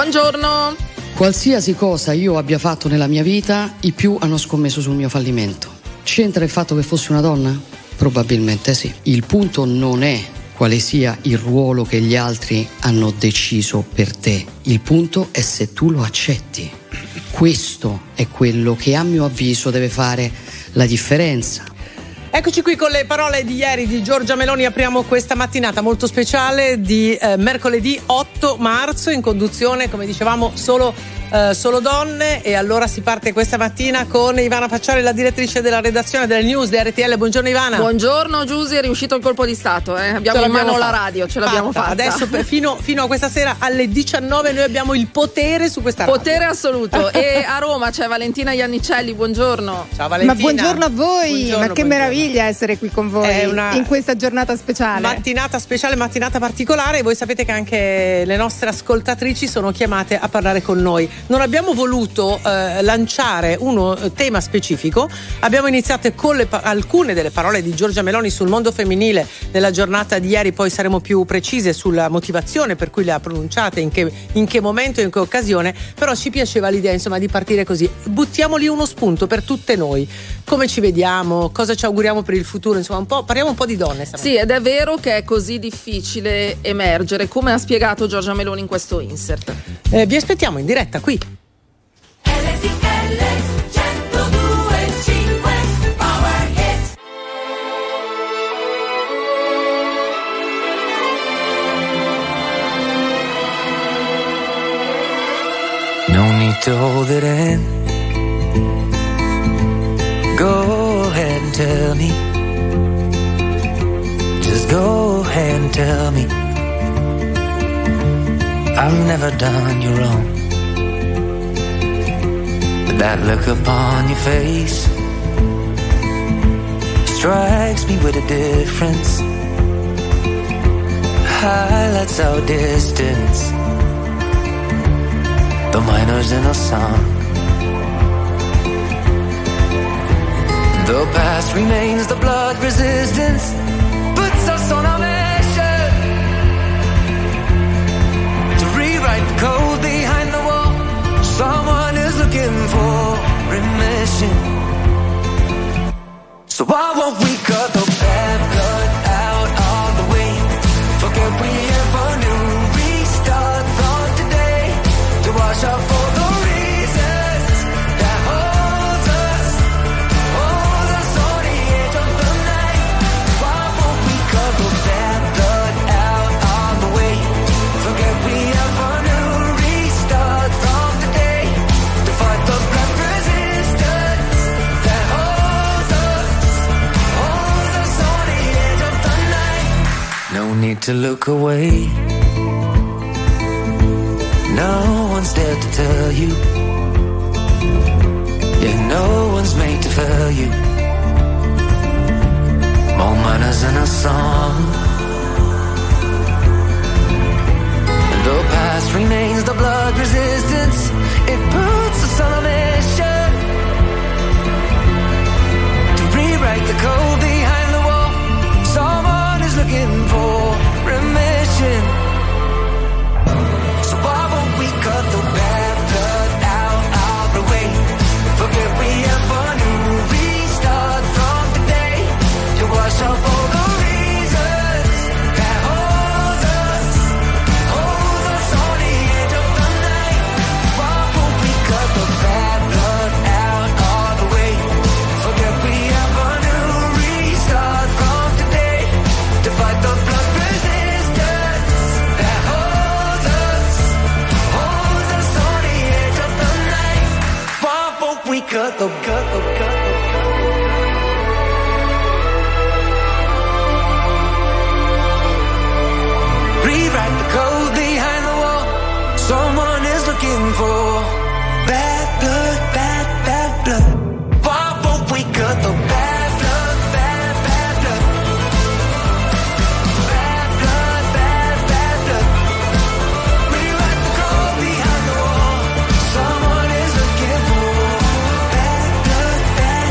Buongiorno. Qualsiasi cosa io abbia fatto nella mia vita, i più hanno scommesso sul mio fallimento. C'entra il fatto che fossi una donna? Probabilmente sì. Il punto non è quale sia il ruolo che gli altri hanno deciso per te. Il punto è se tu lo accetti. Questo è quello che a mio avviso deve fare la differenza. Eccoci qui con le parole di ieri di Giorgia Meloni. Apriamo questa mattinata molto speciale di mercoledì 8 marzo in conduzione, come dicevamo, solo donne. E allora si parte questa mattina con Ivana Facciari, la direttrice della redazione delle news di RTL. Buongiorno Ivana. Buongiorno Giusy, è riuscito il colpo di stato, eh? Abbiamo in mano la radio, ce l'abbiamo fatta. Adesso fino a questa sera alle 19 noi abbiamo il potere su questa radio. Potere assoluto. E a Roma c'è Valentina Iannicelli, buongiorno. Ciao Valentina. Ma buongiorno a voi, buongiorno. Meraviglia essere qui con voi in questa giornata speciale. Mattinata speciale, mattinata particolare, e voi sapete che anche le nostre ascoltatrici sono chiamate a parlare con noi. Non abbiamo voluto lanciare uno tema specifico, abbiamo iniziato con alcune delle parole di Giorgia Meloni sul mondo femminile nella giornata di ieri, poi saremo più precise sulla motivazione per cui le ha pronunciate, in che momento, in che occasione, però ci piaceva l'idea insomma di partire così, buttiamoli uno spunto per tutte noi, come ci vediamo, cosa ci auguriamo per il futuro, insomma parliamo un po' di donne stamattina. Sì, ed è vero che è così difficile emergere, come ha spiegato Giorgia Meloni in questo insert. Vi aspettiamo in diretta qui. No need to hold it in. Go ahead and tell me. Just go ahead and tell me. I've never done you wrong. That look upon your face strikes me with a difference, highlights our distance, the minors in our song. The past remains, the blood resistance puts us on our mission to rewrite the code behind the wall. Someone is looking for remission. So why won't we cut the bad blood out all the way? Forget we ever knew. Restart from today to wash out for the reasons that hold us on the edge of the night. Why won't we cut the bad blood out all the way? Forget we ever knew. Need to look away. No one's there to tell you. Yeah, no one's made to fail you. More manners in a song. The past remains, the blood resistance. It puts us on a mission to rewrite the code behind the wall. Someone is looking for remission. So why won't we cut the bad blood out of the way? Forget we ever knew. Restart from today to wash off all the reasons that holds us on the edge of the night. Why won't we cut the bad blood out of the way? Forget we ever knew. Restart from today to fight the blood. Cut. Rewrite the code behind the wall. Someone is looking for bad blood, bad blood. Why won't we cut the bad blood, bad blood? Bad blood, bad blood. Rewrite the code behind the wall. Someone is looking for bad blood, bad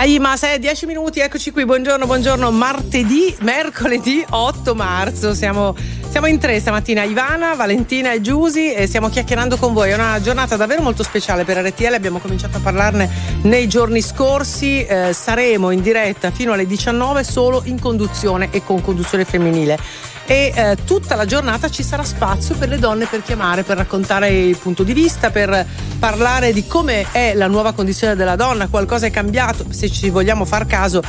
Caima 10 minuti, eccoci qui. Buongiorno, mercoledì 8 marzo. Siamo in tre stamattina, Ivana, Valentina e Giusi, e stiamo chiacchierando con voi. È una giornata davvero molto speciale per RTL, abbiamo cominciato a parlarne nei giorni scorsi. Saremo in diretta fino alle 19 solo in conduzione e con conduzione femminile. E tutta la giornata ci sarà spazio per le donne, per chiamare, per raccontare il punto di vista, per parlare di come è la nuova condizione della donna, qualcosa è cambiato. Se ci vogliamo far caso,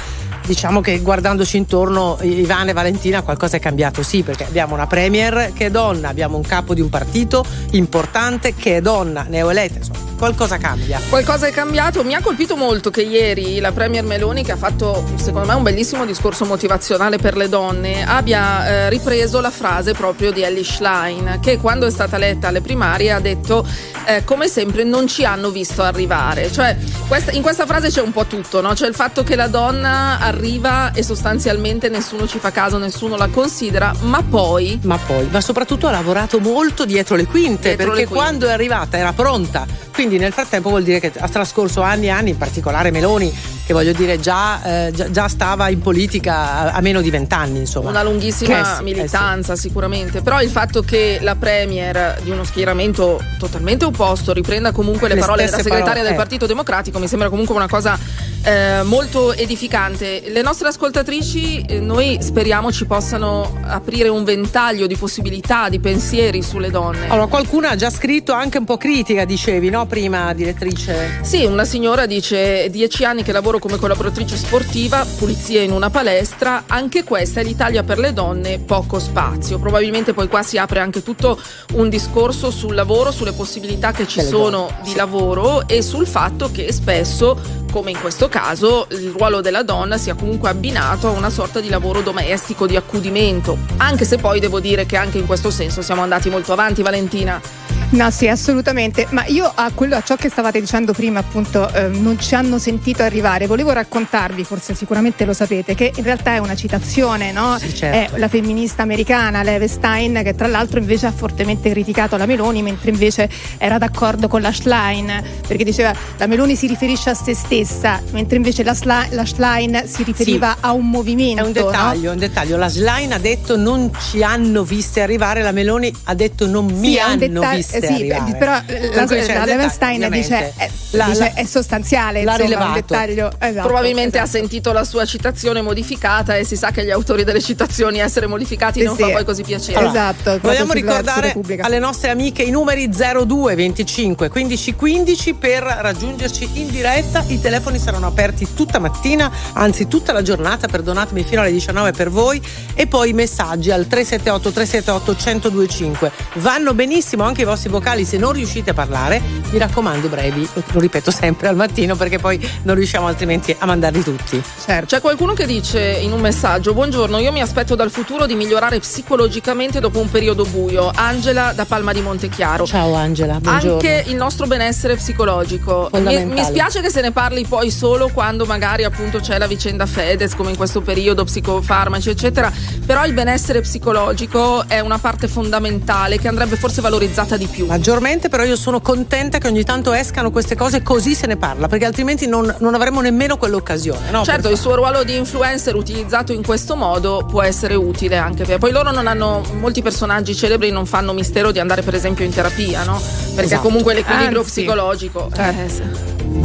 diciamo che guardandoci intorno, Ivana e Valentina, qualcosa è cambiato, sì, perché abbiamo una premier che è donna, abbiamo un capo di un partito importante che è donna, neoeletta, insomma. Qualcosa cambia. Qualcosa è cambiato. Mi ha colpito molto che ieri la premier Meloni, che ha fatto secondo me un bellissimo discorso motivazionale per le donne, abbia ripreso la frase proprio di Elly Schlein, che quando è stata eletta alle primarie ha detto come sempre non ci hanno visto arrivare. Cioè in questa frase c'è un po' tutto, no? Cioè il fatto che la donna arriva e sostanzialmente nessuno ci fa caso, nessuno la considera, ma soprattutto ha lavorato molto dietro le quinte, quando è arrivata era pronta. Quindi nel frattempo vuol dire che ha trascorso anni e anni, in particolare Meloni, che voglio dire già stava in politica a meno di 20 anni, insomma. Una lunghissima militanza, sicuramente. Però il fatto che la premier di uno schieramento totalmente opposto riprenda comunque le parole della segretaria del Partito Democratico mi sembra comunque una cosa molto edificante. Le nostre ascoltatrici, noi speriamo ci possano aprire un ventaglio di possibilità, di pensieri sulle donne. Allora, qualcuna ha già scritto anche un po' critica, dicevi, no? Prima, direttrice. Sì, una signora dice: 10 anni che lavoro come collaboratrice sportiva, pulizia in una palestra, anche questa è l'Italia per le donne, poco spazio. Probabilmente poi qua si apre anche tutto un discorso sul lavoro, sulle possibilità che ci sono di lavoro e sul fatto che spesso, come in questo caso, il ruolo della donna sia comunque abbinato a una sorta di lavoro domestico, di accudimento, anche se poi devo dire che anche in questo senso siamo andati molto avanti, Valentina. No, sì, assolutamente, ma io a ciò che stavate dicendo prima, appunto, non ci hanno sentito arrivare, volevo raccontarvi, forse sicuramente lo sapete, che in realtà è una citazione, no? Sì, certo. È la femminista americana Lev Stein, che tra l'altro invece ha fortemente criticato la Meloni, mentre invece era d'accordo con la Schlein, perché diceva la Meloni si riferisce a se stessa, mentre invece la Schlein si riferiva a un movimento. È un dettaglio, no? La Schlein ha detto non ci hanno viste arrivare, la Meloni ha detto non mi hanno viste. Sì, però la Levenstein dice è sostanziale, l'ha rilevato. Dettaglio, esatto, probabilmente esatto. Ha sentito la sua citazione modificata, e si sa che gli autori delle citazioni essere modificati non fa poi così piacere. Allora, esatto, vogliamo ricordare alle nostre amiche i numeri 02 25 15 15 per raggiungerci in diretta. I telefoni saranno aperti tutta mattina, anzi tutta la giornata, perdonatemi, fino alle 19 per voi, e poi i messaggi al 378 378 1025. Vanno benissimo anche i vostri vocali, se non riuscite a parlare, mi raccomando, brevi, lo ripeto sempre al mattino perché poi non riusciamo altrimenti a mandarli tutti. Certo. C'è qualcuno che dice in un messaggio: buongiorno, io mi aspetto dal futuro di migliorare psicologicamente dopo un periodo buio. Angela da Palma di Montechiaro. Ciao Angela, buongiorno. Anche il nostro benessere psicologico. Mi spiace che se ne parli poi solo quando magari appunto c'è la vicenda Fedez, come in questo periodo, psicofarmaci eccetera, però il benessere psicologico è una parte fondamentale che andrebbe forse valorizzata di più. Maggiormente, però io sono contenta che ogni tanto escano queste cose, così se ne parla, perché altrimenti non avremo nemmeno quell'occasione, no? Certo, il suo ruolo di influencer utilizzato in questo modo può essere utile anche per... Poi loro non hanno, molti personaggi celebri non fanno mistero di andare per esempio in terapia, no? Perché esatto. Comunque l'equilibrio psicologico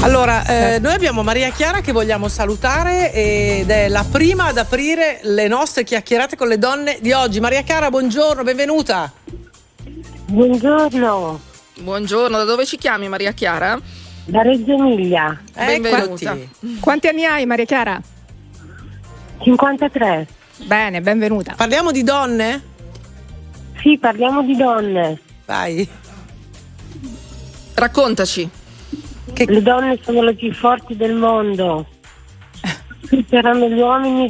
Allora, noi abbiamo Maria Chiara che vogliamo salutare ed è la prima ad aprire le nostre chiacchierate con le donne di oggi. Maria Chiara, buongiorno, benvenuta. Buongiorno, da dove ci chiami, Maria Chiara? Da Reggio Emilia. Benvenuta. Quanti anni hai, Maria Chiara? 53. Bene, benvenuta. Parliamo di donne? Sì, parliamo di donne. Vai. Raccontaci. Le donne sono le più forti del mondo. Superano gli uomini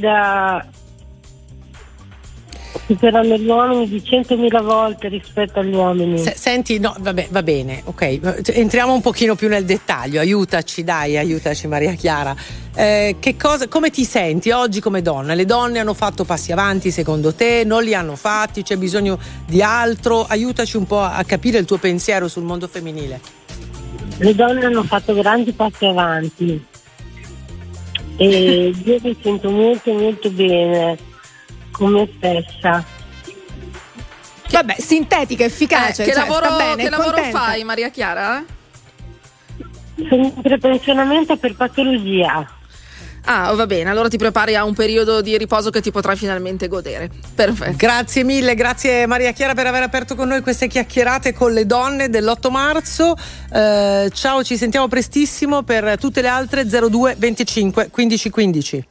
di 100.000 volte rispetto agli uomini. Senti, no, vabbè, va bene, ok. Entriamo un pochino più nel dettaglio. Aiutaci Maria Chiara. Come ti senti oggi come donna? Le donne hanno fatto passi avanti secondo te? Non li hanno fatti? C'è bisogno di altro? Aiutaci un po' a capire il tuo pensiero sul mondo femminile. Le donne hanno fatto grandi passi avanti. e io mi sento molto molto bene come stessa. Vabbè, sintetica, efficace. Che, cioè, lavoro, bene, che lavoro fai, Maria Chiara? Sono in prepensionamento per patologia. Ah, va bene, allora ti prepari a un periodo di riposo che ti potrai finalmente godere. Perfetto. Grazie mille, grazie Maria Chiara per aver aperto con noi queste chiacchierate con le donne dell'8 marzo. Ciao, ci sentiamo prestissimo. Per tutte le altre 02 25 15 15.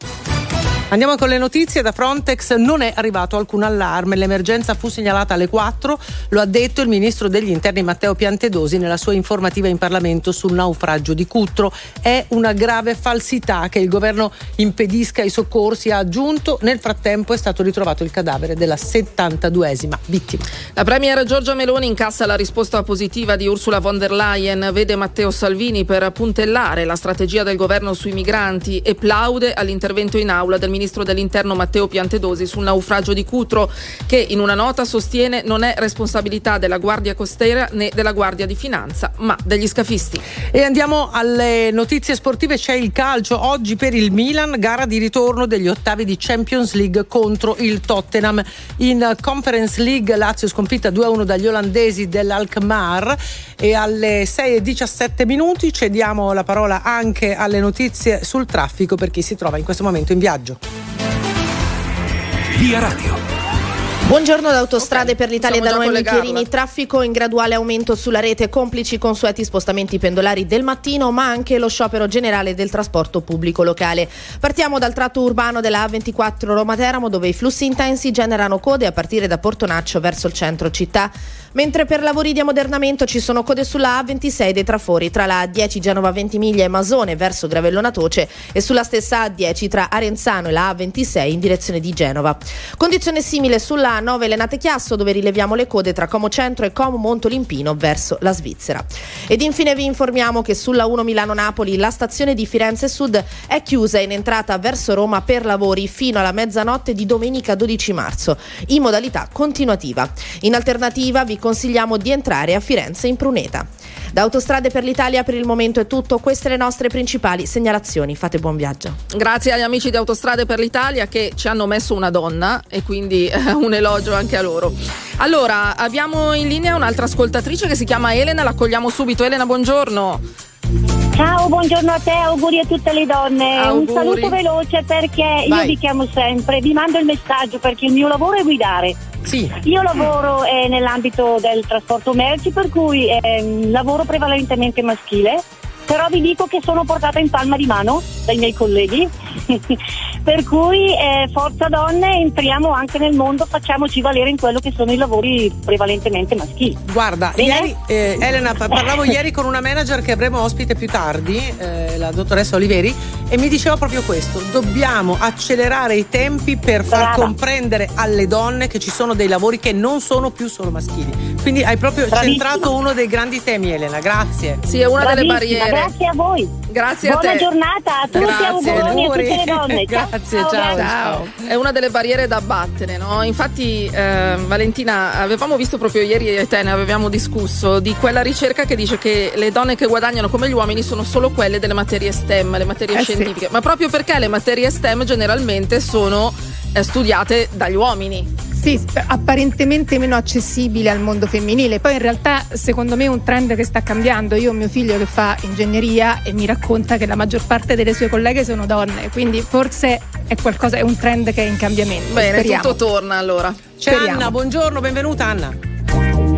Andiamo con le notizie. Da Frontex non è arrivato alcun allarme, l'emergenza fu segnalata alle 4, lo ha detto il ministro degli interni Matteo Piantedosi nella sua informativa in Parlamento sul naufragio di Cutro. È una grave falsità che il governo impedisca i soccorsi, ha aggiunto. Nel frattempo è stato ritrovato il cadavere della 72esima vittima. La premier Giorgia Meloni incassa la risposta positiva di Ursula von der Leyen, vede Matteo Salvini per puntellare la strategia del governo sui migranti e plaude all'intervento in aula del ministro dell'interno Matteo Piantedosi sul naufragio di Cutro, che in una nota sostiene non è responsabilità della Guardia Costiera né della Guardia di Finanza, ma degli scafisti. E andiamo alle notizie sportive. C'è il calcio oggi per il Milan, gara di ritorno degli ottavi di Champions League contro il Tottenham. In Conference League Lazio sconfitta 2-1 dagli olandesi dell'Alkmaar. E alle 6:17 cediamo la parola anche alle notizie sul traffico per chi si trova in questo momento in viaggio. Via Radio. Buongiorno da Autostrade per l'Italia, da Noemi Chirini. Traffico in graduale aumento sulla rete, complici consueti spostamenti pendolari del mattino, ma anche lo sciopero generale del trasporto pubblico locale. Partiamo dal tratto urbano della A24 Roma-Teramo, dove i flussi intensi generano code a partire da Portonaccio verso il centro città, mentre per lavori di ammodernamento ci sono code sulla A26 dei Trafori tra la A10 Genova-Ventimiglia e Masone verso Gravellona-Toce e sulla stessa A10 tra Arenzano e la A26 in direzione di Genova. Condizione simile sulla A9 Lenate-Chiasso, dove rileviamo le code tra Como Centro e Como Montolimpino verso la Svizzera. Ed infine vi informiamo che sulla 1 Milano-Napoli la stazione di Firenze Sud è chiusa in entrata verso Roma per lavori fino alla mezzanotte di domenica 12 marzo in modalità continuativa. In alternativa vi consigliamo di entrare a Firenze in Pruneta. Da Autostrade per l'Italia per il momento è tutto, queste le nostre principali segnalazioni. Fate buon viaggio. Grazie agli amici di Autostrade per l'Italia che ci hanno messo una donna e quindi un elogio anche a loro. Allora, abbiamo in linea un'altra ascoltatrice che si chiama Elena, l'accogliamo subito. Elena, buongiorno. Ciao, buongiorno a te, auguri a tutte le donne. Auguri. Un saluto veloce perché io vi chiamo sempre, vi mando il messaggio perché il mio lavoro è guidare. Sì. Io lavoro nell'ambito del trasporto merci, per cui lavoro prevalentemente maschile, però vi dico che sono portata in palma di mano dai miei colleghi per cui forza donne, entriamo anche nel mondo, facciamoci valere in quello che sono i lavori prevalentemente maschili. Guarda, ieri, Elena, parlavo ieri con una manager che avremo ospite più tardi, la dottoressa Oliveri, e mi diceva proprio questo: dobbiamo accelerare i tempi per far comprendere alle donne che ci sono dei lavori che non sono più solo maschili. Quindi hai proprio centrato uno dei grandi temi, Elena, grazie. Sì, è una delle barriere. Grazie a voi. Grazie a te. Buona giornata a tutti, auguri a tutte le donne. Ciao. Grazie, ciao. È una delle barriere da abbattere, no? Infatti, Valentina, avevamo visto proprio ieri e te ne avevamo discusso di quella ricerca che dice che le donne che guadagnano come gli uomini sono solo quelle delle materie STEM, le materie scientifiche. Sì. Ma proprio perché le materie STEM generalmente sono studiate dagli uomini. Sì, apparentemente meno accessibile al mondo femminile. Poi in realtà secondo me è un trend che sta cambiando. Io ho mio figlio che fa ingegneria e mi racconta che la maggior parte delle sue colleghe sono donne, quindi forse è un trend che è in cambiamento. Bene, speriamo. Tutto torna allora. C'è Anna, buongiorno, benvenuta Anna.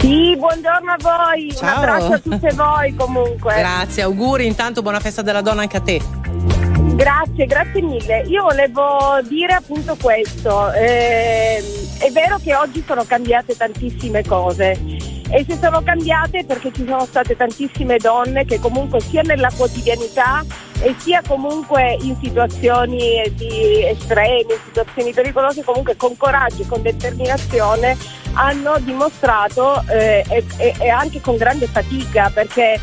Sì, buongiorno a voi, ciao. Un abbraccio a tutte voi comunque. Grazie, auguri, intanto buona festa della donna anche a te. Grazie mille. Io volevo dire appunto questo, è vero che oggi sono cambiate tantissime cose e se sono cambiate perché ci sono state tantissime donne che comunque sia nella quotidianità e sia comunque in situazioni di estremi, in situazioni pericolose, comunque con coraggio, con determinazione hanno dimostrato e anche con grande fatica, perché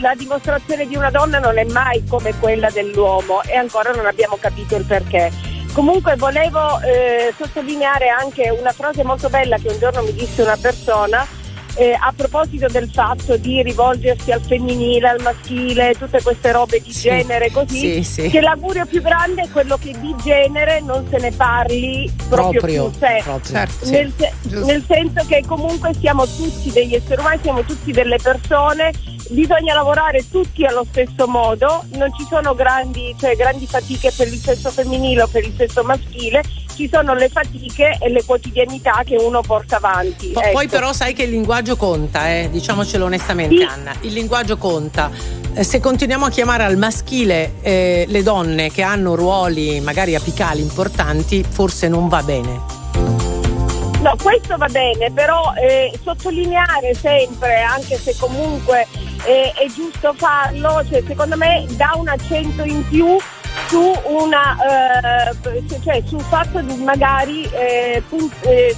la dimostrazione di una donna non è mai come quella dell'uomo e ancora non abbiamo capito il perché. Comunque volevo sottolineare anche una frase molto bella che un giorno mi disse una persona, a proposito del fatto di rivolgersi al femminile, al maschile, tutte queste robe di genere così, che l'augurio più grande è quello che di genere non se ne parli proprio più, certo, nel senso che comunque siamo tutti degli esseri umani, siamo tutti delle persone, bisogna lavorare tutti allo stesso modo, non ci sono grandi fatiche per il sesso femminile o per il sesso maschile, ci sono le fatiche e le quotidianità che uno porta avanti. Ecco. Poi però sai che il linguaggio conta, diciamocelo onestamente, sì. Anna, il linguaggio conta. Se continuiamo a chiamare al maschile le donne che hanno ruoli magari apicali importanti, forse non va bene. No, questo va bene, però sottolineare sempre, anche se comunque è giusto farlo, cioè secondo me dà un accento in più su una cioè sul fatto di magari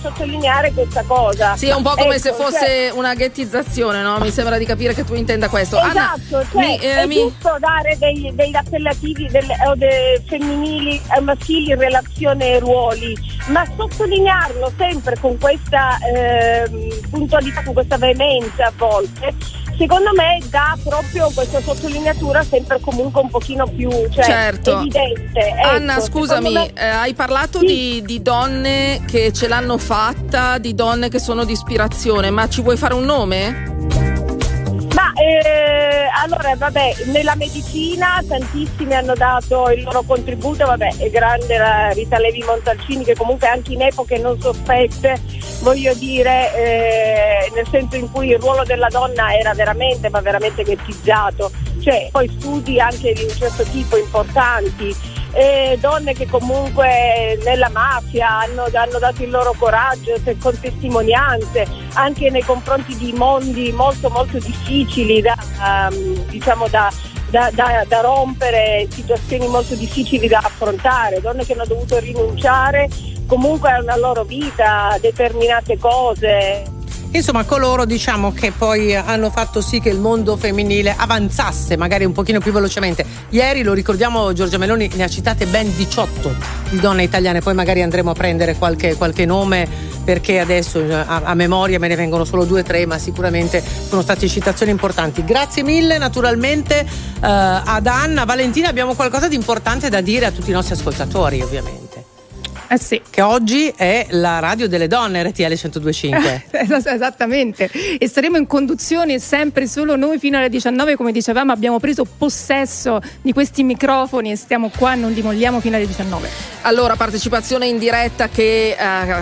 sottolineare questa cosa. Sì, è un po' come se fosse una ghettizzazione, no? Mi sembra di capire che tu intenda questo. Esatto, Anna, è giusto dare degli appellativi dei femminili e maschili in relazione ai ruoli, ma sottolinearlo sempre con questa puntualità, con questa veemenza a volte, secondo me dà proprio questa sottolineatura sempre comunque un pochino più evidente. Ecco, Anna, scusami, hai parlato di donne che ce l'hanno fatta, di donne che sono di ispirazione, ma ci vuoi fare un nome? Ma allora nella medicina tantissime hanno dato il loro contributo, è grande la Rita Levi Montalcini, che comunque anche in epoche non sospette, voglio dire, nel senso in cui il ruolo della donna era veramente, ma veramente ghettizzato, cioè poi studi anche di un certo tipo importanti, donne che comunque nella mafia hanno dato il loro coraggio con testimonianze anche nei confronti di mondi molto molto difficili da rompere, situazioni molto difficili da affrontare, donne che hanno dovuto rinunciare comunque alla loro vita, a determinate cose. Insomma, coloro che poi hanno fatto sì che il mondo femminile avanzasse magari un pochino più velocemente. Ieri, lo ricordiamo, Giorgia Meloni ne ha citate ben 18 di donne italiane, poi magari andremo a prendere qualche nome, perché adesso a memoria me ne vengono solo 2 o 3, ma sicuramente sono state citazioni importanti. Grazie mille naturalmente ad Anna. Valentina, abbiamo qualcosa di importante da dire a tutti i nostri ascoltatori, ovviamente. Sì. Che oggi è la radio delle donne, RTL 102.5. Esattamente, e saremo in conduzione sempre solo noi fino alle 19, come dicevamo, abbiamo preso possesso di questi microfoni e stiamo qua, non dimolliamo fino alle 19. Allora, partecipazione in diretta che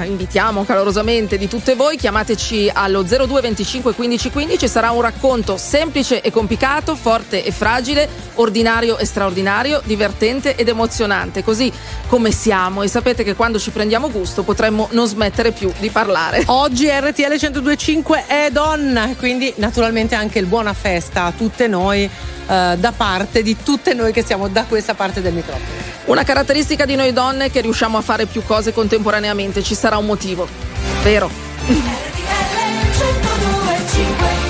invitiamo calorosamente di tutte voi, chiamateci allo 02 25 15 15, sarà un racconto semplice e complicato, forte e fragile, ordinario e straordinario, divertente ed emozionante, così come siamo, e sapete che quando ci prendiamo gusto potremmo non smettere più di parlare. Oggi RTL 102.5 è donna, quindi naturalmente anche il buona festa a tutte noi, da parte di tutte noi che siamo da questa parte del microfono. Una caratteristica di noi donne è che riusciamo a fare più cose contemporaneamente, ci sarà un motivo, vero? RTL 102.5.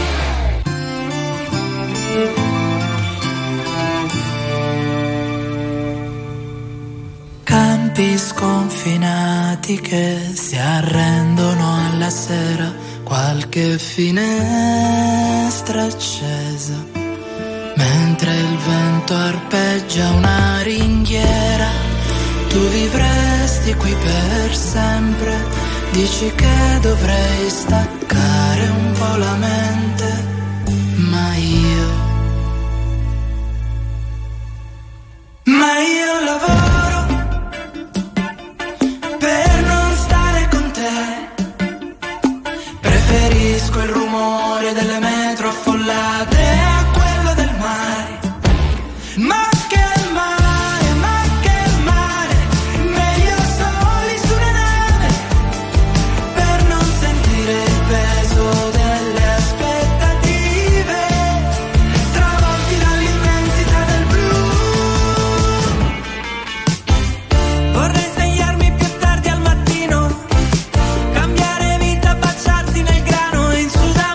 Campi sconfinati che si arrendono alla sera, qualche finestra accesa, mentre il vento arpeggia una ringhiera. Tu vivresti qui per sempre, dici che dovrei staccare un po' la mente, ma io lavoro per non stare con te, preferisco il rumore delle metro affollate a quello del mare. Ma che mare, meglio soli su una nave, per non sentire il peso delle aspettative, travolti dall'immensità del blu. Vorrei cambiare vita, baciarsi nel grano in Sud America.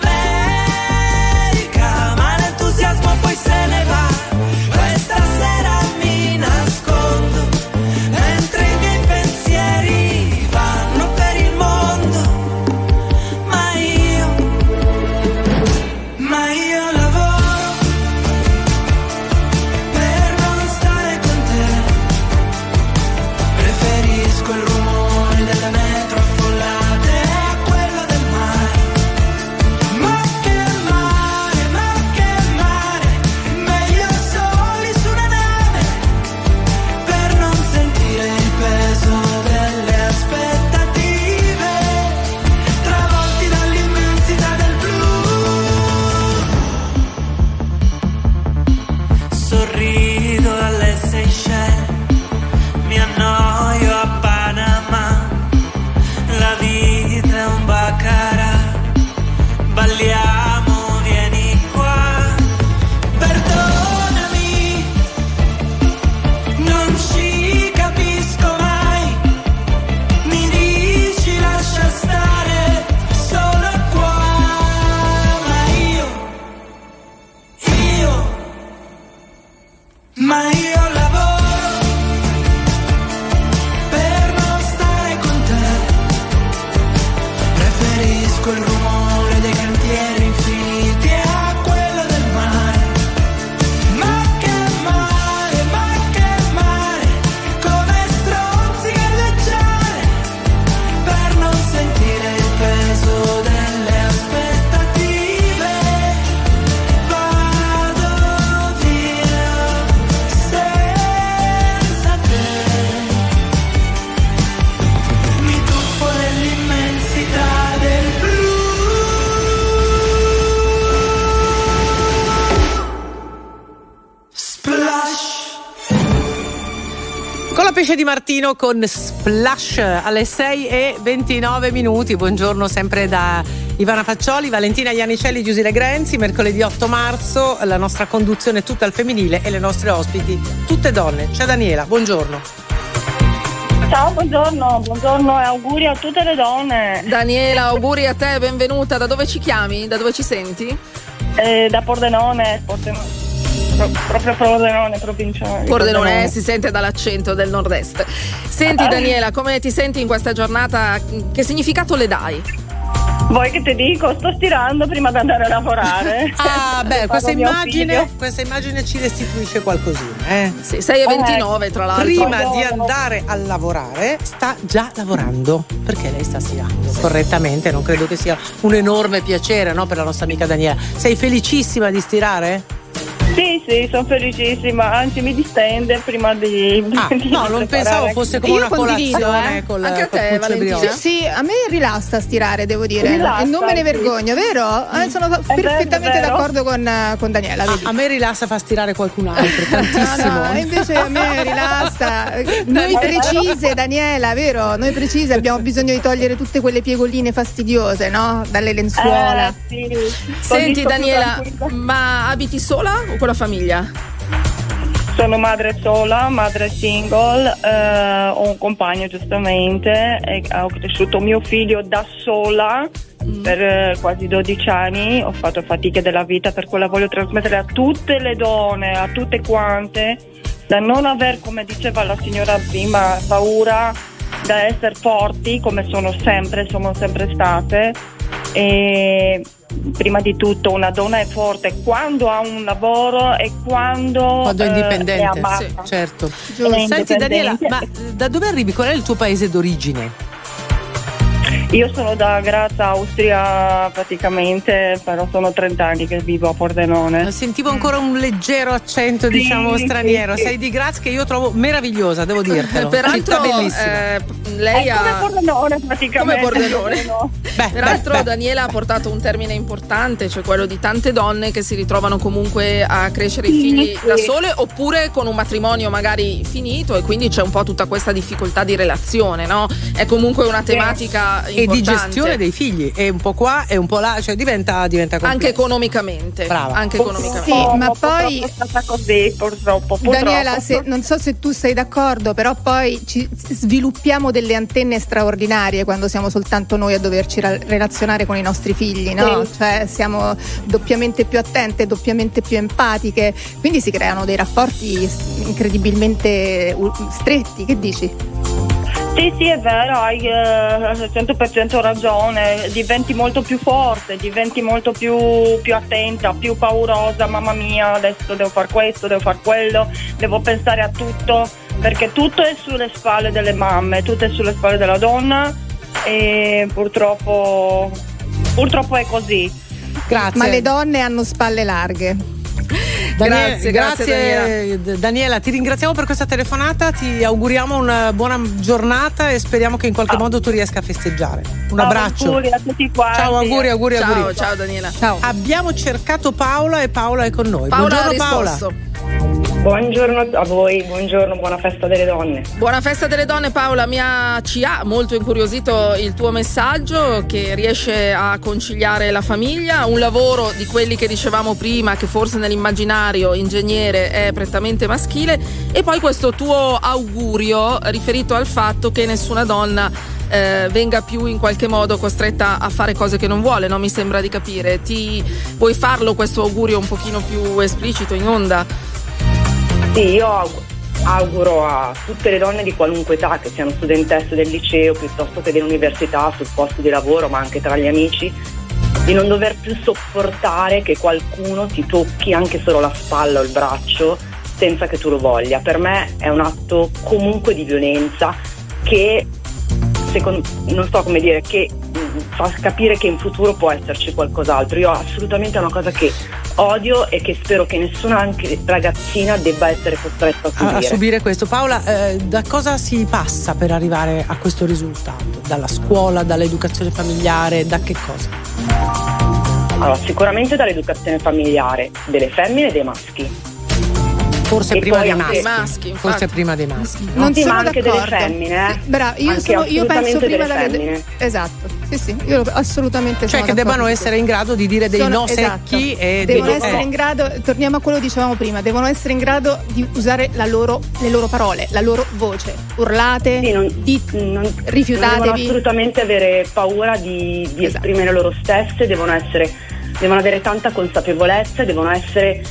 Pesce di Martino con Splash alle 6:29. Buongiorno sempre da Ivana Faccioli, Valentina Iannicelli, Giusile Grenzi. Mercoledì 8 marzo, la nostra conduzione è tutta al femminile e le nostre ospiti tutte donne. C'è Daniela, buongiorno. Ciao, buongiorno e auguri a tutte le donne. Daniela, auguri a te, benvenuta. Da dove ci chiami? Da dove ci senti? Da Pordenone. Proprio Pordenone, provincia. Pordenone, si sente dall'accento del nord-est. Senti Daniela, come ti senti in questa giornata? Che significato le dai? Vuoi che te dico? Sto stirando prima di andare a lavorare. Ah, beh, questa immagine ci restituisce qualcosina, eh? Sì, 6:29 tra l'altro. Prima di andare a lavorare, sta già lavorando, perché lei sta stirando correttamente. Non credo che sia un enorme piacere, no, per la nostra amica Daniela. Sei felicissima di stirare? Sì, sono felicissima, anzi mi distende prima di... no, non pensavo fosse come una colazione. Anche a te, Valentina? Sì, a me rilassa stirare, devo dire, e non me ne vergogno, vero? Sono perfettamente d'accordo con Daniela. A me rilassa fa stirare qualcun altro, tantissimo. No, invece a me rilassa. Noi precise, Daniela, vero? Noi precise abbiamo bisogno di togliere tutte quelle piegoline fastidiose, no? Dalle lenzuola. Sì. Senti Daniela, ma abiti sola? Con la famiglia? Sono madre sola, madre single, ho un compagno giustamente, e ho cresciuto mio figlio da sola per quasi 12 anni, ho fatto fatiche della vita, per quello voglio trasmettere a tutte le donne, a tutte quante, da non aver, come diceva la signora prima, paura, da essere forti come sono sempre state. E prima di tutto una donna è forte quando ha un lavoro e quando è indipendente, è sì, certo. Senti Daniela, ma da dove arrivi? Qual è il tuo paese d'origine? Io sono da Graz, Austria praticamente, però sono 30 anni che vivo a Pordenone. Sentivo ancora un leggero accento, sì, diciamo straniero. Sì. Sei di Graz, che io trovo meravigliosa, devo dirtelo. Peraltro bellissima. Lei ha come Pordenone praticamente. Come Pordenone. Peraltro Daniela ha portato un termine importante, cioè quello di tante donne che si ritrovano comunque a crescere i figli da sole, oppure con un matrimonio magari finito, e quindi c'è un po' tutta questa difficoltà di relazione, no? È comunque una tematica importante. E di gestione dei figli, è un po' qua e un po' là, cioè diventa complesso. Anche economicamente. Brava. Anche economicamente. Sì, ma poi purtroppo, Daniela, non so se tu sei d'accordo, però poi ci sviluppiamo delle antenne straordinarie quando siamo soltanto noi a doverci relazionare con i nostri figli, no? Sì. Cioè siamo doppiamente più attente, doppiamente più empatiche, quindi si creano dei rapporti incredibilmente stretti, che dici? Sì, è vero, hai 100% ragione, diventi molto più forte, diventi molto più attenta, più paurosa, mamma mia, adesso devo far questo, devo far quello, devo pensare a tutto, perché tutto è sulle spalle delle mamme, tutto è sulle spalle della donna, e purtroppo è così. Grazie. Ma le donne hanno spalle larghe. Grazie Daniela, ti ringraziamo per questa telefonata, ti auguriamo una buona giornata e speriamo che in qualche modo tu riesca a festeggiare. Un abbraccio. Auguri a tutti quanti. Ciao, auguri. Ciao Daniela. Ciao. Abbiamo cercato Paola e Paola è con noi. Buongiorno Paola. Buongiorno a voi, buongiorno, buona festa delle donne. Buona festa delle donne Paola, ci ha molto incuriosito il tuo messaggio, che riesce a conciliare la famiglia, un lavoro di quelli che dicevamo prima, che forse nell'immaginario ingegnere è prettamente maschile, e poi questo tuo augurio riferito al fatto che nessuna donna venga più in qualche modo costretta a fare cose che non vuole, no? Mi sembra di capire. Ti puoi farlo questo augurio un pochino più esplicito in onda? Sì, io auguro a tutte le donne di qualunque età, che siano studentesse del liceo piuttosto che dell'università, sul posto di lavoro ma anche tra gli amici, di non dover più sopportare che qualcuno ti tocchi anche solo la spalla o il braccio senza che tu lo voglia. Per me è un atto comunque di violenza che, non so come dire, che fa capire che in futuro può esserci qualcos'altro. Io assolutamente è una cosa che odio e che spero che nessuna, anche ragazzina, debba essere costretta a subire questo. Paola, da cosa si passa per arrivare a questo risultato? Dalla scuola, dall'educazione familiare, da che cosa? Allora, sicuramente dall'educazione familiare delle femmine e dei maschi, forse prima dei maschi, forse prima dei maschi. Non sono anche d'accordo. Delle femmine, eh? Brava, io penso prima delle femmine. Esatto. Sì, sì, io assolutamente sono che debbano essere in grado di dire dei no secchi e devono essere in grado, torniamo a quello che dicevamo prima, devono essere in grado di usare le loro parole, la loro voce. Urlate, sì, rifiutatevi. Non devono assolutamente avere paura di esprimere loro stesse, devono avere tanta consapevolezza, devono essere,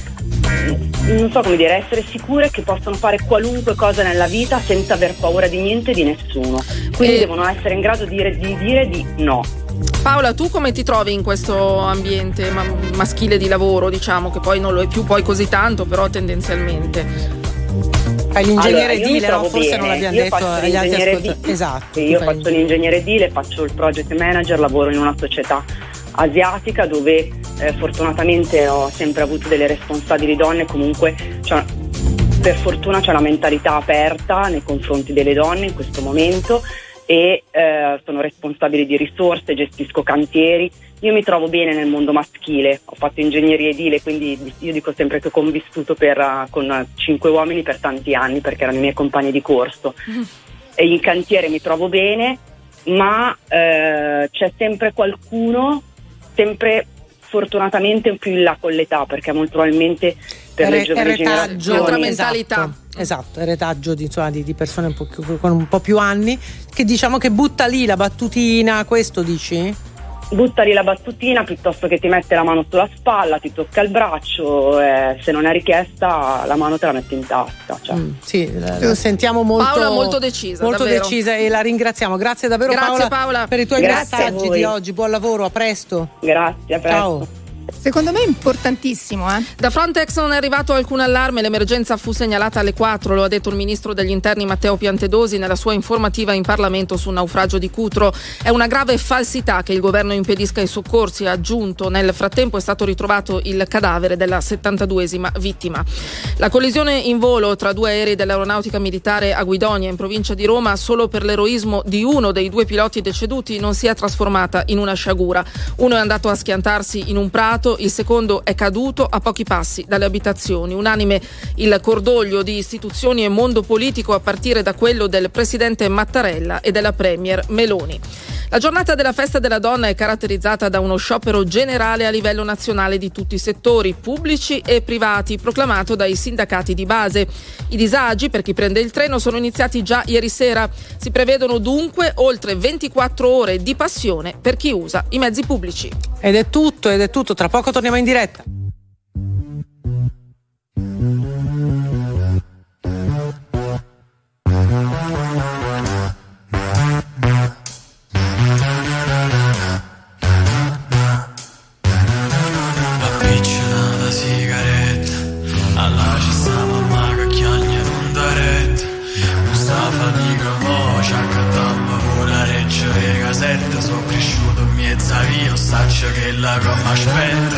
non so come dire, essere sicure che possono fare qualunque cosa nella vita senza aver paura di niente e di nessuno. Quindi devono essere in grado di dire di no. Paola, tu come ti trovi in questo ambiente maschile di lavoro, diciamo, che poi non lo è più poi così tanto, però tendenzialmente? L'ingegnere edile, allora, forse bene. Non l'abbiamo io detto agli altri ascoltatori. Esatto. Sì, io faccio l'ingegnere edile, faccio il project manager, lavoro in una società asiatica dove fortunatamente ho sempre avuto delle responsabili donne, comunque per fortuna c'è una mentalità aperta nei confronti delle donne in questo momento e sono responsabile di risorse, gestisco cantieri. Io mi trovo bene nel mondo maschile, ho fatto ingegneria edile, quindi io dico sempre che ho convissuto con 5 uomini per tanti anni perché erano i miei compagni di corso e in cantiere mi trovo bene, ma c'è sempre qualcuno, sempre fortunatamente più in là con l'età, perché molto probabilmente per le giovani generazioni altra mentalità. Esatto, retaggio di persone con un po' più anni, che diciamo che butta lì la battutina, questo dici? Butta lì la battutina piuttosto che ti mette la mano sulla spalla, ti tocca il braccio, se non è richiesta la mano te la mette in tasca. Sì, lo sentiamo molto. Paola molto decisa. Molto davvero. Decisa e la ringraziamo. Grazie davvero. Grazie, Paola per i tuoi messaggi di oggi. Buon lavoro, a presto. Grazie, a presto. Ciao. Secondo me è importantissimo, eh? Da Frontex non è arrivato alcun allarme, l'emergenza fu segnalata alle 4, lo ha detto il ministro degli interni Matteo Piantedosi nella sua informativa in Parlamento sul naufragio di Cutro. È una grave falsità che il governo impedisca i soccorsi, ha aggiunto. Nel frattempo è stato ritrovato il cadavere della 72esima vittima. La collisione in volo tra due aerei dell'aeronautica militare a Guidonia, in provincia di Roma, solo per l'eroismo di uno dei due piloti deceduti non si è trasformata in una sciagura. Uno è andato a schiantarsi in un prato, il secondo è caduto a pochi passi dalle abitazioni. Unanime il cordoglio di istituzioni e mondo politico, a partire da quello del presidente Mattarella e della premier Meloni. La giornata della festa della donna è caratterizzata da uno sciopero generale a livello nazionale di tutti i settori, pubblici e privati, proclamato dai sindacati di base. I disagi per chi prende il treno sono iniziati già ieri sera. Si prevedono dunque oltre 24 ore di passione per chi usa i mezzi pubblici. Ed è tutto. Tra poco torniamo in diretta. Sono cresciuto in mezzo a via, saccio che la gomma spenta.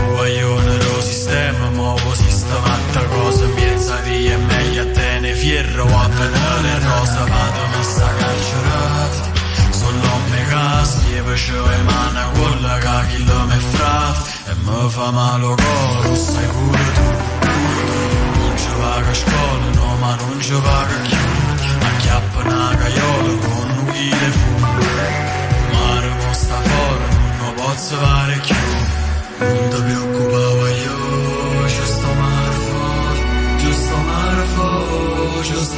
Un guaglione lo sistema, muovo sistemata cosa. In mezzo a via è meglio a te ne fierro, a penale rosa, vado messa carcerata. Sono l'omme caschi e facevo e mana quella che lo me fratta. E mi fa male il coro, sai pure tu. Non ci vaga a scuola, no ma non ci vaga più. Acchiappa una caiola con un guide fu. Non posso fare più, non ti preoccupavo io, giusto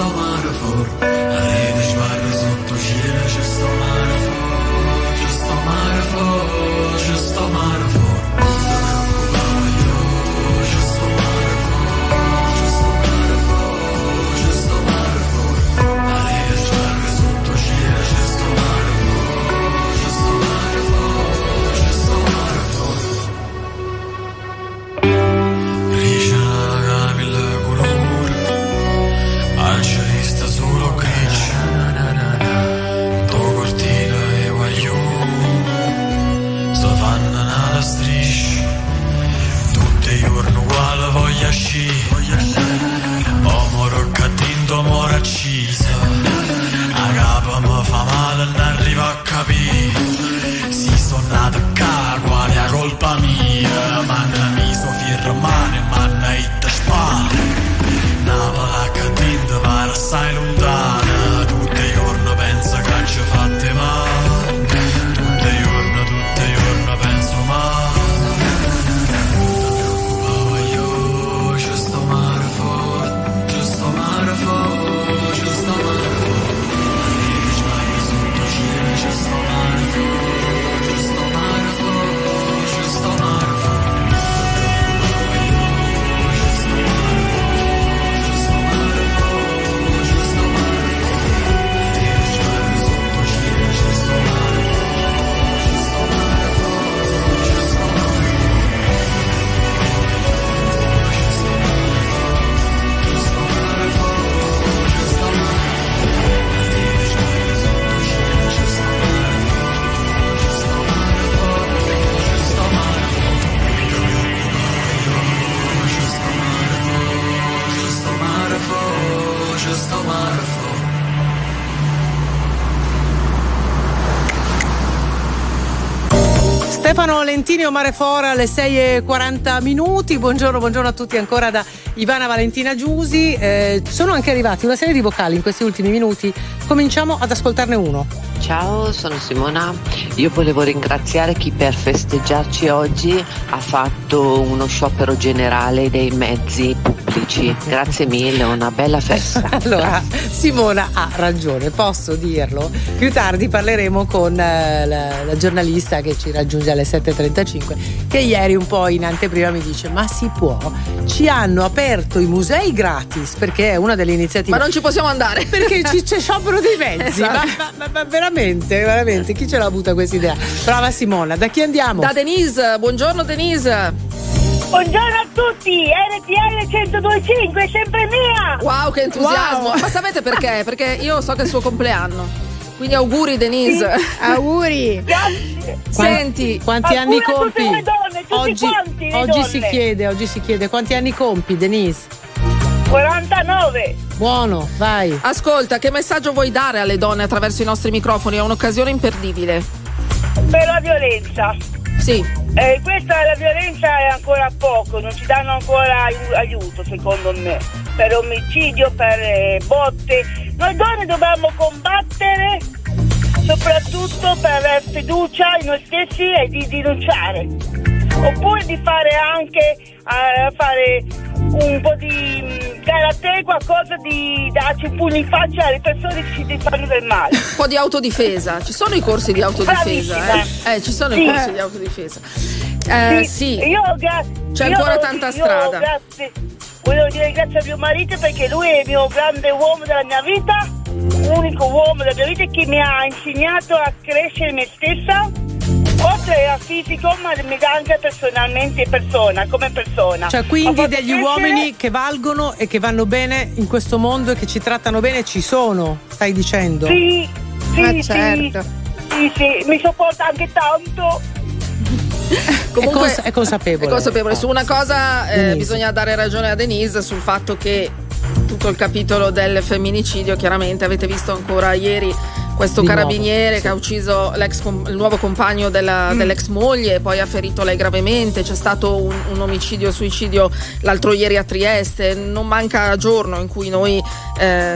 mare forte, la rete sbarra sotto cielo, giusto mare forte, non ti preoccupavo io, giusto mare forte, la rete sbarra sotto cielo, giusto mare forte. Colpa mia, manna mi so fierro male, manna itta spalle. Stefano Lentini, Omare Fora, alle 6:40. Buongiorno a tutti ancora da Ivana Valentina Giusi. Sono anche arrivati una serie di vocali in questi ultimi minuti, cominciamo ad ascoltarne uno. Ciao, sono Simona. Io volevo ringraziare chi per festeggiarci oggi ha fatto uno sciopero generale dei mezzi pubblici. Grazie mille, una bella festa. Allora, Simona ha ragione, posso dirlo. Più tardi parleremo con la giornalista che ci raggiunge alle 7:35, che ieri un po' in anteprima mi dice: ma si può? Ci hanno aperto i musei gratis, perché è una delle iniziative. Ma non ci possiamo andare. Perché c'è sciopero dei mezzi. Esatto. Ma veramente. Veramente, chi ce l'ha avuta questa idea? Brava Simona. Da chi andiamo? Da Denise. Buongiorno Denise. Buongiorno a tutti, RTL 102.5 è sempre mia. Wow, che entusiasmo. Wow. Ma sapete perché? Perché io so che è il suo compleanno, quindi auguri Denise. Sì. Auguri. Grazie. Senti, quanti anni compi? Le donne, oggi si chiede quanti anni compi Denise? 49. Buono, vai. Ascolta, che messaggio vuoi dare alle donne attraverso i nostri microfoni? È un'occasione imperdibile. Per la violenza. Sì. Questa la violenza è ancora poco, non ci danno ancora aiuto, secondo me. Per omicidio, per botte. Noi donne dobbiamo combattere soprattutto per avere fiducia in noi stessi e di denunciare. Oppure di fare anche un po' di karate, qualcosa di darci un pugno in faccia alle persone che ci fanno del male. Un po' di autodifesa, ci sono i corsi di autodifesa, ci sono i corsi di autodifesa. Sì. C'è ancora tanta strada. Volevo dire grazie a mio marito, perché lui è il mio grande uomo della mia vita, unico uomo della mia vita, che mi ha insegnato a crescere me stessa. Oltre a fisico, ma mi dà anche personalmente come persona. Cioè, quindi degli uomini che valgono e che vanno bene in questo mondo e che ci trattano bene ci sono, stai dicendo? Sì, certo. Mi sopporta anche tanto. Comunque è consapevole. Su una cosa bisogna dare ragione a Denise, sul fatto che tutto il capitolo del femminicidio, chiaramente avete visto ancora ieri questo carabiniere che ha ucciso il nuovo compagno dell'ex moglie, poi ha ferito lei gravemente. C'è stato un omicidio-suicidio l'altro ieri a Trieste. Non manca giorno in cui noi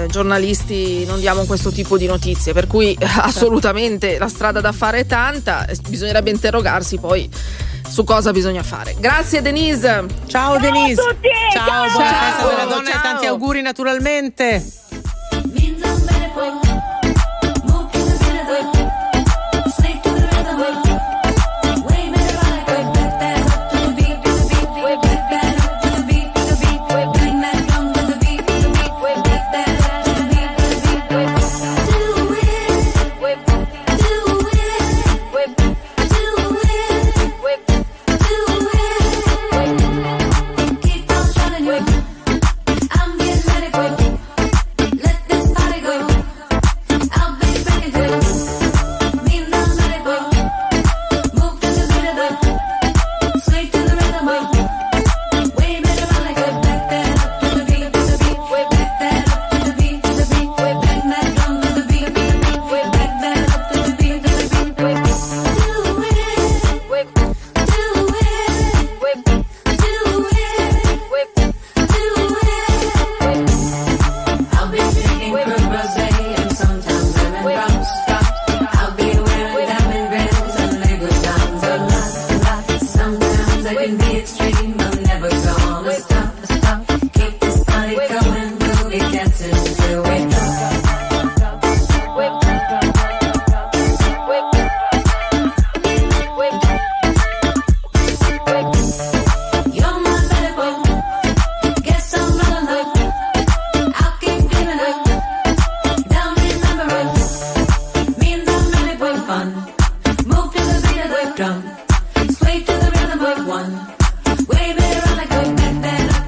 giornalisti non diamo questo tipo di notizie, per cui assolutamente la strada da fare è tanta. Bisognerebbe interrogarsi poi su cosa bisogna fare. Grazie Denise. Ciao Denise. Ciao a tutti. Ciao, buona festa della donna e tanti auguri naturalmente. Drum, sway to the rhythm of one. Wave it around like a big band.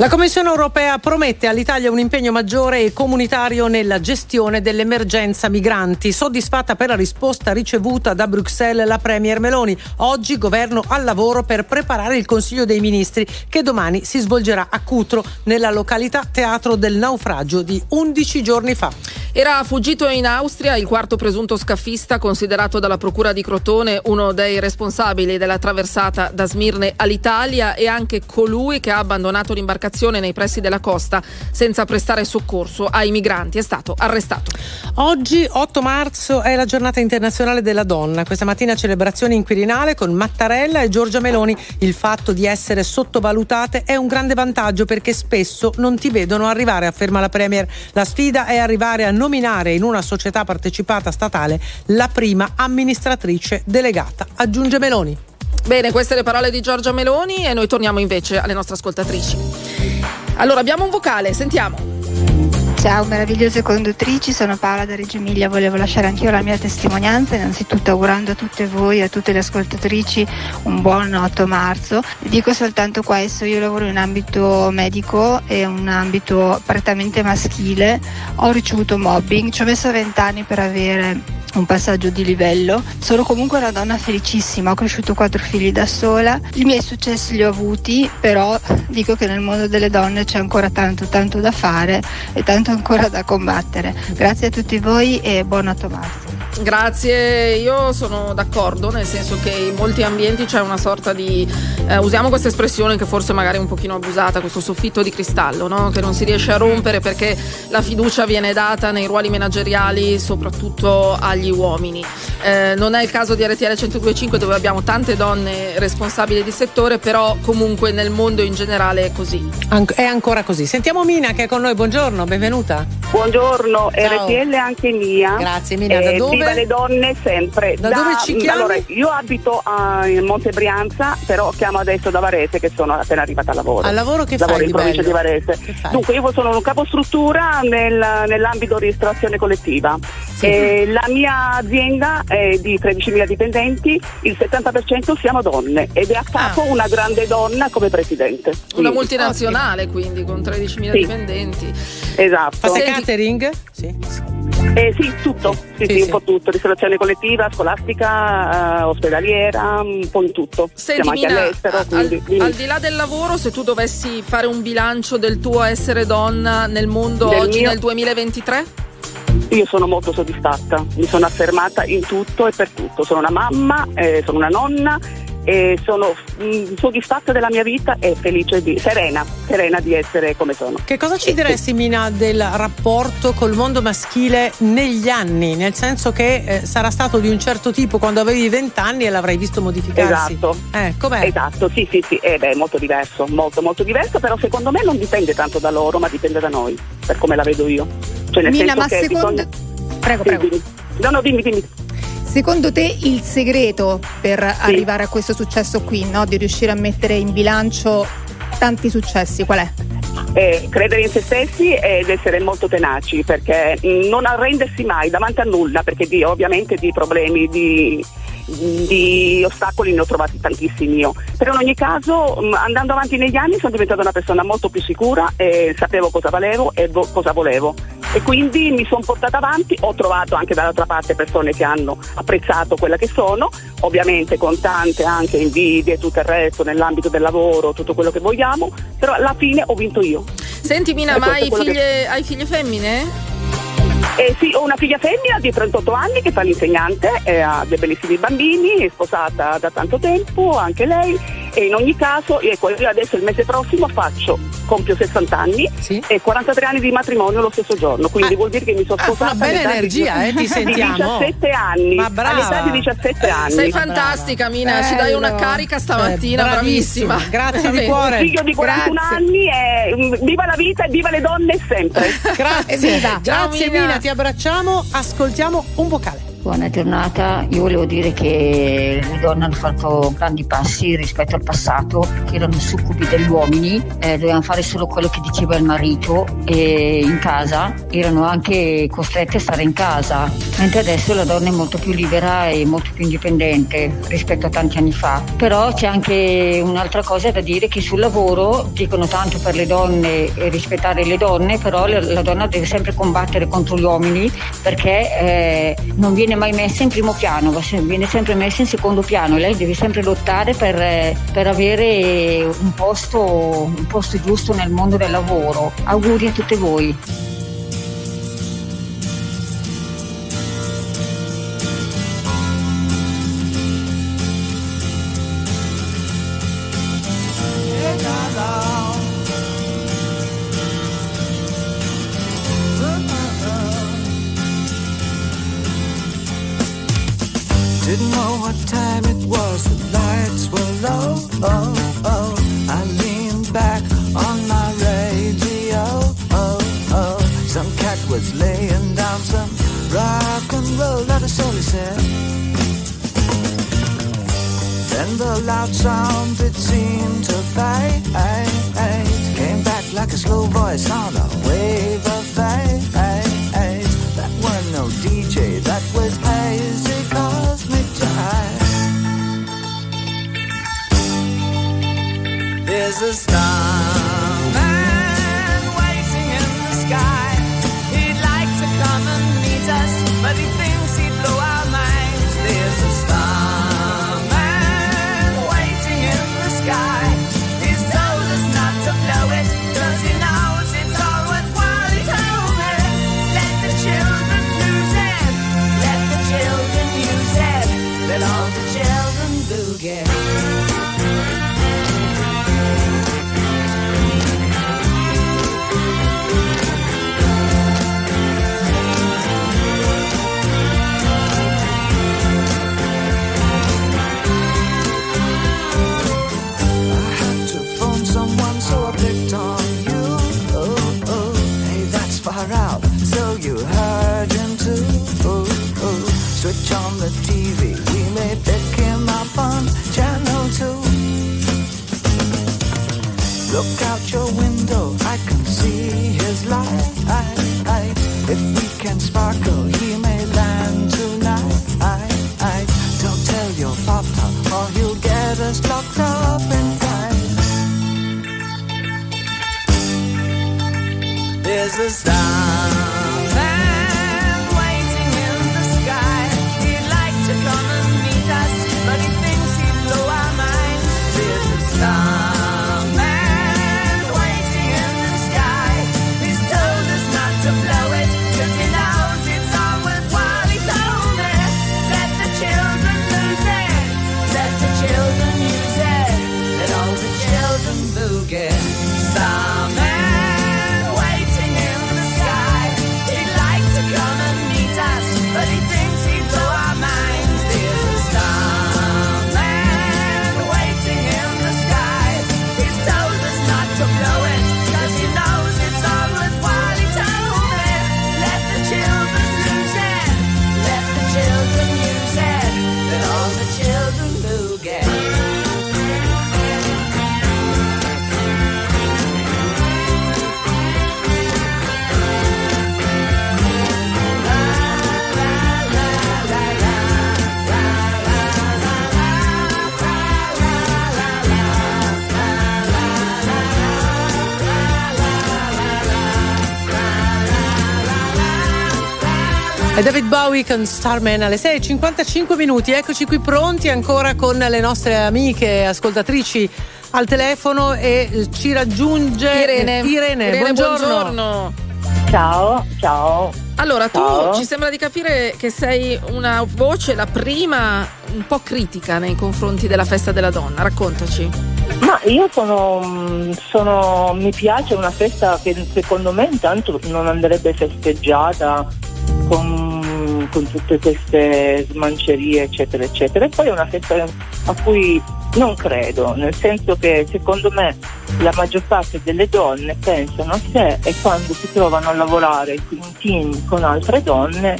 La Commissione europea promette all'Italia un impegno maggiore e comunitario nella gestione dell'emergenza migranti. Soddisfatta per la risposta ricevuta da Bruxelles la Premier Meloni. Oggi governo al lavoro per preparare il Consiglio dei Ministri che domani si svolgerà a Cutro, nella località teatro del naufragio di 11 giorni fa. Era fuggito in Austria il quarto presunto scaffista considerato dalla procura di Crotone uno dei responsabili della traversata da Smirne all'Italia e anche colui che ha abbandonato l'imbarcazione nei pressi della costa senza prestare soccorso ai migranti. È stato arrestato. Oggi 8 marzo è la giornata internazionale della donna. Questa mattina celebrazioni in Quirinale con Mattarella e Giorgia Meloni. Il fatto di essere sottovalutate è un grande vantaggio perché spesso non ti vedono arrivare, afferma la Premier. La sfida è arrivare a nominare in una società partecipata statale la prima amministratrice delegata, aggiunge Meloni. Bene, queste le parole di Giorgia Meloni e noi torniamo invece alle nostre ascoltatrici. Allora, abbiamo un vocale, sentiamo. Ciao meravigliose conduttrici, sono Paola da Reggio Emilia, volevo lasciare anch'io la mia testimonianza, innanzitutto augurando a tutte voi e a tutte le ascoltatrici un buon 8 marzo. Dico soltanto questo, io lavoro in ambito medico, è un ambito prettamente maschile, ho ricevuto mobbing, ci ho messo 20 anni per avere un passaggio di livello, sono comunque una donna felicissima, ho cresciuto 4 figli da sola, i miei successi li ho avuti, però dico che nel mondo delle donne c'è ancora tanto da fare e tanto ancora da combattere. Grazie a tutti voi e buon 8 marzo. Grazie, io sono d'accordo, nel senso che in molti ambienti c'è una sorta di, usiamo questa espressione che forse magari è un pochino abusata, questo soffitto di cristallo, no? Che non si riesce a rompere perché la fiducia viene data nei ruoli manageriali soprattutto agli uomini. Non è il caso di RTL 102.5 dove abbiamo tante donne responsabili di settore, però comunque nel mondo in generale è così. È ancora così. Sentiamo Mina che è con noi, buongiorno, benvenuta. Buongiorno, ciao. RTL anche mia. Grazie Mina, da dove? Le donne sempre. Da dove ci chiami? Allora, io abito in Monte Brianza, però chiamo adesso da Varese che sono appena arrivata al lavoro. Al lavoro che lavoro fai in provincia di Varese. Dunque io sono un capostruttura nell'ambito di ristorazione collettiva. Sì. La mia azienda è di 13.000 dipendenti, il 70% siamo donne ed è a capo una grande donna come presidente. Una multinazionale quindi con 13.000 dipendenti. Esatto. Fate catering? Sì. Sì, tutto, sì, un po' tutto, ristorazione collettiva, scolastica, ospedaliera, un po' in tutto. Senti, siamo anche Mina, all'estero, quindi. Al di là del lavoro, se tu dovessi fare un bilancio del tuo essere donna nel mondo oggi, nel 2023? Io sono molto soddisfatta, mi sono affermata in tutto e per tutto, sono una mamma, sono una nonna e sono soddisfatta della mia vita e felice, serena di essere come sono. Che cosa ci diresti Mina del rapporto col mondo maschile negli anni, nel senso che sarà stato di un certo tipo quando avevi 20 anni e l'avrai visto modificarsi? Esatto. Com'è? Esatto, sì, molto diverso, molto diverso, però secondo me non dipende tanto da loro ma dipende da noi, per come la vedo io. Cioè nel Mina, senso ma che secondo... bisogna... Prego. Dimmi. No, dimmi. Secondo te il segreto per arrivare a questo successo qui, no? Di riuscire a mettere in bilancio tanti successi, qual è? Credere in se stessi ed essere molto tenaci, perché non arrendersi mai davanti a nulla, perché ovviamente di problemi, di ostacoli ne ho trovati tantissimi io, però in ogni caso andando avanti negli anni sono diventata una persona molto più sicura e sapevo cosa valevo e cosa volevo e quindi mi sono portata avanti. Ho trovato anche dall'altra parte persone che hanno apprezzato quella che sono, ovviamente con tante anche invidie e tutto il resto nell'ambito del lavoro, tutto quello che vogliamo, però alla fine ho vinto io. Senti Mina, ma hai figlie femmine? Sì, ho una figlia femmina di 38 anni che fa l'insegnante, ha dei bellissimi bambini, è sposata da tanto tempo, anche lei, e in ogni caso io adesso il mese prossimo compio 60 anni e 43 anni di matrimonio lo stesso giorno, quindi vuol dire che mi sono sposata una bella energia, ti sentiamo. Di 17 anni, ma brava. All'età di 17 anni. Sei fantastica Mina, ci dai una carica stamattina, bravissima. Grazie di cuore. Un figlio di 41 anni e viva la vita e viva le donne sempre. Grazie Mina, ti abbracciamo, ascoltiamo un vocale. Buona giornata, io volevo dire che le donne hanno fatto grandi passi rispetto al passato, che erano succubi degli uomini, dovevano fare solo quello che diceva il marito e in casa erano anche costrette a stare in casa, mentre adesso la donna è molto più libera e molto più indipendente rispetto a tanti anni fa. Però c'è anche un'altra cosa da dire, che sul lavoro dicono tanto per le donne e rispettare le donne, però la donna deve sempre combattere contro gli uomini, perché non viene mai messa in primo piano, viene sempre messa in secondo piano. Lei deve sempre lottare per avere un posto giusto nel mondo del lavoro. Auguri a tutte voi. Didn't know what time it was, the lights were low, oh, oh. I leaned back on my radio, oh, oh. Some cat was laying down some rock and roll, that is all he said. Then the loud sound, it seemed to fade, came back like a slow voice on a wave of fate. That were no DJ, that was hazy cosmic jive. There's a starman waiting in the sky. He'd like to come and meet us, but he thinks he'd blow our minds. There's a starman waiting in the sky. He's told us not to blow it, 'cause he knows it's all worthwhile. He's over. Let the children lose it. Let the children use it. Let all the children do get. Out, so you heard him too. Ooh, ooh. Switch on the TV, we may pick him up on channel 2. Look out your window, I can see his light. If we can sparkle, he may land tonight. Don't tell your papa, or he'll get us locked up in time. There's a starman waiting in the sky. He'd like to come and meet us, but he thinks he'd blow our minds. There's a starman waiting in the sky. He's told us not to blow it, 'cause he knows it's all worthwhile. He's over. Let the children lose it. Let the children use it. Let all the children boog it. Starman. David Bowie con Starman alle 6:55. Eccoci qui pronti ancora con le nostre amiche ascoltatrici al telefono e ci raggiunge Irene, buongiorno. Ciao. Allora, ciao. Tu ci sembra di capire che sei una voce, la prima, un po' critica nei confronti della festa della donna, raccontaci. Ma io sono mi piace una festa che secondo me intanto non andrebbe festeggiata con tutte queste smancerie eccetera eccetera, e poi è una festa a cui non credo, nel senso che secondo me la maggior parte delle donne pensano a sé, e quando si trovano a lavorare in team con altre donne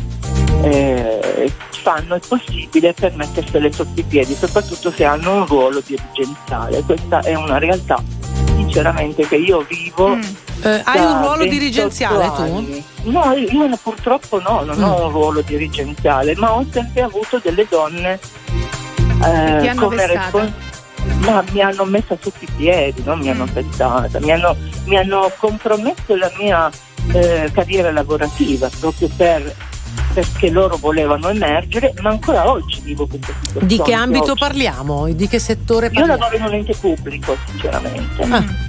fanno il possibile per mettersele sotto i piedi, soprattutto se hanno un ruolo dirigenziale. Questa è una realtà sinceramente che io vivo. Hai un ruolo dirigenziale anni. Tu? No, io purtroppo non ho un ruolo dirigenziale, ma ho sempre avuto delle donne come responsabili. Ma mi hanno messa sotto i piedi, non mi hanno pensata, mi hanno compromesso la mia carriera lavorativa proprio perché loro volevano emergere, ma ancora oggi vivo questo tipo. Di che ambito parliamo? Di che settore parliamo? Io lavoro in un ente pubblico, sinceramente.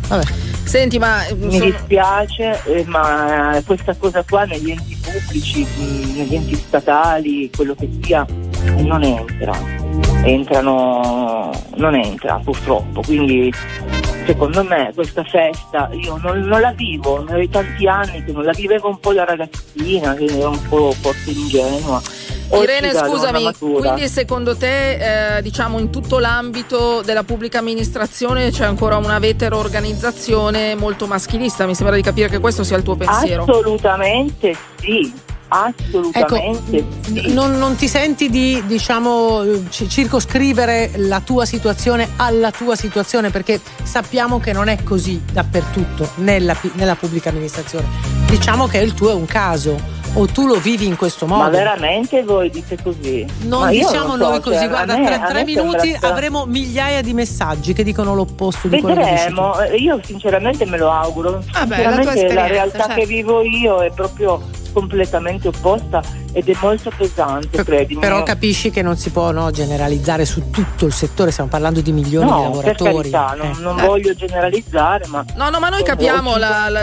Vabbè. Senti, ma mi dispiace, ma questa cosa qua negli enti pubblici, negli enti statali, quello che sia, non entra purtroppo, quindi secondo me questa festa io non la vivo, non ero tanti anni che non la vivevo, un po' la ragazzina che era un po' forse ingenua. Irene, scusami, quindi secondo te in tutto l'ambito della pubblica amministrazione c'è ancora una vetero-organizzazione molto maschilista? Mi sembra di capire che questo sia il tuo pensiero. Assolutamente sì. Assolutamente. Ecco, sì. Non ti senti di circoscrivere la tua situazione alla tua situazione, perché sappiamo che non è così dappertutto nella pubblica amministrazione. Diciamo che il tuo è un caso, o tu lo vivi in questo modo. Ma veramente voi dite così? Non diciamo non so, noi così, cioè, guarda, tra 3 minuti avremo migliaia di messaggi che dicono l'opposto di quello che dici tu. Io sinceramente me lo auguro. Sinceramente la realtà che vivo io è proprio completamente opposta ed è molto pesante, credimi. Però capisci che non si può generalizzare su tutto il settore, stiamo parlando di milioni di lavoratori. Per carità, non voglio generalizzare, ma ma noi capiamo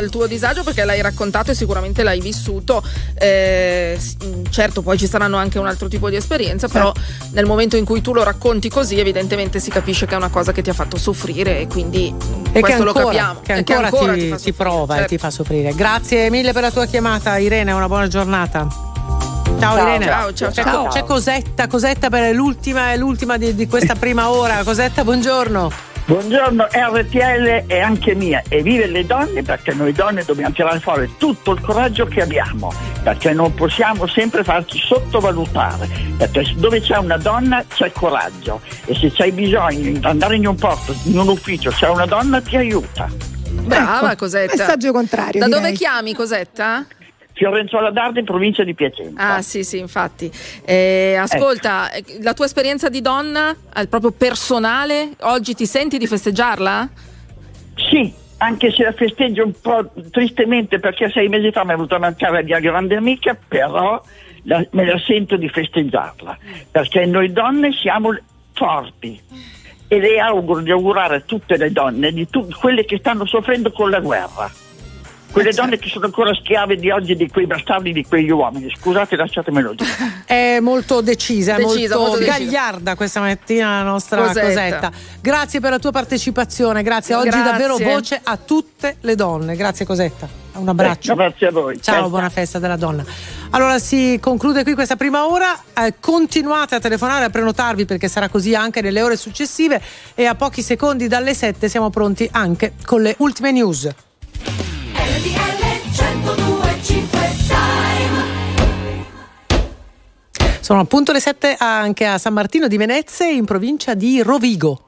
il tuo disagio, perché l'hai raccontato e sicuramente l'hai vissuto. Certo, poi ci saranno anche un altro tipo di esperienza, però nel momento in cui tu lo racconti così, evidentemente si capisce che è una cosa che ti ha fatto soffrire, e quindi questo lo capiamo. Che ancora ti prova e ti fa soffrire. Grazie mille per la tua chiamata, Irene, una buona giornata. Ciao Irene. Ciao. C'è Cosetta per l'ultima di questa prima ora. Cosetta, buongiorno. Buongiorno, RTL è anche mia e vive le donne, perché noi donne dobbiamo tirare fuori tutto il coraggio che abbiamo, perché non possiamo sempre farci sottovalutare, perché dove c'è una donna c'è coraggio, e se c'hai bisogno di andare in un porto, in un ufficio, c'è una donna ti aiuta. Brava, ecco, Cosetta. Messaggio contrario. Da dove chiami, Cosetta? Fiorenzuola d'Arda, in provincia di Piacenza. Ah sì, infatti. Ascolta, la tua esperienza di donna, proprio personale, oggi ti senti di festeggiarla? Sì, anche se la festeggio un po' tristemente, perché 6 mesi fa mi è venuta a mancare la mia grande amica, però me la sento di festeggiarla, perché noi donne siamo forti. E le auguro di augurare a tutte le donne, di quelle che stanno soffrendo con la guerra, quelle donne che sono ancora schiave di oggi, di quei bastardi, di quegli uomini. Scusate, lasciatemelo dire. È molto decisa, molto gagliarda decisa questa mattina la nostra Cosetta. Grazie per la tua partecipazione, grazie. Oggi davvero voce a tutte le donne. Grazie Cosetta, un abbraccio. Grazie a voi. Ciao, buona festa della donna. Allora si conclude qui questa prima ora, continuate a telefonare, a prenotarvi, perché sarà così anche nelle ore successive, e a pochi secondi dalle 7 siamo pronti anche con le ultime news. Sono appunto le 7 anche a San Martino di Venezia, in provincia di Rovigo.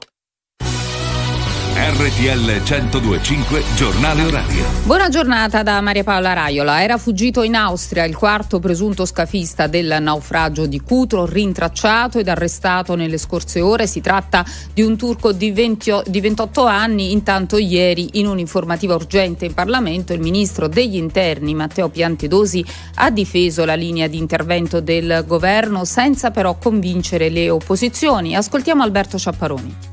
RTL 102.5 Giornale Orario. Buona giornata da Maria Paola Raiola. Era fuggito in Austria il quarto presunto scafista del naufragio di Cutro, rintracciato ed arrestato nelle scorse ore. Si tratta di un turco di 28 anni. Intanto ieri, in un'informativa urgente in Parlamento, il ministro degli Interni Matteo Piantedosi ha difeso la linea di intervento del governo, senza però convincere le opposizioni. Ascoltiamo Alberto Sciapparoni.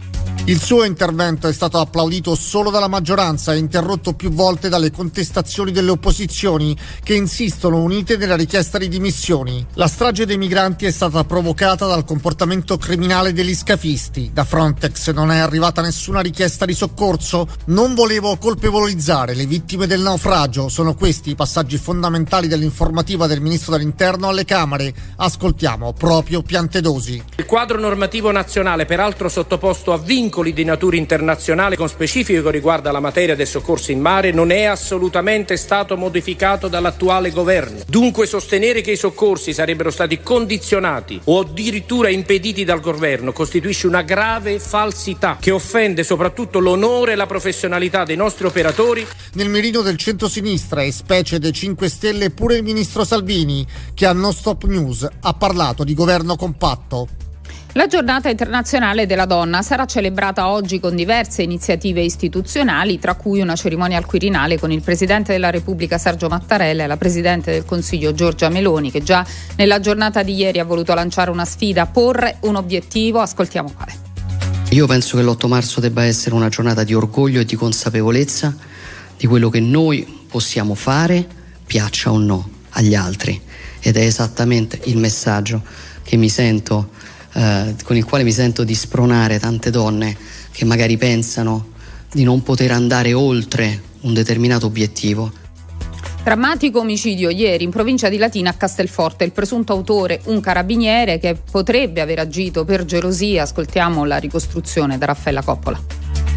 Il suo intervento è stato applaudito solo dalla maggioranza e interrotto più volte dalle contestazioni delle opposizioni, che insistono unite nella richiesta di dimissioni. La strage dei migranti è stata provocata dal comportamento criminale degli scafisti. Da Frontex non è arrivata nessuna richiesta di soccorso. Non volevo colpevolizzare le vittime del naufragio. Sono questi i passaggi fondamentali dell'informativa del ministro dell'Interno alle Camere. Ascoltiamo proprio Piantedosi. Il quadro normativo nazionale, peraltro sottoposto a vincoli vincoli di natura internazionale con specifico riguardo alla materia del soccorso in mare non è assolutamente stato modificato dall'attuale governo. Dunque sostenere che i soccorsi sarebbero stati condizionati o addirittura impediti dal governo costituisce una grave falsità che offende soprattutto l'onore e la professionalità dei nostri operatori. Nel mirino del centro-sinistra e specie dei 5 Stelle pure il ministro Salvini, che a No Stop News ha parlato di governo compatto. La giornata internazionale della donna sarà celebrata oggi con diverse iniziative istituzionali, tra cui una cerimonia al Quirinale con il Presidente della Repubblica Sergio Mattarella e la Presidente del Consiglio Giorgia Meloni, che già nella giornata di ieri ha voluto lanciare una sfida, porre un obiettivo. Ascoltiamo quale. Io penso che l'8 marzo debba essere una giornata di orgoglio e di consapevolezza di quello che noi possiamo fare, piaccia o no, agli altri. Ed è esattamente il messaggio che mi sento con il quale mi sento di spronare tante donne che magari pensano di non poter andare oltre un determinato obiettivo. Drammatico omicidio ieri in provincia di Latina a Castelforte. Il presunto autore, un carabiniere che potrebbe aver agito per gelosia. Ascoltiamo la ricostruzione da Raffaella Coppola.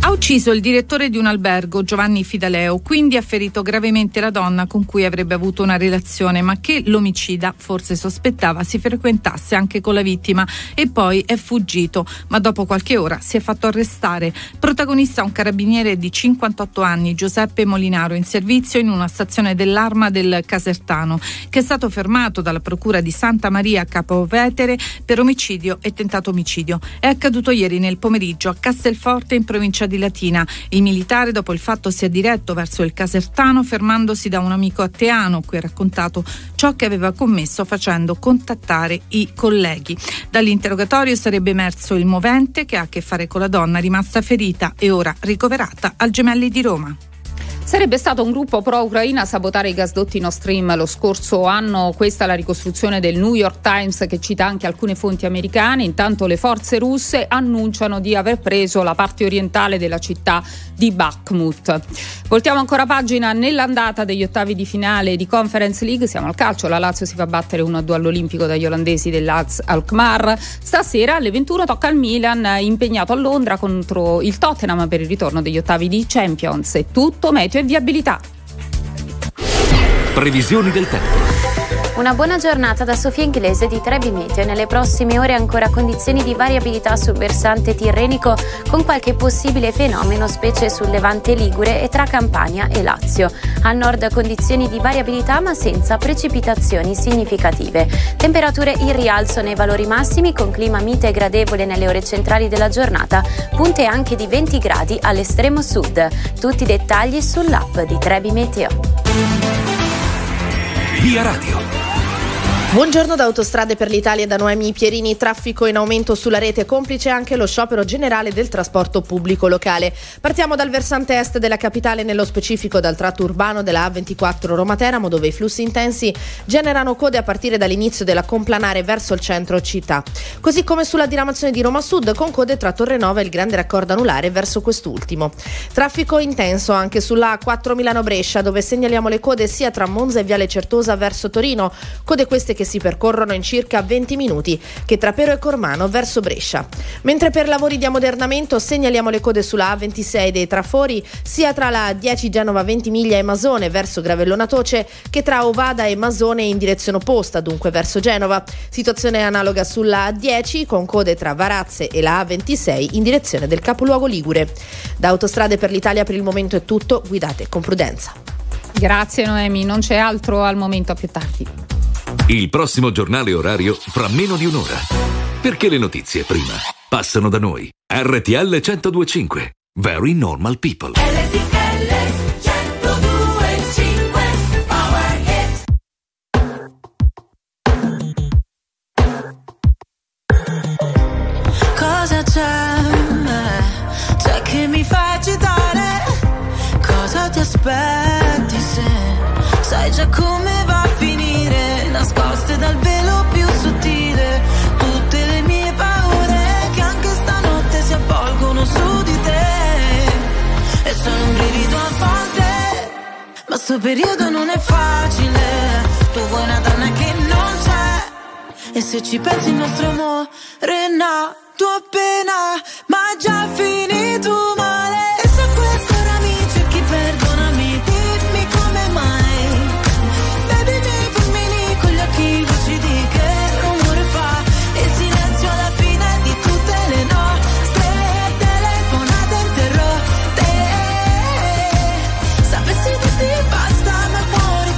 Ha ucciso il direttore di un albergo, Giovanni Fidaleo, quindi ha ferito gravemente la donna con cui avrebbe avuto una relazione, ma che l'omicida forse sospettava si frequentasse anche con la vittima, e poi è fuggito, ma dopo qualche ora si è fatto arrestare. Protagonista un carabiniere di 58 anni, Giuseppe Molinaro, in servizio in una stazione dell'Arma del Casertano, che è stato fermato dalla procura di Santa Maria Capua Vetere per omicidio e tentato omicidio. È accaduto ieri nel pomeriggio a Castelforte in provincia di Latina. Il militare dopo il fatto si è diretto verso il Casertano, fermandosi da un amico a Teano, cui ha raccontato ciò che aveva commesso facendo contattare i colleghi. Dall'interrogatorio sarebbe emerso il movente, che ha a che fare con la donna rimasta ferita e ora ricoverata al Gemelli di Roma. Sarebbe stato un gruppo pro-Ucraina a sabotare i gasdotti Nord Stream lo scorso anno. Questa è la ricostruzione del New York Times, che cita anche alcune fonti americane. Intanto le forze russe annunciano di aver preso la parte orientale della città di Bakhmut. Voltiamo ancora pagina nell'andata degli ottavi di finale di Conference League. Siamo al calcio. La Lazio si fa battere 1-2 all'Olimpico dagli olandesi dell'AZ Alkmaar. Stasera alle 21 tocca al Milan, impegnato a Londra contro il Tottenham per il ritorno degli ottavi di Champions. È tutto, meteo e viabilità. Previsioni del tempo. Una buona giornata da Sofia Inglese di Trebi Meteo. Nelle prossime ore ancora condizioni di variabilità sul versante tirrenico, con qualche possibile fenomeno specie sul levante ligure e tra Campania e Lazio. Al nord condizioni di variabilità ma senza precipitazioni significative. Temperature in rialzo nei valori massimi, con clima mite e gradevole nelle ore centrali della giornata, punte anche di 20 gradi all'estremo sud. Tutti i dettagli sull'app di Trebi Meteo. Via Radio. Buongiorno da Autostrade per l'Italia, da Noemi Pierini. Traffico in aumento sulla rete, complice anche lo sciopero generale del trasporto pubblico locale. Partiamo dal versante est della capitale, nello specifico dal tratto urbano della A24 Roma-Teramo, dove i flussi intensi generano code a partire dall'inizio della Complanare verso il centro città. Così come sulla diramazione di Roma Sud, con code tra Torrenova e il grande raccordo anulare verso quest'ultimo. Traffico intenso anche sulla A4 Milano-Brescia, dove segnaliamo le code sia tra Monza e Viale Certosa verso Torino, code queste che si percorrono in circa 20 minuti, che tra Pero e Cormano verso Brescia. Mentre per lavori di ammodernamento segnaliamo le code sulla A26 dei Trafori, sia tra la 10 Genova Ventimiglia e Masone verso Gravellona Toce, che tra Ovada e Masone in direzione opposta, dunque verso Genova. Situazione analoga sulla A10, con code tra Varazze e la A26 in direzione del capoluogo ligure. Da Autostrade per l'Italia per il momento è tutto, guidate con prudenza. Grazie Noemi, non c'è altro al momento, a più tardi. Il prossimo giornale orario fra meno di un'ora. Perché le notizie prima passano da noi. RTL 102.5. Very Normal People. RTL 102.5. Power Hits. Cosa c'è in me? C'è che mi fa agitare. Cosa ti aspetti se sai già come va a finire? Nascoste dal velo più sottile tutte le mie paure, che anche stanotte si avvolgono su di te, e sono un brivido a volte. Ma sto periodo non è facile, tu vuoi una donna che non c'è, e se ci pensi il nostro amore fatto appena, ma già finito male. E se a quest'ora mi cerchi, perdonami, dimmi come mai. Baby, nei fulmini con gli occhi lucidi, che rumore fa il silenzio alla fine di tutte le nostre telefonate interrotte. Sapessi dirti basta, ma fuori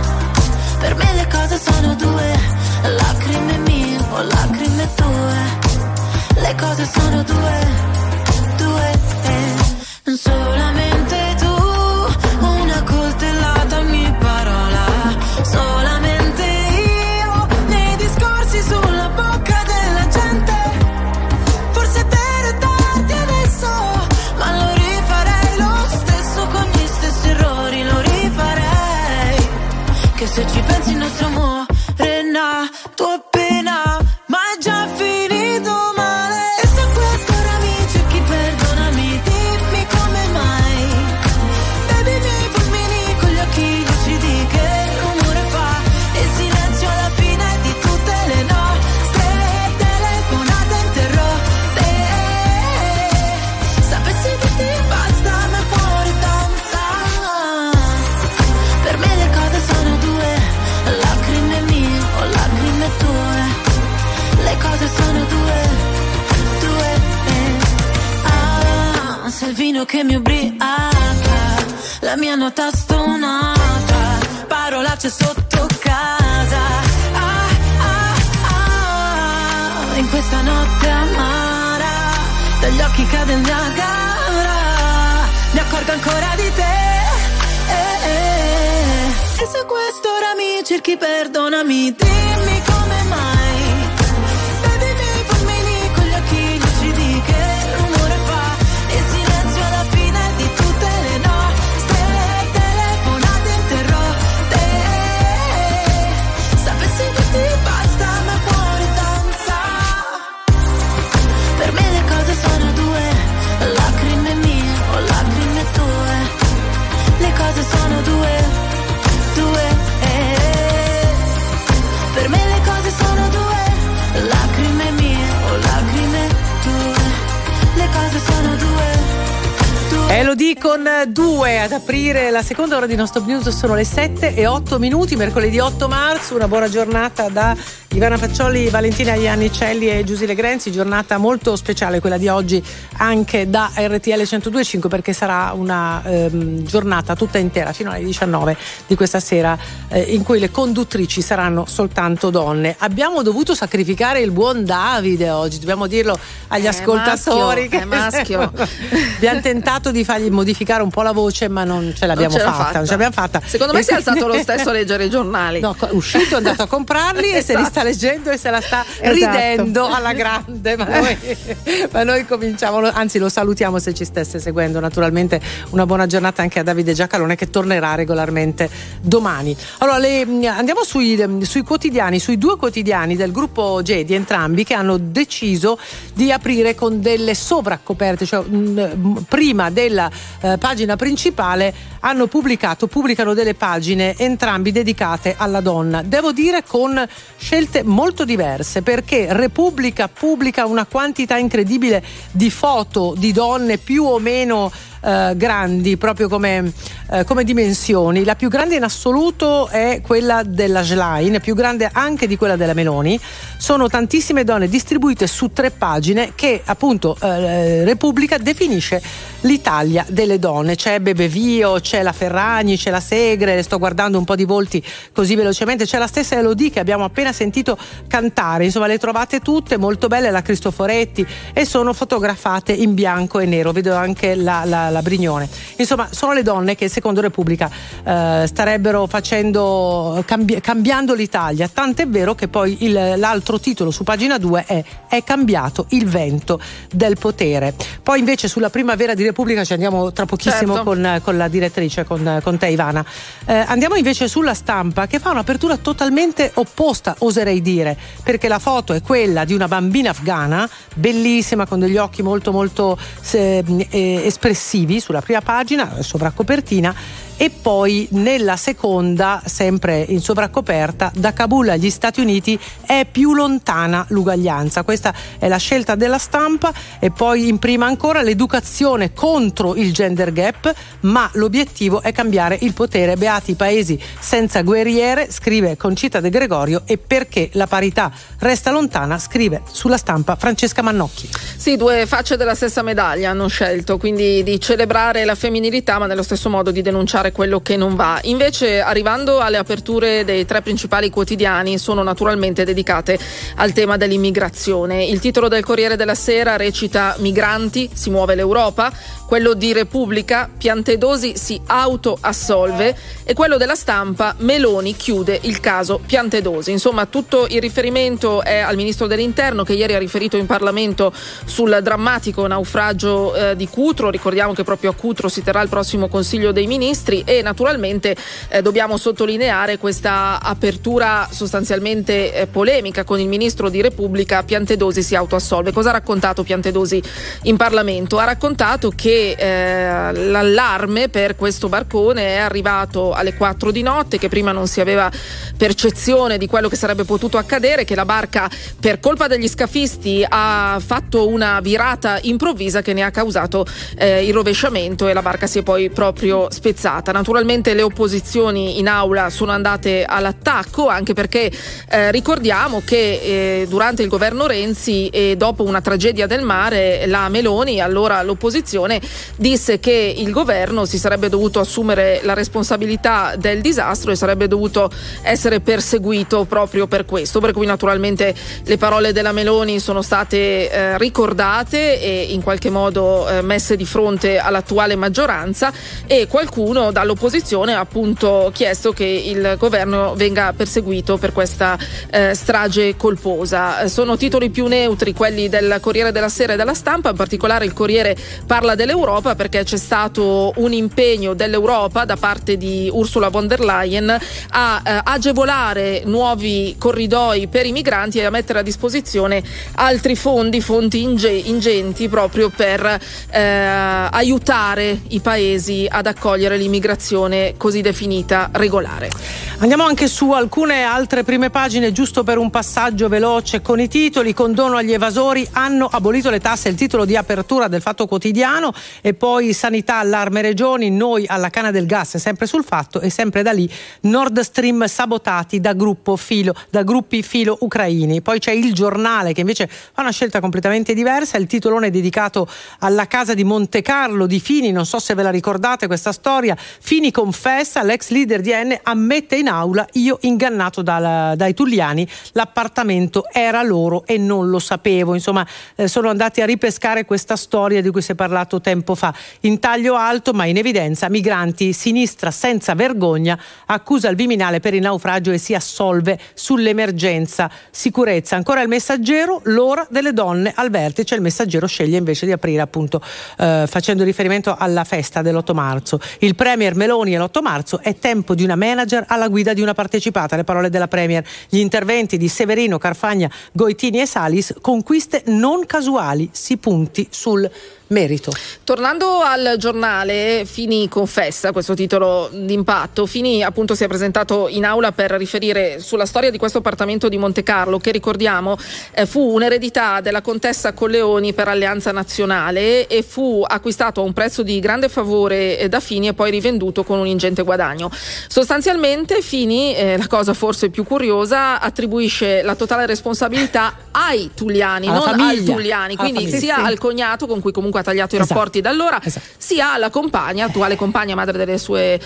danza. Per me le cose sono due, lacrime mie o lacrime tue, le cose sono due, due, e solamente tu, una coltellata ogni parola, solamente io, nei discorsi sulla bocca della gente, forse per tardi adesso, ma lo rifarei lo stesso, con gli stessi errori lo rifarei, che se ci pensi il nostro amore tua pena, ma già finito male. E se a quest'ora mi cerchi, perdonami, dimmi come mai. Baby, nei fulmini con gli occhi lucidi, che rumore fa il silenzio alla fine di tutte le nostre telefonate interrotte. Sapessi dirti basta, ma fuori danza. Per me le cose sono due, lacrime mie o lacrime tue, le cose sono due, due, ah, ah, se il vino che mi ubriaca, la mia nota stonata, parolacce sotto casa, ah, ah, ah, in questa notte amara, dagli occhi cade il Niagara, mi accorgo ancora di te. E se a quest'ora mi cerchi, perdonami, dimmi come mai. Baby, nei fulmini con gli occhi lucidi, che rumore fa il silenzio alla fine di tutte le nostre telefonate interrotte. Sapessi dirti basta, ma fuori danza. Per me le cose sono due, lacrime mie o lacrime tue, le cose sono due. Per me le cose sono due, lacrime mie o lacrime tue, le cose sono due. Elodie con due ad aprire la seconda ora di Nostop News, sono le 7:08, mercoledì 8 marzo, una buona giornata da Ivana Faccioli, Valentina Iannicelli e Giusy Legrenzi, giornata molto speciale quella di oggi anche da RTL 102.5, perché sarà una giornata tutta intera fino alle 19 di questa sera in cui le conduttrici saranno soltanto donne. Abbiamo dovuto sacrificare il buon Davide oggi, dobbiamo dirlo agli ascoltatori, maschio. Abbiamo tentato di fargli modificare un po' la voce, ma non ce l'abbiamo fatta. Secondo me si è alzato lo stesso a leggere i giornali. No, è uscito, è andato a comprarli e se li sta leggendo e se la sta ridendo alla grande, ma noi cominciamo, anzi lo salutiamo se ci stesse seguendo naturalmente, una buona giornata anche a Davide Giacalone che tornerà regolarmente domani. Allora andiamo sui quotidiani, sui due quotidiani del gruppo Gedi, entrambi, che hanno deciso di aprire con delle sovraccoperte, cioè prima della pagina principale hanno pubblicano delle pagine entrambi dedicate alla donna, devo dire con scelte molto diverse, perché Repubblica pubblica una quantità incredibile di foto di donne più o meno grandi, proprio come dimensioni. La più grande in assoluto è quella della Schlein, più grande anche di quella della Meloni. Sono tantissime donne distribuite su 3 pagine che appunto Repubblica definisce l'Italia delle donne. C'è Bebevio, c'è la Ferragni, c'è la Segre, sto guardando un po' di volti così velocemente, c'è la stessa Elodie che abbiamo appena sentito cantare, insomma le trovate tutte molto belle, la Cristoforetti, e sono fotografate in bianco e nero, vedo anche la Brignone. Insomma sono le donne che secondo Repubblica starebbero facendo cambiando l'Italia, tant'è vero che poi l'altro titolo su pagina 2 è cambiato il vento del potere. Poi invece sulla primavera di Repubblica ci andiamo tra pochissimo, certo, con la direttrice, con te Ivana. Andiamo invece sulla Stampa, che fa un'apertura totalmente opposta, oserei dire, perché la foto è quella di una bambina afghana bellissima con degli occhi molto molto espressivi sulla prima pagina, sovra copertina, e poi nella seconda, sempre in sovraccoperta, da Kabul agli Stati Uniti è più lontana l'uguaglianza. Questa è la scelta della stampa. E poi in prima ancora l'educazione contro il gender gap, ma l'obiettivo è cambiare il potere. Beati i paesi senza guerriere, scrive Concita De Gregorio, e perché la parità resta lontana, scrive sulla stampa Francesca Mannocchi. Sì, due facce della stessa medaglia hanno scelto, quindi di celebrare la femminilità ma nello stesso modo di denunciare quello che non va. Invece, arrivando alle aperture dei tre principali quotidiani, sono naturalmente dedicate al tema dell'immigrazione. Il titolo del Corriere della Sera recita: migranti, si muove l'Europa. Quello di Repubblica: Piantedosi si autoassolve. E quello della Stampa: Meloni chiude il caso Piantedosi. Insomma, tutto il riferimento è al ministro dell'Interno, che ieri ha riferito in Parlamento sul drammatico naufragio di Cutro. Ricordiamo che proprio a Cutro si terrà il prossimo Consiglio dei Ministri, e naturalmente dobbiamo sottolineare questa apertura sostanzialmente polemica con il ministro di Repubblica: Piantedosi si autoassolve. Cosa ha raccontato Piantedosi in Parlamento? Ha raccontato che l'allarme per questo barcone è arrivato alle 4 di notte, che prima non si aveva percezione di quello che sarebbe potuto accadere, che la barca per colpa degli scafisti ha fatto una virata improvvisa che ne ha causato il rovesciamento, e la barca si è poi proprio spezzata. Naturalmente le opposizioni in aula sono andate all'attacco, anche perché ricordiamo che durante il governo Renzi e dopo una tragedia del mare, la Meloni, allora l'opposizione, disse che il governo si sarebbe dovuto assumere la responsabilità del disastro e sarebbe dovuto essere perseguito proprio per questo, per cui naturalmente le parole della Meloni sono state ricordate e in qualche modo messe di fronte all'attuale maggioranza, e qualcuno dall'opposizione ha appunto chiesto che il governo venga perseguito per questa strage colposa. Sono titoli più neutri quelli del Corriere della Sera e della Stampa. In particolare il Corriere parla dell'Europa, perché c'è stato un impegno dell'Europa da parte di Ursula von der Leyen a agevolare nuovi corridoi per i migranti e a mettere a disposizione altri fondi ingenti proprio per aiutare i paesi ad accogliere l'immigrazione così definita regolare. Andiamo anche su alcune altre prime pagine, giusto per un passaggio veloce con i titoli. Condono agli evasori, hanno abolito le tasse, il titolo di apertura del Fatto Quotidiano. E poi sanità, allarme regioni, noi alla canna del gas, sempre sul Fatto. E sempre da lì, Nord Stream sabotati da gruppi filo ucraini. Poi c'è Il Giornale, che invece fa una scelta completamente diversa. Il titolone è dedicato alla casa di Monte Carlo di Fini, non so se ve la ricordate questa storia. Fini confessa, l'ex leader di AN ammette in aula: io, ingannato dai Tulliani, l'appartamento era loro e non lo sapevo. Insomma, sono andati a ripescare questa storia di cui si è parlato tempo fa. In taglio alto ma in evidenza, migranti, sinistra senza vergogna accusa il Viminale per il naufragio e si assolve sull'emergenza sicurezza. Ancora il Messaggero, l'ora delle donne al vertice. Il Messaggero sceglie invece di aprire appunto facendo riferimento alla festa dell'8 marzo. Il Premier Meloni e l'8 marzo è tempo di una manager alla guida di una partecipata. Le parole della Premier, gli interventi di Severino, Carfagna, Goitini e Salis: conquiste non casuali, si punti sul merito. Tornando al Giornale, Fini confessa, questo titolo d'impatto. Fini appunto si è presentato in aula per riferire sulla storia di questo appartamento di Monte Carlo, che ricordiamo fu un'eredità della contessa Colleoni per Alleanza Nazionale e fu acquistato a un prezzo di grande favore da Fini e poi rivenduto con un ingente guadagno. Sostanzialmente Fini, la cosa forse più curiosa, attribuisce la totale responsabilità ai Tulliani, alla non famiglia, al Tulliani, quindi famiglia, sia sì. Al cognato, con cui comunque ha tagliato i rapporti da allora, sia la compagna, attuale compagna, madre delle sue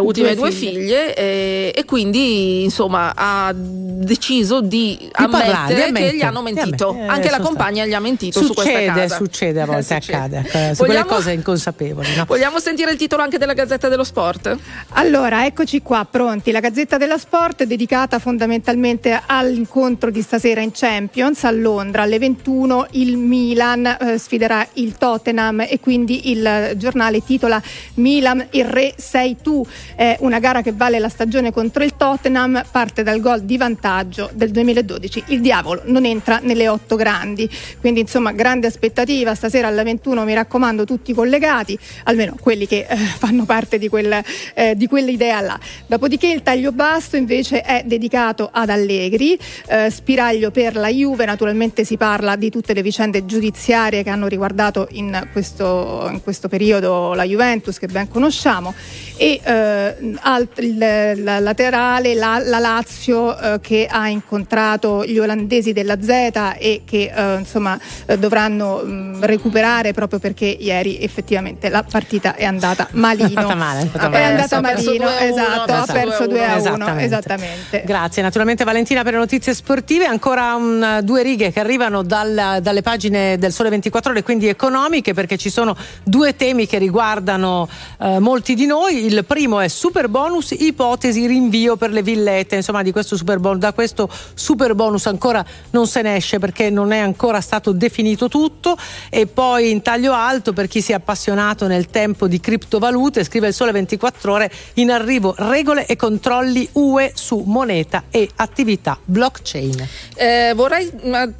ultime due figlie, e quindi insomma ha deciso di ammettere che gli hanno mentito. Anche la compagna gli ha mentito su questa casa. Succede a volte, accade. Su quelle cose inconsapevoli, no? Vogliamo sentire il titolo anche della Gazzetta dello Sport? Allora, eccoci qua, pronti. La Gazzetta dello Sport è dedicata fondamentalmente all'incontro di stasera in Champions, Champions. A Londra alle 21 il Milan sfiderà il Tottenham e quindi il giornale titola Milan il re sei tu, una gara che vale la stagione contro il Tottenham, parte dal gol di vantaggio del 2012, il diavolo non entra nelle 8 grandi, quindi insomma grande aspettativa stasera alle 21, mi raccomando tutti collegati, almeno quelli che fanno parte di quell'idea là. Dopodiché il taglio basso invece è dedicato ad Allegri, spiraglio per la Juve, naturalmente si parla di tutte le vicende giudiziarie che hanno riguardato in questo periodo la Juventus che ben conosciamo, e laterale la Lazio che ha incontrato gli olandesi della Z e che dovranno recuperare proprio perché ieri effettivamente la partita è andata malino. Ha perso 2-1, esattamente. Grazie naturalmente Valentina per le notizie sportive. Ancora due righe che arrivano dalle pagine del Sole 24 Ore, quindi economiche, perché ci sono due temi che riguardano molti di noi. Il primo è super bonus, ipotesi rinvio per le villette, insomma di questo super bonus, da questo super bonus ancora non se ne esce perché non è ancora stato definito tutto. E poi in taglio alto, per chi si è appassionato nel tempo di criptovalute, scrive il Sole 24 Ore, in arrivo regole e controlli UE su moneta e attività blockchain. Vorrei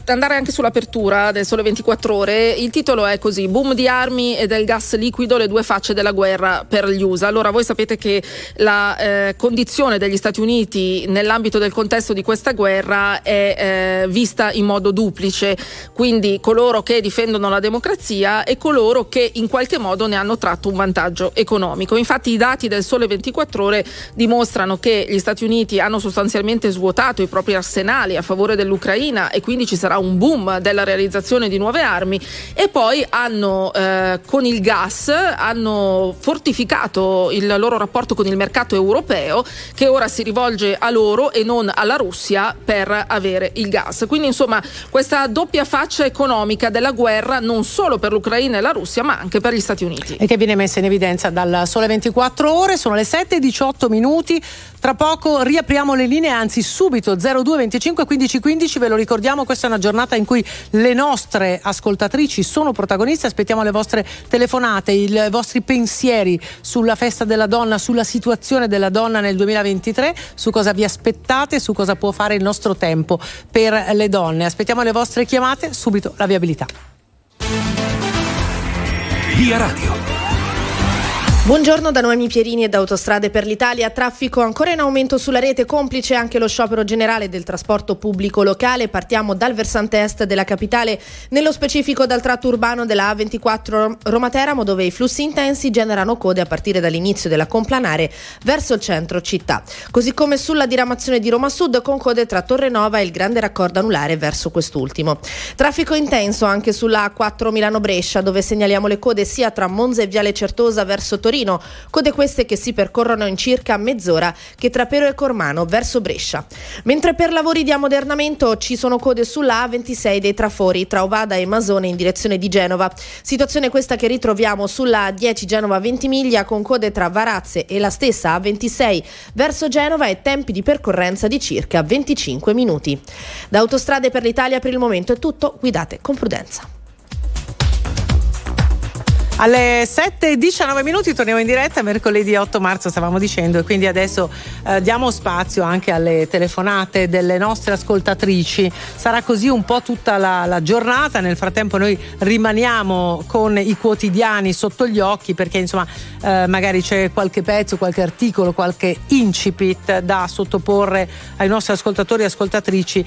andare anche sull'apertura del Sole 24 Ore. Il titolo è così: boom di armi e del gas liquido, le due facce della guerra per gli USA. Allora voi sapete che la condizione degli Stati Uniti nell'ambito del contesto di questa guerra è vista in modo duplice, quindi coloro che difendono la democrazia e coloro che in qualche modo ne hanno tratto un vantaggio economico. Infatti i dati del Sole 24 Ore dimostrano che gli Stati Uniti hanno sostanzialmente svuotato i propri arsenali a favore dell'Ucraina e quindi ci sarà un boom della realizzazione di nuove armi, e poi hanno con il gas hanno fortificato il loro rapporto con il mercato europeo, che ora si rivolge a loro e non alla Russia per avere il gas. Quindi insomma questa doppia faccia economica della guerra non solo per l'Ucraina e la Russia ma anche per gli Stati Uniti, e che viene messa in evidenza dal Sole 24 Ore. Sono le 7:18, tra poco riapriamo le linee, anzi subito 02 25 15 15, ve lo ricordiamo, questa è una giornata in cui le nostre ascoltatrici sono protagoniste, aspettiamo le vostre telefonate, i vostri pensieri sulla festa della donna, sulla situazione della donna nel 2023, su cosa vi aspettate, su cosa può fare il nostro tempo per le donne. Aspettiamo le vostre chiamate, subito la viabilità. Via Radio. Buongiorno da Noemi Pierini e da Autostrade per l'Italia. Traffico ancora in aumento sulla rete, complice anche lo sciopero generale del trasporto pubblico locale. Partiamo dal versante est della capitale, nello specifico dal tratto urbano della A24 Roma-Teramo, dove i flussi intensi generano code a partire dall'inizio della Complanare verso il centro città, così come sulla diramazione di Roma Sud con code tra Torrenova e il grande raccordo anulare verso quest'ultimo. Traffico intenso anche sulla A4 Milano-Brescia, dove segnaliamo le code sia tra Monza e Viale Certosa verso Torino, code queste che si percorrono in circa mezz'ora, che tra Pero e Cormano verso Brescia. Mentre per lavori di ammodernamento ci sono code sulla A26 dei Trafori tra Ovada e Masone in direzione di Genova, situazione questa che ritroviamo sulla A10 Genova Ventimiglia con code tra Varazze e la stessa A26 verso Genova e tempi di percorrenza di circa 25 minuti. Da Autostrade per l'Italia per il momento è tutto, guidate con prudenza. Alle 7:19 torniamo in diretta mercoledì 8 marzo, stavamo dicendo, e quindi adesso diamo spazio anche alle telefonate delle nostre ascoltatrici. Sarà così un po' tutta la giornata. Nel frattempo noi rimaniamo con i quotidiani sotto gli occhi, perché insomma magari c'è qualche pezzo, qualche articolo, qualche incipit da sottoporre ai nostri ascoltatori e ascoltatrici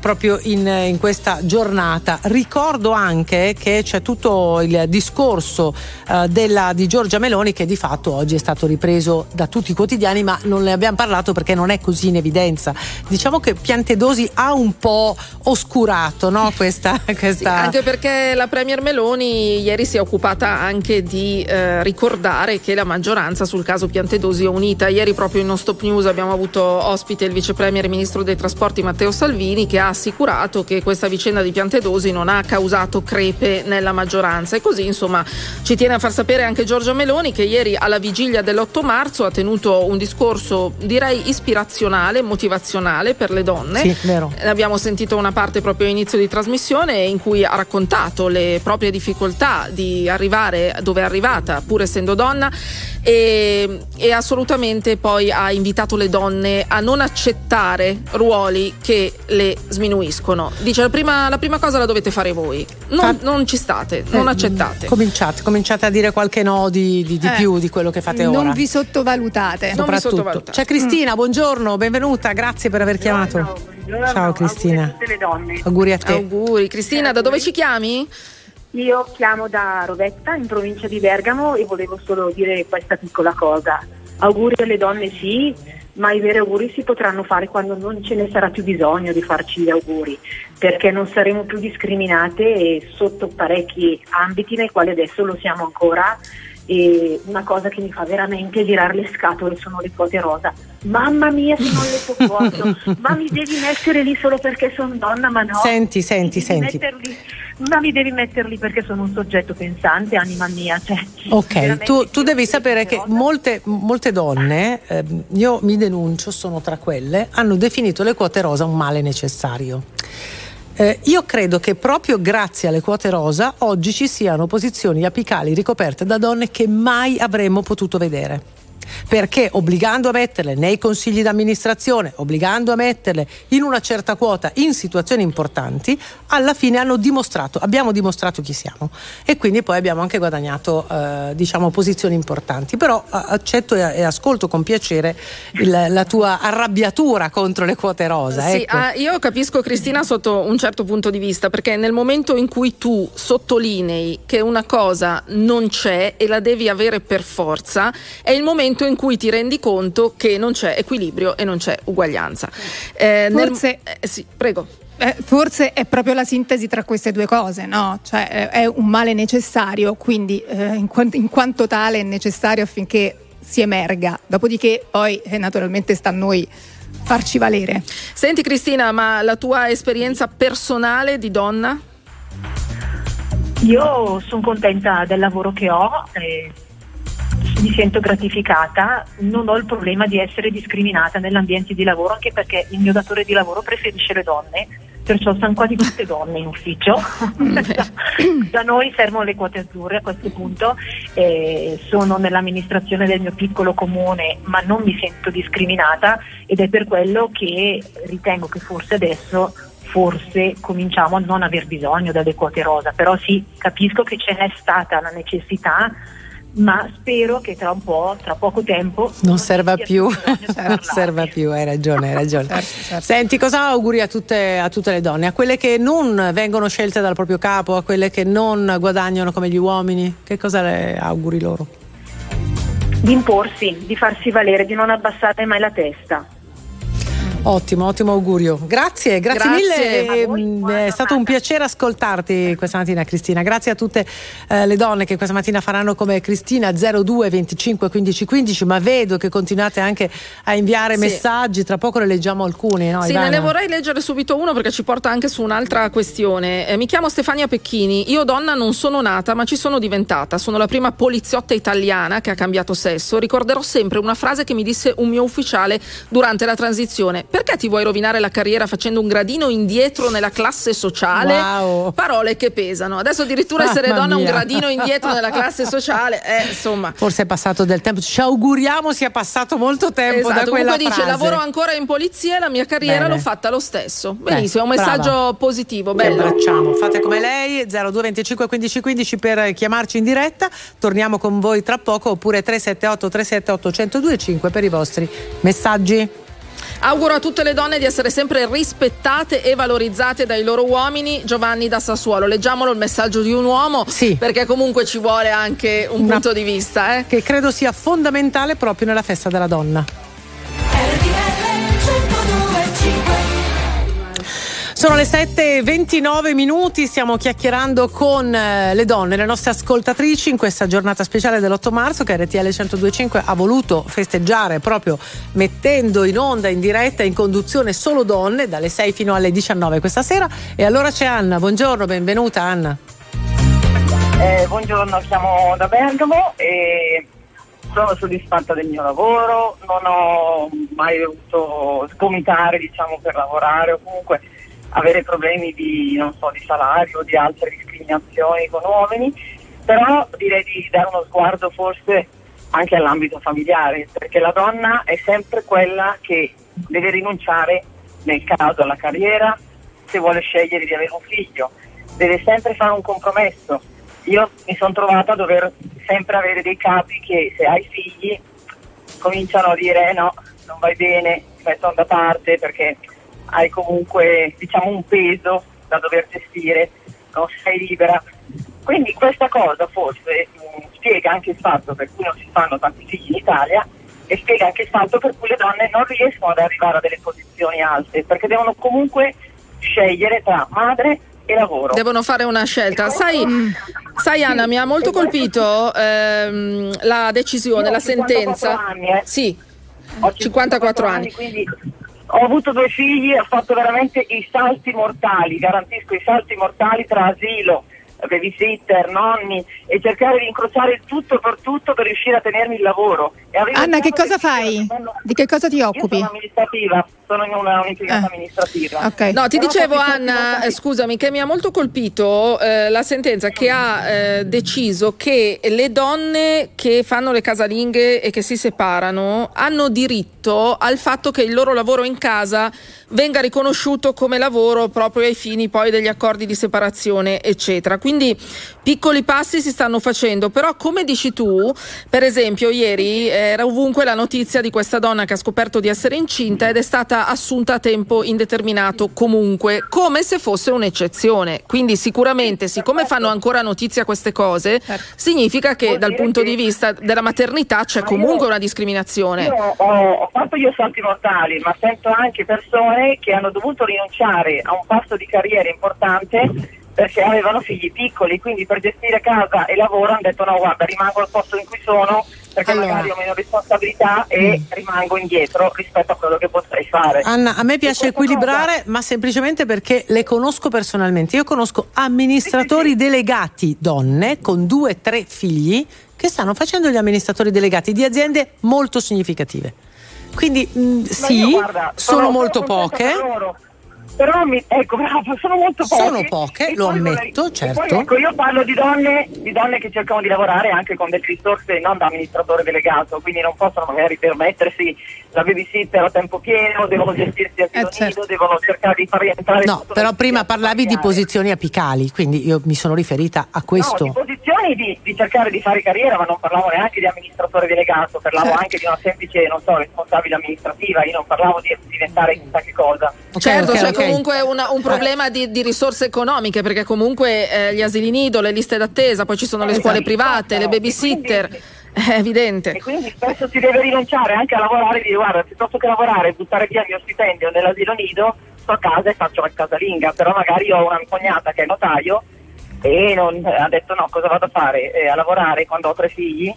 proprio in questa giornata. Ricordo anche che c'è tutto il discorso di Giorgia Meloni, che di fatto oggi è stato ripreso da tutti i quotidiani, ma non ne abbiamo parlato perché non è così in evidenza. Diciamo che Piantedosi ha un po' oscurato, no? Questa... Sì, anche perché la Premier Meloni ieri si è occupata anche di ricordare che la maggioranza sul caso Piantedosi è unita. Ieri proprio in Non Stop News abbiamo avuto ospite il vice premier e ministro dei trasporti Matteo Salvini, che ha assicurato che questa vicenda di Piantedosi non ha causato crepe nella maggioranza, e così insomma Ci tiene a far sapere anche Giorgia Meloni, che ieri alla vigilia dell'8 marzo ha tenuto un discorso, direi ispirazionale, motivazionale per le donne. Sì, vero. Abbiamo sentito una parte proprio all'inizio di trasmissione in cui ha raccontato le proprie difficoltà di arrivare dove è arrivata, pur essendo donna, e assolutamente poi ha invitato le donne a non accettare ruoli che le sminuiscono. Dice la prima cosa la dovete fare voi, non ci state, non accettate. Cominciate a dire qualche no di più di quello che fate ora. Non vi sottovalutate. Soprattutto. C'è Cristina, buongiorno, benvenuta, grazie per aver chiamato. Ciao Cristina. Auguri a tutte le donne. Auguri a te. Auguri. Cristina, da dove ci chiami? Io chiamo da Rovetta, in provincia di Bergamo, e volevo solo dire questa piccola cosa. Auguri alle donne sì, ma i veri auguri si potranno fare quando non ce ne sarà più bisogno di farci gli auguri, perché non saremo più discriminate sotto parecchi ambiti nei quali adesso lo siamo ancora. E una cosa che mi fa veramente girare le scatole sono le quote rosa. Mamma mia, se non le sopporto. Ma mi devi mettere lì solo perché sono donna? Ma no, senti. Ma mi devi metterli perché sono un soggetto pensante, anima mia. Cioè, ok, tu devi sapere che molte donne, io mi denuncio, sono tra quelle, hanno definito le quote rosa un male necessario. Io credo che proprio grazie alle quote rosa oggi ci siano posizioni apicali ricoperte da donne che mai avremmo potuto vedere. Perché obbligando a metterle nei consigli d'amministrazione, obbligando a metterle in una certa quota in situazioni importanti, alla fine abbiamo dimostrato chi siamo, e quindi poi abbiamo anche guadagnato posizioni importanti. Però accetto e ascolto con piacere la tua arrabbiatura contro le quote rosa. Sì, ecco. Io capisco Cristina sotto un certo punto di vista, perché nel momento in cui tu sottolinei che una cosa non c'è e la devi avere per forza, è il momento in cui ti rendi conto che non c'è equilibrio e non c'è uguaglianza. Prego. Forse è proprio la sintesi tra queste due cose, no? Cioè è un male necessario, quindi in quanto tale è necessario affinché si emerga. Dopodiché poi naturalmente sta a noi farci valere. Senti Cristina, ma la tua esperienza personale di donna? Io sono contenta del lavoro che ho, mi sento gratificata, non ho il problema di essere discriminata nell'ambiente di lavoro, anche perché il mio datore di lavoro preferisce le donne, perciò sono quasi tutte donne in ufficio. Da noi servono le quote azzurre a questo punto. Sono nell'amministrazione del mio piccolo comune, ma non mi sento discriminata, ed è per quello che ritengo che forse adesso cominciamo a non aver bisogno delle quote rosa. Però sì, capisco che ce n'è stata la necessità, ma spero che tra poco tempo non serva più. Non serva più, hai ragione. Certo. Senti, cosa auguri a tutte le donne, a quelle che non vengono scelte dal proprio capo, a quelle che non guadagnano come gli uomini? Che cosa le auguri loro? Di imporsi, di farsi valere, di non abbassare mai la testa. Ottimo augurio. Grazie mille, è stato un piacere ascoltarti questa mattina, Cristina. Grazie a tutte le donne che questa mattina faranno come Cristina, 02 25 15 15, ma vedo che continuate anche a inviare messaggi, tra poco ne leggiamo alcuni, no? Sì, Ivana? Ne vorrei leggere subito uno perché ci porta anche su un'altra questione. Mi chiamo Stefania Pecchini, io donna non sono nata ma ci sono diventata, sono la prima poliziotta italiana che ha cambiato sesso. Ricorderò sempre una frase che mi disse un mio ufficiale durante la transizione: perché ti vuoi rovinare la carriera facendo un gradino indietro nella classe sociale? Wow. Parole che pesano. Adesso addirittura essere donna un gradino indietro nella classe sociale, insomma. Forse è passato del tempo, ci auguriamo sia passato molto tempo, esatto, da quella frase. Dice: lavoro ancora in polizia e la mia carriera l'ho fatta lo stesso. Benissimo, un messaggio positivo, bello. Abbracciamo, fate come lei, 0225 15 15 per chiamarci in diretta, torniamo con voi tra poco, oppure 378 378 1025 per i vostri messaggi. Auguro a tutte le donne di essere sempre rispettate e valorizzate dai loro uomini. Giovanni da Sassuolo, leggiamolo il messaggio di un uomo, perché comunque ci vuole anche un punto di vista, che credo sia fondamentale proprio nella festa della donna. Sono le 7:29 minuti, stiamo chiacchierando con le donne, le nostre ascoltatrici, in questa giornata speciale dell'8 marzo che RTL 102.5 ha voluto festeggiare proprio mettendo in onda, in diretta, in conduzione solo donne dalle 6 fino alle 19 questa sera. E allora c'è Anna, buongiorno, benvenuta Anna. Buongiorno, siamo da Bergamo e sono soddisfatta del mio lavoro, non ho mai dovuto sgomitare, diciamo, per lavorare o comunque avere problemi di, non so, di salario o di altre discriminazioni con uomini, però direi di dare uno sguardo forse anche all'ambito familiare, perché la donna è sempre quella che deve rinunciare, nel caso, alla carriera, se vuole scegliere di avere un figlio, deve sempre fare un compromesso. Io mi sono trovata a dover sempre avere dei capi che, se hai figli, cominciano a dire no, non vai bene, ti mettono da parte perché hai comunque, diciamo, un peso da dover gestire, non sei libera. Quindi questa cosa forse spiega anche il fatto per cui non si fanno tanti figli in Italia e spiega anche il fatto per cui le donne non riescono ad arrivare a delle posizioni alte, perché devono comunque scegliere tra madre e lavoro. Devono fare una scelta. Sai Anna, mi ha molto colpito la decisione, la sentenza. Anni, Sì, ho 54 anni. Quindi ho avuto 2 figli, ho fatto veramente i salti mortali, garantisco i salti mortali tra asilo, babysitter, nonni, e cercare di incrociare tutto per tutto per riuscire a tenermi il lavoro. E Anna, che cosa fai? Di che cosa ti occupi? Io sono amministrativa, sono in un'impiegata amministrativa. Okay. No, ti dicevo Anna, scusami, che mi ha molto colpito la sentenza che ha deciso che le donne che fanno le casalinghe e che si separano hanno diritto al fatto che il loro lavoro in casa venga riconosciuto come lavoro proprio ai fini poi degli accordi di separazione, eccetera. Quindi piccoli passi si stanno facendo, però come dici tu, per esempio ieri era ovunque la notizia di questa donna che ha scoperto di essere incinta ed è stata assunta a tempo indeterminato comunque, come se fosse un'eccezione. Quindi sicuramente, siccome fanno ancora notizia queste cose, significa che dal punto di vista della maternità c'è comunque una discriminazione. Io ho fatto io salti mortali, ma sento anche persone che hanno dovuto rinunciare a un passo di carriera importante perché avevano figli piccoli, quindi per gestire casa e lavoro hanno detto no, guarda, rimango al posto in cui sono perché magari ho meno responsabilità e rimango indietro rispetto a quello che potrei fare. Anna, a me piace equilibrare, ma semplicemente perché le conosco personalmente. Io conosco amministratori delegati donne con 2-3 figli che stanno facendo gli amministratori delegati di aziende molto significative. Quindi sono molto poche. Però sono molto poche. Sono poche, lo ammetto, certo. Poi, ecco, io parlo di donne che cercano di lavorare anche con delle risorse non da amministratore delegato, quindi non possono magari permettersi la babysitter a tempo pieno, devono gestirsi a nido, devono cercare di far rientrare. No, però prima parlavi di posizioni apicali, quindi io mi sono riferita a questo. No, di posizioni di cercare di fare carriera, ma non parlavo neanche di amministratore delegato, parlavo anche di una semplice, non so, responsabile amministrativa, io non parlavo di diventare chissà che cosa. Okay. Comunque un problema di risorse economiche, perché comunque gli asili nido, le liste d'attesa, poi ci sono le scuole private, le babysitter, quindi, è evidente. E quindi spesso si deve rinunciare anche a lavorare e dire guarda, piuttosto che lavorare e buttare via il mio stipendio nell'asilo nido, sto a casa e faccio la casalinga, però magari ho una cognata che è notaio e ha detto no, cosa vado a fare? A lavorare quando ho 3 figli?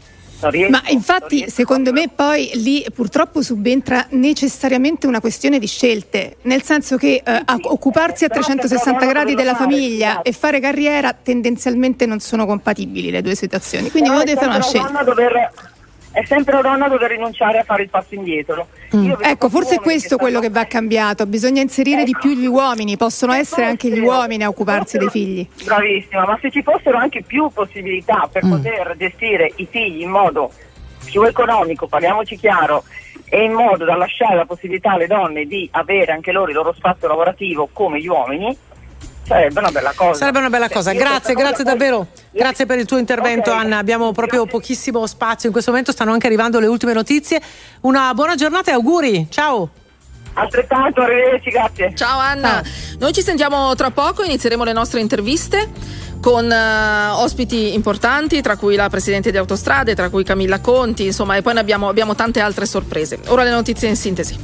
Ma infatti secondo me poi lì purtroppo subentra necessariamente una questione di scelte, nel senso che occuparsi a 360 gradi della famiglia e fare carriera tendenzialmente non sono compatibili le due situazioni, quindi voi dovete fare una scelta. È sempre la donna dover rinunciare a fare il passo indietro. Ecco, forse è questo quello che va cambiato, bisogna inserire di più gli uomini, possono essere anche gli uomini a occuparsi dei figli. Bravissima, ma se ci fossero anche più possibilità per poter gestire i figli in modo più economico, parliamoci chiaro, e in modo da lasciare la possibilità alle donne di avere anche loro il loro spazio lavorativo come gli uomini, sarebbe una bella cosa. Grazie davvero. Grazie per il tuo intervento, Anna. Abbiamo proprio pochissimo spazio in questo momento, stanno anche arrivando le ultime notizie. Una buona giornata e auguri. Ciao. Altrettanto, arrivederci, grazie. Ciao Anna. Ciao. Noi ci sentiamo tra poco, inizieremo le nostre interviste con ospiti importanti, tra cui la presidente di Autostrade, tra cui Camilla Conti, insomma, e poi abbiamo tante altre sorprese. Ora le notizie in sintesi.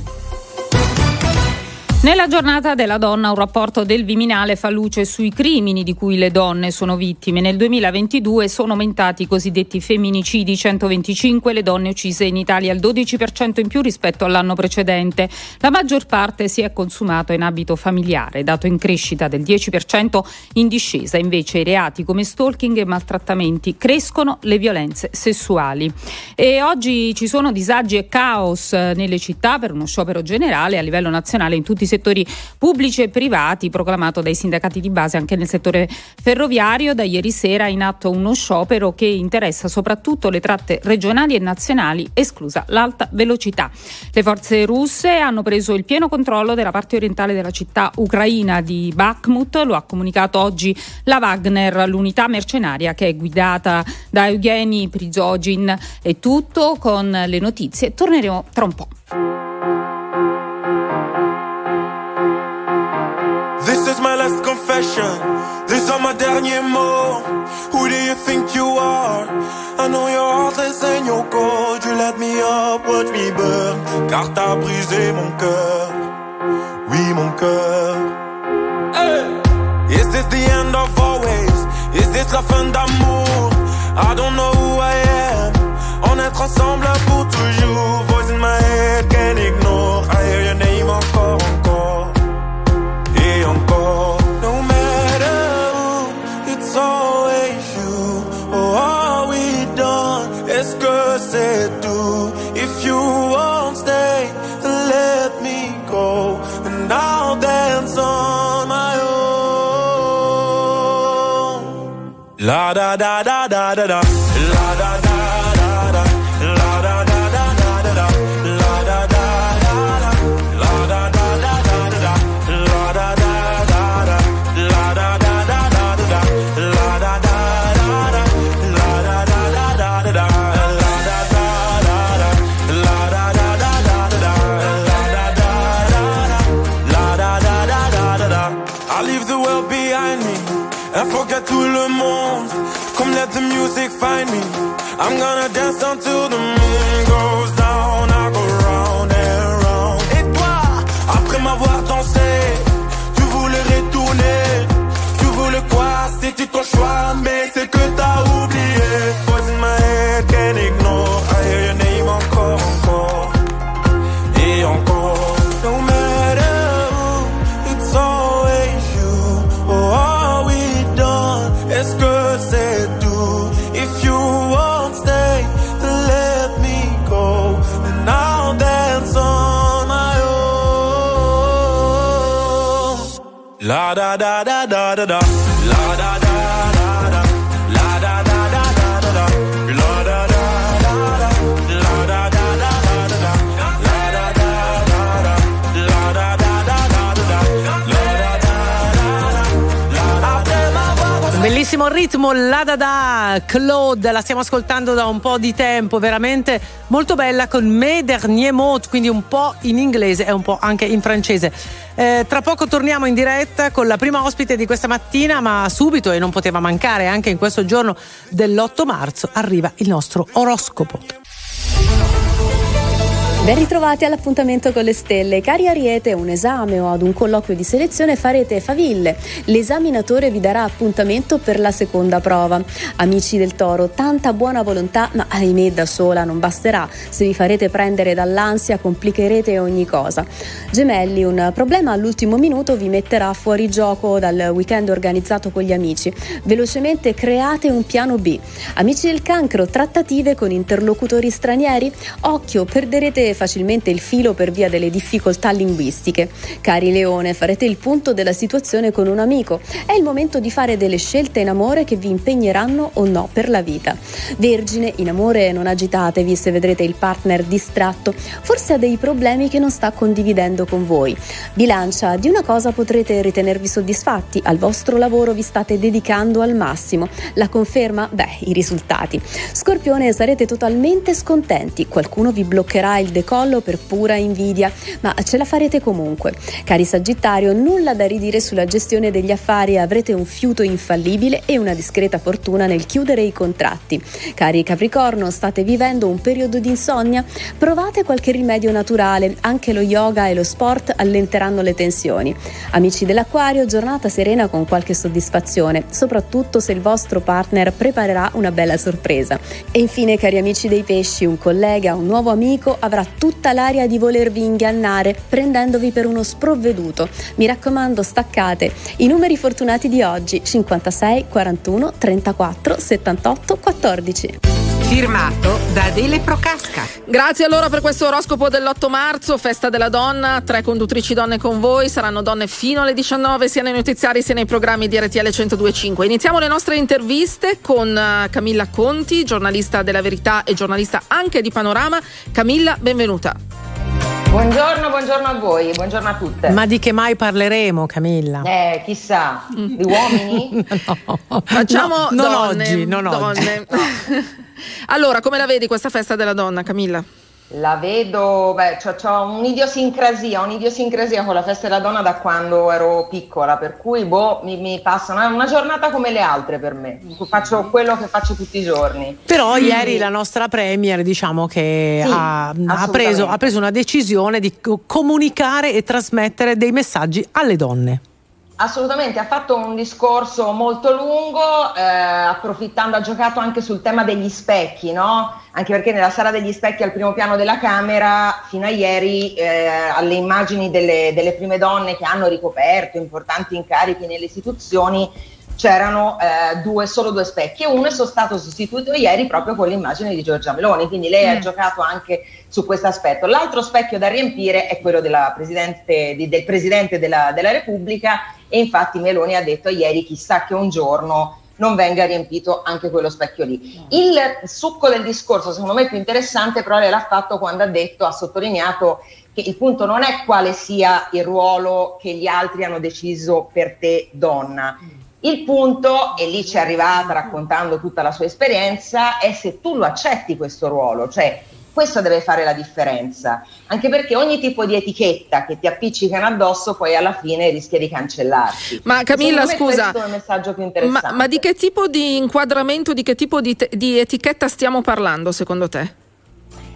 Nella giornata della donna, un rapporto del Viminale fa luce sui crimini di cui le donne sono vittime. Nel 2022 sono aumentati i cosiddetti femminicidi, 125 le donne uccise in Italia, il 12% in più rispetto all'anno precedente. La maggior parte si è consumato in ambito familiare, dato in crescita del 10%, in discesa invece i reati come stalking e maltrattamenti, crescono le violenze sessuali. E oggi ci sono disagi e caos nelle città per uno sciopero generale a livello nazionale in tutti i settori pubblici e privati, proclamato dai sindacati di base anche nel settore ferroviario. Da ieri sera è in atto uno sciopero che interessa soprattutto le tratte regionali e nazionali, esclusa l'alta velocità. Le forze russe hanno preso il pieno controllo della parte orientale della città ucraina di Bakhmut, lo ha comunicato oggi la Wagner, l'unità mercenaria che è guidata da Eugeni Prigogine. È tutto con le notizie, torneremo tra un po'. This is my last confession. These are my derniers mots. Who do you think you are? I know your heart is in your cold. You let me up, watch me burn. Car t'as brisé mon cœur. Oui, mon cœur. Hey! Is this the end of always? Is this la fin d'amour? I don't know who I am. On est ensemble pour toujours. Voice in my head, can't ignore. I hear your name encore, encore. Encore. No matter who, it's always you. Oh, are we done? Est-ce que c'est tout? If you won't stay, then let me go. And I'll dance on my own. La da da da da da da. La da da. Let the music find me. I'm gonna dance until the moon goes down. I go round and round. Et toi, après m'avoir dansé, tu voulais retourner. Tu voulais quoi? C'était ton choix, mais c'est que t'as oublié. Voice in my head, can't ignore. I hear your name encore, encore. Et encore. No matter who, it's always you. Oh, are we done? Est-ce que c'est tout? La da da da da da da. La da da. Bellissimo ritmo, la da da, Claude, la stiamo ascoltando da un po' di tempo, veramente molto bella, con mes derniers mots, quindi un po' in inglese e un po' anche in francese. Tra poco torniamo in diretta con la prima ospite di questa mattina, ma subito, e non poteva mancare anche in questo giorno dell'8 marzo, arriva il nostro oroscopo. Ben ritrovati all'appuntamento con le stelle. Cari Ariete, un esame o ad un colloquio di selezione farete faville. L'esaminatore vi darà appuntamento per la seconda prova. Amici del Toro, tanta buona volontà, ma ahimè da sola non basterà. Se vi farete prendere dall'ansia, complicherete ogni cosa. Gemelli, un problema all'ultimo minuto vi metterà fuori gioco dal weekend organizzato con gli amici. Velocemente create un piano B. Amici del Cancro, trattative con interlocutori stranieri? Occhio, perderete facilmente il filo per via delle difficoltà linguistiche. Cari Leone, farete il punto della situazione con un amico. È il momento di fare delle scelte in amore che vi impegneranno o no per la vita. Vergine, in amore non agitatevi se vedrete il partner distratto, forse ha dei problemi che non sta condividendo con voi. Bilancia, di una cosa potrete ritenervi soddisfatti, al vostro lavoro vi state dedicando al massimo. La conferma? Beh, i risultati. Scorpione, sarete totalmente scontenti, qualcuno vi bloccherà il collo per pura invidia, ma ce la farete comunque. Cari Sagittario, nulla da ridire sulla gestione degli affari, avrete un fiuto infallibile e una discreta fortuna nel chiudere i contratti. Cari Capricorno, state vivendo un periodo di insonnia? Provate qualche rimedio naturale, anche lo yoga e lo sport allenteranno le tensioni. Amici dell'Acquario, giornata serena con qualche soddisfazione, soprattutto se il vostro partner preparerà una bella sorpresa. E infine, cari amici dei Pesci, un collega, un nuovo amico avrà tutta l'aria di volervi ingannare, prendendovi per uno sprovveduto. Mi raccomando, staccate. I numeri fortunati di oggi: 56 41 34 78 14. Firmato da Adele Procasca. Grazie allora per questo oroscopo dell'8 marzo, festa della donna, 3 conduttrici donne con voi, saranno donne fino alle 19 sia nei notiziari sia nei programmi di RTL 102.5. Iniziamo le nostre interviste con Camilla Conti, giornalista della Verità e giornalista anche di Panorama. Camilla, benvenuta. Buongiorno a voi, buongiorno a tutte. Ma di che mai parleremo, Camilla? Chissà, di uomini? No. Facciamo no, non donne. Oggi. Allora, come la vedi questa festa della donna, Camilla? La vedo, c'ho un'idiosincrasia con la festa della donna da quando ero piccola, per cui mi passa una giornata come le altre per me, faccio quello che faccio tutti i giorni. Però quindi, ieri la nostra Premier diciamo che sì, ha preso una decisione di comunicare e trasmettere dei messaggi alle donne. Assolutamente, ha fatto un discorso molto lungo, approfittando, ha giocato anche sul tema degli specchi, no? Anche perché nella sala degli specchi al primo piano della Camera, fino a ieri, alle immagini delle prime donne che hanno ricoperto importanti incarichi nelle istituzioni, c'erano solo due specchi, e uno è stato sostituito ieri proprio con l'immagine di Giorgia Meloni, quindi lei ha giocato anche su questo aspetto. L'altro specchio da riempire è quello del Presidente della Repubblica, e infatti Meloni ha detto ieri: chissà che un giorno non venga riempito anche quello specchio lì. Il succo del discorso, secondo me più interessante, però lei l'ha fatto quando ha sottolineato che il punto non è quale sia il ruolo che gli altri hanno deciso per te donna. Il punto, e lì ci è arrivata raccontando tutta la sua esperienza, è se tu lo accetti questo ruolo, cioè questo deve fare la differenza, anche perché ogni tipo di etichetta che ti appiccicano addosso poi alla fine rischia di cancellarti. Ma Camilla, scusa, questo è un messaggio più interessante. Ma di che tipo di inquadramento, di che tipo di etichetta stiamo parlando secondo te?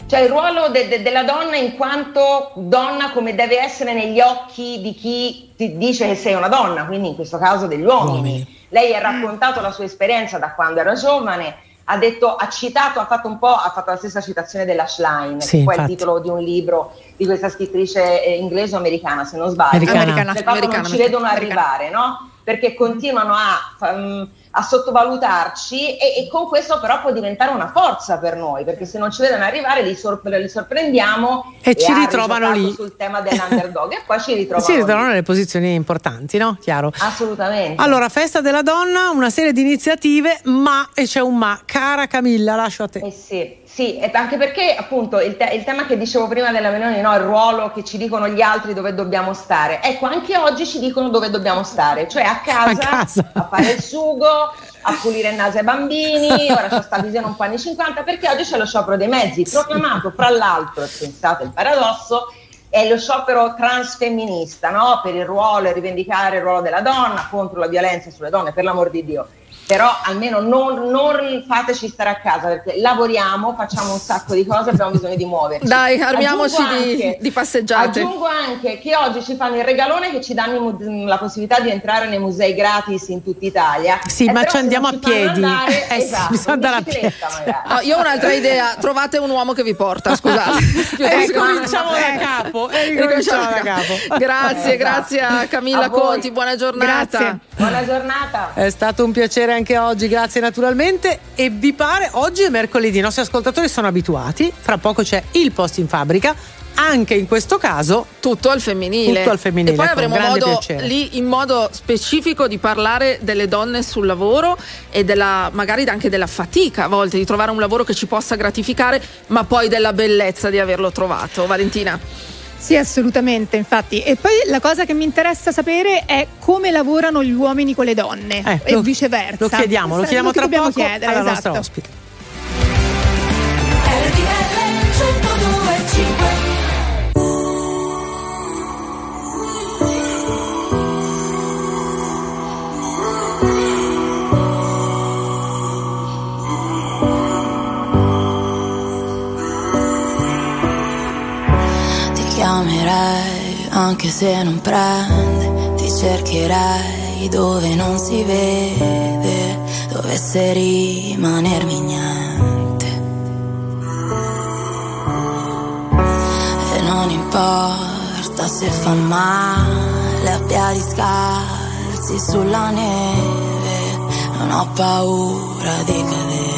Cioè il ruolo della donna in quanto donna, come deve essere negli occhi di chi ti dice che sei una donna, quindi in questo caso degli uomini. Lei ha raccontato la sua esperienza da quando era giovane, ha fatto la stessa citazione della Schlein, sì, che poi è il titolo di un libro di questa scrittrice inglese o americana, se non sbaglio. Americana. Non ci vedono arrivare, no? Perché continuano a sottovalutarci e con questo però può diventare una forza per noi, perché se non ci vedono arrivare li sorprendiamo e ci ritrovano lì sul tema dell'underdog e poi ci ritrovano nelle posizioni importanti, no? Chiaro. Assolutamente. Allora, festa della donna, una serie di iniziative, ma cara Camilla, lascio a te. Sì, anche perché appunto il tema che dicevo prima della Meloni, no? Il ruolo che ci dicono gli altri dove dobbiamo stare. Ecco, anche oggi ci dicono dove dobbiamo stare, cioè a casa. A fare il sugo, a pulire il naso ai bambini. Ora c'è sta visione un po' anni 50, perché oggi c'è lo sciopero dei mezzi, proclamato fra l'altro, pensate il paradosso, è lo sciopero transfemminista, no? Per il ruolo e rivendicare il ruolo della donna contro la violenza sulle donne, per l'amor di Dio. Però almeno non fateci stare a casa, perché lavoriamo, facciamo un sacco di cose, abbiamo bisogno di muoverci. Dai, armiamoci di passeggiate. Aggiungo anche che oggi ci fanno il regalone, che ci danno la possibilità di entrare nei musei gratis in tutta Italia. Sì, ma ci andiamo a piedi. Esatto, bisogna andare a piedi. No, io ho un'altra idea, trovate un uomo che vi porta, scusate. Ricominciamo da capo. Grazie a Camilla Conti, buona giornata. Grazie. Buona giornata. È stato un piacere anche oggi, grazie naturalmente. E vi pare, oggi è mercoledì, i nostri ascoltatori sono abituati, fra poco c'è il post in fabbrica, anche in questo caso tutto al femminile, e poi avremo modo lì in modo specifico di parlare delle donne sul lavoro e magari anche della fatica a volte di trovare un lavoro che ci possa gratificare, ma poi della bellezza di averlo trovato. Valentina. Sì, assolutamente, infatti. E poi la cosa che mi interessa sapere è come lavorano gli uomini con le donne e viceversa. Lo chiediamo tra poco alla nostra ospite. RTL 102.5 farai, anche se non prende, ti cercherai dove non si vede, dovesse rimanermi niente. E non importa se fa male a piedi scalzi sulla neve, non ho paura di cadere.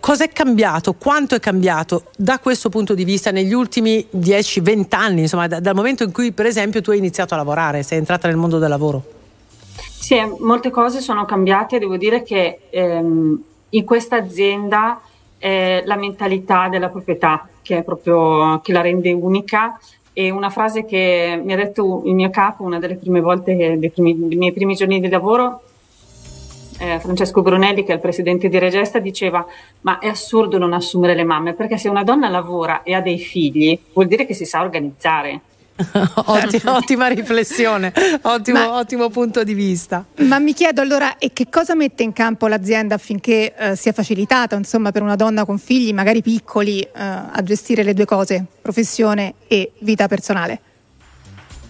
Cos'è cambiato? Quanto è cambiato da questo punto di vista negli ultimi 10-20 anni, insomma, dal momento in cui per esempio tu hai iniziato a lavorare, sei entrata nel mondo del lavoro? Sì, molte cose sono cambiate. Devo dire che in questa azienda la mentalità della proprietà che è proprio, che la rende unica, e una frase che mi ha detto il mio capo una delle prime volte, dei miei primi giorni di lavoro, Francesco Brunelli, che è il presidente di Regesta, diceva: ma è assurdo non assumere le mamme, perché se una donna lavora e ha dei figli vuol dire che si sa organizzare. Ottima riflessione, ottimo punto di vista. Ma mi chiedo allora, e che cosa mette in campo l'azienda affinché sia facilitata, insomma, per una donna con figli magari piccoli a gestire le due cose, professione e vita personale?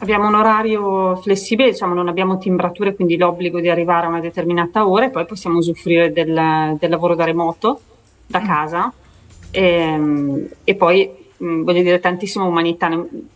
Abbiamo un orario flessibile, diciamo, non abbiamo timbrature, quindi l'obbligo di arrivare a una determinata ora, e poi possiamo usufruire del lavoro da remoto, da casa, e poi voglio dire tantissima umanità.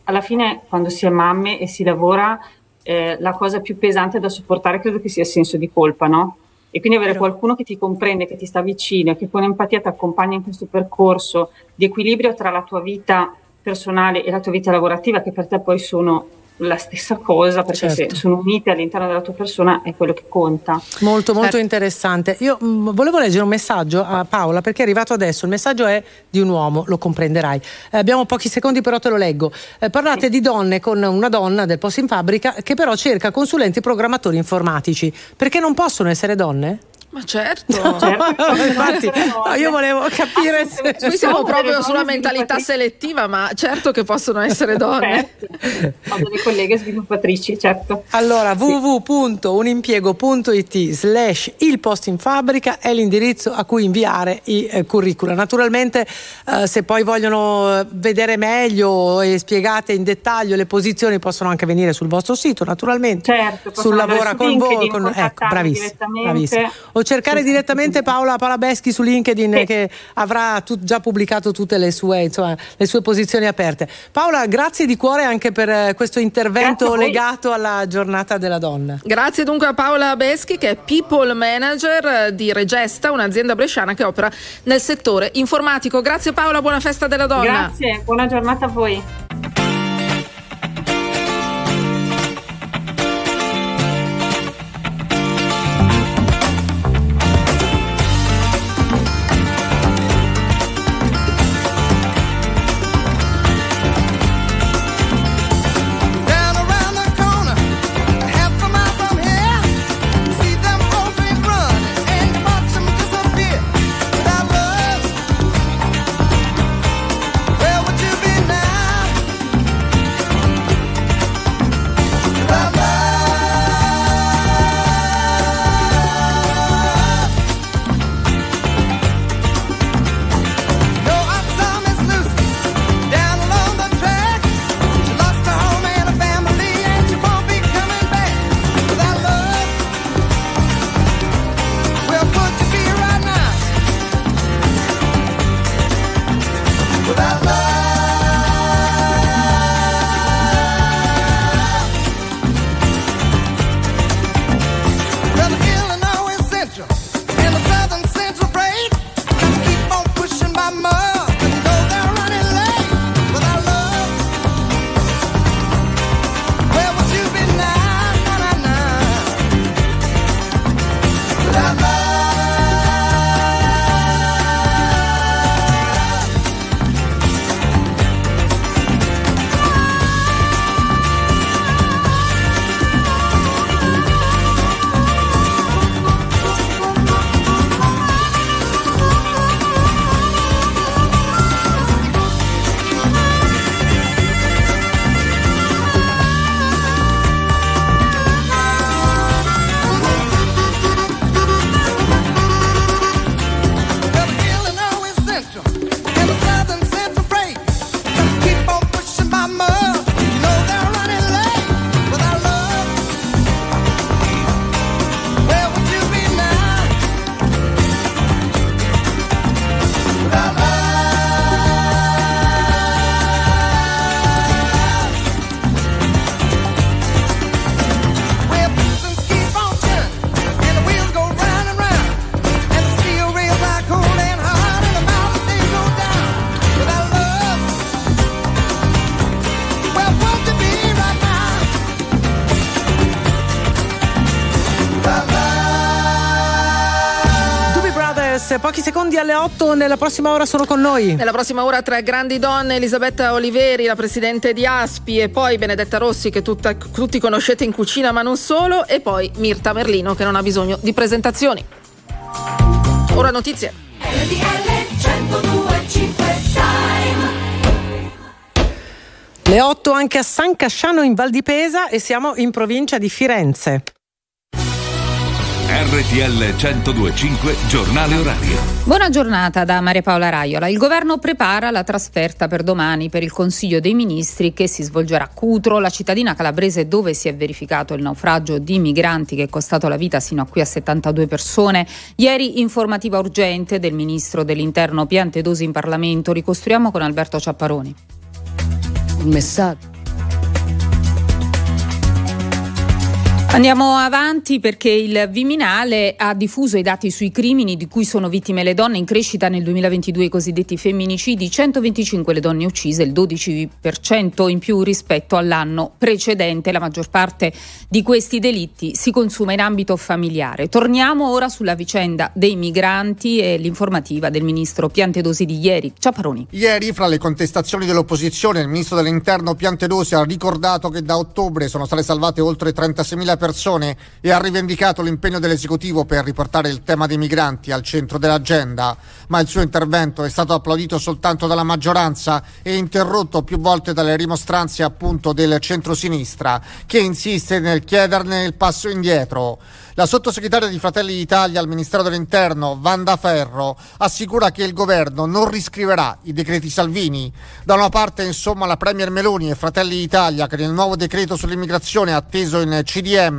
Alla fine, quando si è mamme e si lavora, la cosa più pesante da sopportare credo che sia il senso di colpa, no? E quindi avere qualcuno che ti comprende, che ti sta vicino e che con empatia ti accompagna in questo percorso di equilibrio tra la tua vita personale e la tua vita lavorativa, che per te poi sono la stessa cosa, perché se sono unite all'interno della tua persona è quello che conta. Molto interessante. Io volevo leggere un messaggio a Paola, perché è arrivato adesso. Il messaggio è di un uomo, lo comprenderai. Abbiamo pochi secondi, però te lo leggo. Parlate di donne con una donna del posto in fabbrica che però cerca consulenti programmatori informatici. Perché non possono essere donne? Ma certo, infatti no, io volevo capire se qui siamo proprio sulla mentalità selettiva, ma certo che possono essere donne. Ho delle colleghe sviluppatrici, certo. Allora www.unimpiego.it/il posto in fabbrica è l'indirizzo a cui inviare i curricula. Naturalmente se poi vogliono vedere meglio e spiegate in dettaglio le posizioni, possono anche venire sul vostro sito, naturalmente, sul Lavora con voi, ecco, bravissima. O cercare direttamente Paola Beschi su LinkedIn, che avrà già pubblicato tutte le sue, insomma, le sue posizioni aperte. Paola, grazie di cuore anche per questo intervento legato alla giornata della donna. Grazie dunque a Paola Beschi, che è People Manager di Regesta, un'azienda bresciana che opera nel settore informatico. Grazie Paola, buona festa della donna. Grazie, buona giornata a voi. pochi secondi alle 8, nella prossima ora sono con noi. Nella prossima ora tre grandi donne, Elisabetta Oliveri, la presidente di Aspi, e poi Benedetta Rossi, che tutti conoscete in cucina ma non solo, e poi Mirta Merlino, che non ha bisogno di presentazioni. Ora notizie. Le 8 anche a San Casciano in Val di Pesa, e siamo in provincia di Firenze. RTL 102.5 Giornale Orario. Buona giornata da Maria Paola Raiola. Il governo prepara la trasferta per domani per il Consiglio dei Ministri che si svolgerà a Cutro, la cittadina calabrese dove si è verificato il naufragio di migranti che è costato la vita sino a qui a 72 persone. Ieri informativa urgente del ministro dell'Interno Piantedosi in Parlamento. Ricostruiamo con Alberto Ciapparoni. Un messaggio. Andiamo avanti, perché il Viminale ha diffuso i dati sui crimini di cui sono vittime le donne, in crescita nel 2022 i cosiddetti femminicidi, 125 le donne uccise, il 12% in più rispetto all'anno precedente. La maggior parte di questi delitti si consuma in ambito familiare. Torniamo ora sulla vicenda dei migranti e l'informativa del ministro Piantedosi di ieri. Ciapparoni. Ieri, fra le contestazioni dell'opposizione, il ministro dell'Interno Piantedosi ha ricordato che da ottobre sono state salvate oltre 36.000 persone e ha rivendicato l'impegno dell'esecutivo per riportare il tema dei migranti al centro dell'agenda, ma il suo intervento è stato applaudito soltanto dalla maggioranza e interrotto più volte dalle rimostranze appunto del centrosinistra, che insiste nel chiederne il passo indietro. La sottosegretaria di Fratelli d'Italia al Ministero dell'Interno, Wanda Ferro, assicura che il governo non riscriverà i decreti Salvini. Da una parte, insomma, la Premier Meloni e Fratelli d'Italia, che nel nuovo decreto sull'immigrazione atteso in CDM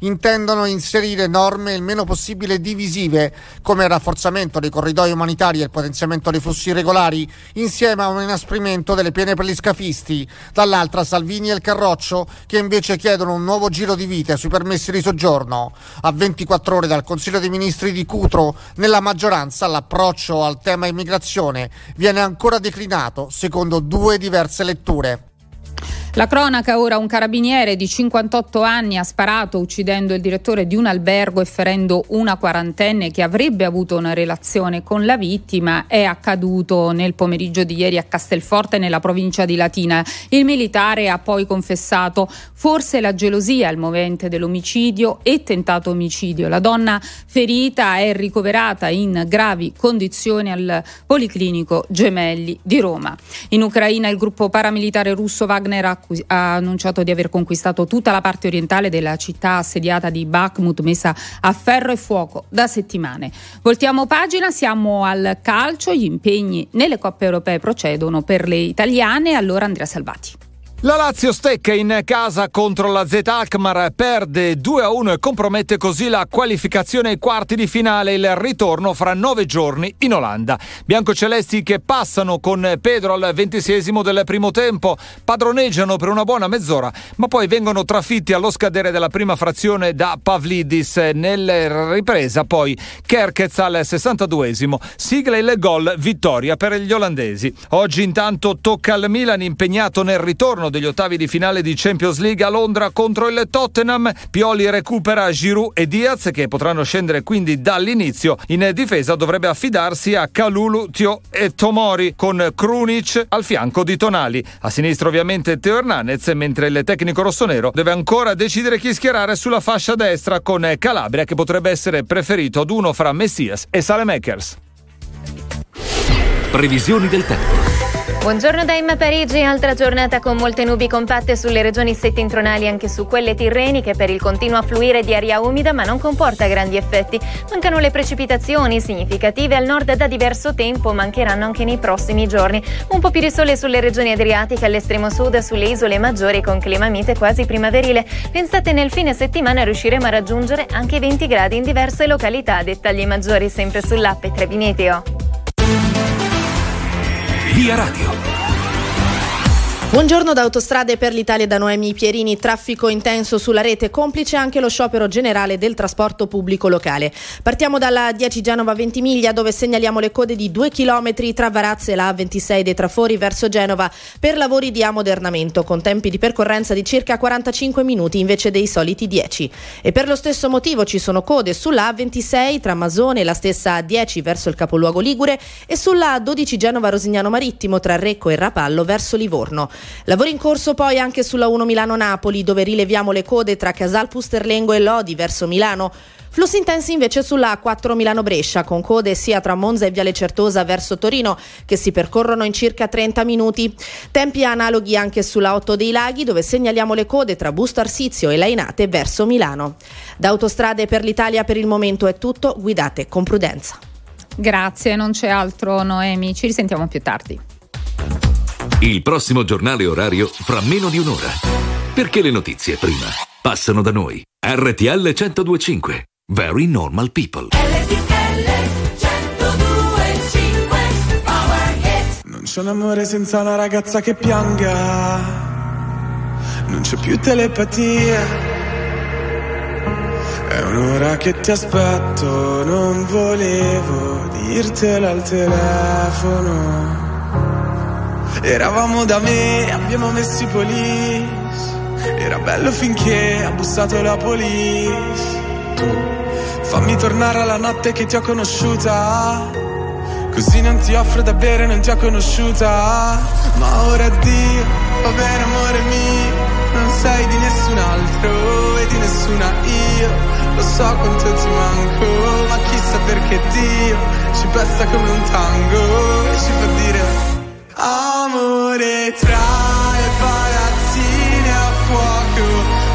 intendono inserire norme il meno possibile divisive, come il rafforzamento dei corridoi umanitari e il potenziamento dei flussi regolari, insieme a un inasprimento delle pene per gli scafisti. Dall'altra, Salvini e il Carroccio, che invece chiedono un nuovo giro di vite sui permessi di soggiorno. A 24 ore dal Consiglio dei Ministri di Cutro, nella maggioranza l'approccio al tema immigrazione viene ancora declinato secondo due diverse letture. La cronaca ora: un carabiniere di 58 anni ha sparato uccidendo il direttore di un albergo e ferendo una quarantenne che avrebbe avuto una relazione con la vittima. È accaduto nel pomeriggio di ieri a Castelforte, nella provincia di Latina. Il militare ha poi confessato forse la gelosia al movente dell'omicidio e tentato omicidio. La donna ferita è ricoverata in gravi condizioni al Policlinico Gemelli di Roma. In Ucraina il gruppo paramilitare russo Wagner ha annunciato di aver conquistato tutta la parte orientale della città assediata di Bakhmut, messa a ferro e fuoco da settimane. Voltiamo pagina, siamo al calcio. Gli impegni nelle coppe europee procedono per le italiane. Allora Andrea Salvati. La Lazio stecca in casa contro la Z Alkmaar, perde 2-1 e compromette così la qualificazione ai quarti di finale, il ritorno fra 9 giorni in Olanda. Biancocelesti che passano con Pedro al 26esimo del primo tempo, padroneggiano per una buona mezz'ora, ma poi vengono trafitti allo scadere della prima frazione da Pavlidis. Nella ripresa poi Kerkez al 62esimo, sigla il gol, vittoria per gli olandesi. Oggi intanto tocca al Milan, impegnato nel ritorno degli ottavi di finale di Champions League a Londra contro il Tottenham. Pioli recupera Giroud e Diaz, che potranno scendere quindi dall'inizio. In difesa dovrebbe affidarsi a Kalulu, Tio e Tomori, con Krunic al fianco di Tonali. A sinistra ovviamente Teo Hernandez, mentre il tecnico rossonero deve ancora decidere chi schierare sulla fascia destra, con Calabria che potrebbe essere preferito ad uno fra Messias e Saelemaekers. Previsioni del tempo. Buongiorno da Emma Parigi, altra giornata con molte nubi compatte sulle regioni settentrionali, anche su quelle tirreniche, per il continuo affluire di aria umida, ma non comporta grandi effetti. Mancano le precipitazioni significative al nord da diverso tempo, mancheranno anche nei prossimi giorni. Un po' più di sole sulle regioni adriatiche, all'estremo sud, sulle isole maggiori, con clima mite quasi primaverile. Pensate nel fine settimana riusciremo a raggiungere anche i 20 gradi in diverse località. Dettagli maggiori sempre sull'app Trebi Meteo. Via Radio. Buongiorno da Autostrade per l'Italia, da Noemi Pierini. Traffico intenso sulla rete, complice anche lo sciopero generale del trasporto pubblico locale. Partiamo dalla 10 Genova-Ventimiglia, dove segnaliamo le code di 2 km tra Varazze e la A26 dei Trafori verso Genova per lavori di ammodernamento, con tempi di percorrenza di circa 45 minuti invece dei soliti 10. E per lo stesso motivo ci sono code sulla A26 tra Masone e la stessa A10 verso il capoluogo ligure e sulla A12 Genova-Rosignano Marittimo tra Recco e Rapallo verso Livorno. Lavori in corso poi anche sulla 1 Milano-Napoli, dove rileviamo le code tra Casal Pusterlengo e Lodi verso Milano. Flussi intensi invece sulla A4 Milano-Brescia, con code sia tra Monza e Viale Certosa verso Torino, che si percorrono in circa 30 minuti. Tempi analoghi anche sulla 8 dei Laghi, dove segnaliamo le code tra Busto Arsizio e Lainate verso Milano. Da Autostrade per l'Italia per il momento è tutto, guidate con prudenza. Grazie, non c'è altro, Noemi, ci risentiamo più tardi. Il prossimo giornale orario fra meno di un'ora. Perché le notizie prima passano da noi. RTL 102.5. Very normal people. RTL 102.5. Power hit. Non c'è un amore senza una ragazza che pianga. Non c'è più telepatia. È un'ora che ti aspetto. Non volevo dirtelo al telefono. Eravamo da me, abbiamo messo i police. Era bello finché ha bussato la police. Tu fammi tornare alla notte che ti ho conosciuta. Così non ti offro da bere, non ti ho conosciuta. Ma ora addio, va bene amore mio. Non sei di nessun altro e di nessuna io. Lo so quanto ti manco, ma chissà perché Dio ci passa come un tango e ci fa dire amore tra le palazzine a fuoco,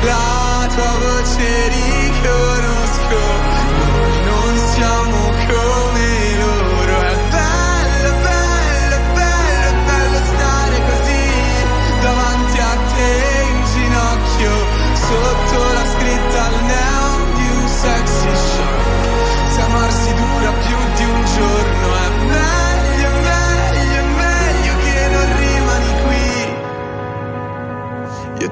la tua voce riconosco, noi non siamo come loro, è bello, bello, bello, bello stare così, davanti a te in ginocchio, sotto la scritta al neon di un sexy show, se amarsi dura più di un giorno è bello. Io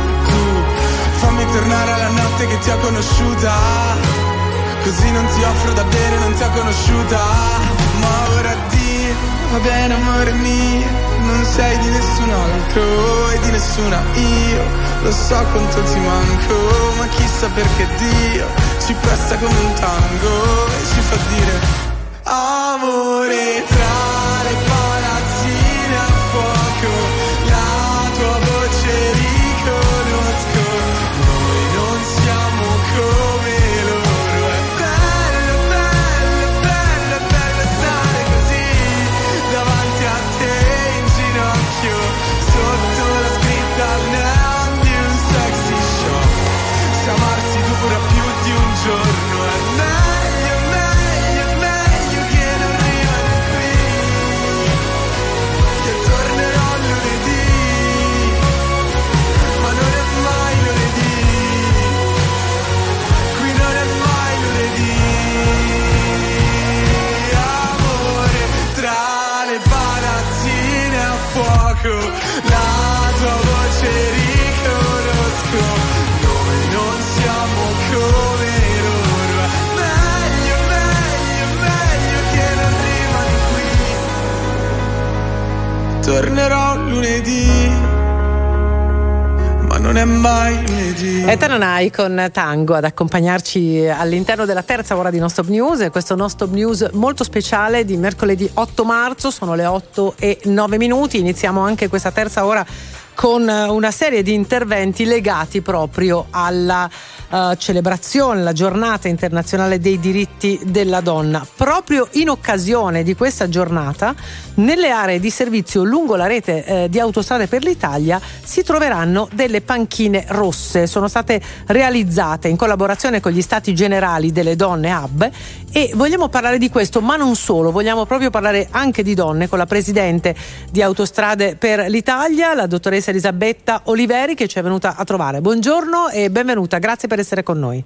Fammi tornare alla notte che ti ho conosciuta. Così non ti offro da bere, non ti ho conosciuta. Ma ora addio, va bene amore mio. Non sei di nessun altro e di nessuna io. Lo so quanto ti manco, ma chissà perché Dio ci presta come un tango e ci fa dire amore tra le palazzine a fuoco. La tua voce riconosco. Come loro è bello, bello, bello, bello stare così davanti a te in ginocchio sotto la scritta al neon di un sexy show, se amarsi dura più di un giorno è meglio, meglio, meglio che non rimani qui, che tornerò lunedì, ma non è mai lunedì. La tua voce riconosco, noi non siamo come loro. Meglio, meglio, meglio che non rimani qui. Tornerò lunedì, ma non è mai lunedì. Etananai con Tango ad accompagnarci all'interno della terza ora di Nostop News. Questo Nostop News molto speciale di mercoledì 8 marzo, sono le 8:09. Iniziamo anche questa terza ora con una serie di interventi legati proprio alla celebrazione, la giornata internazionale dei diritti della donna. Proprio in occasione di questa giornata, nelle aree di servizio lungo la rete di Autostrade per l'Italia si troveranno delle panchine rosse. Sono state realizzate in collaborazione con gli Stati Generali delle Donne Hub, e vogliamo parlare di questo, ma non solo, vogliamo proprio parlare anche di donne con la presidente di Autostrade per l'Italia, la dottoressa Elisabetta Oliveri, che ci è venuta a trovare. Buongiorno e benvenuta, grazie per essere con noi.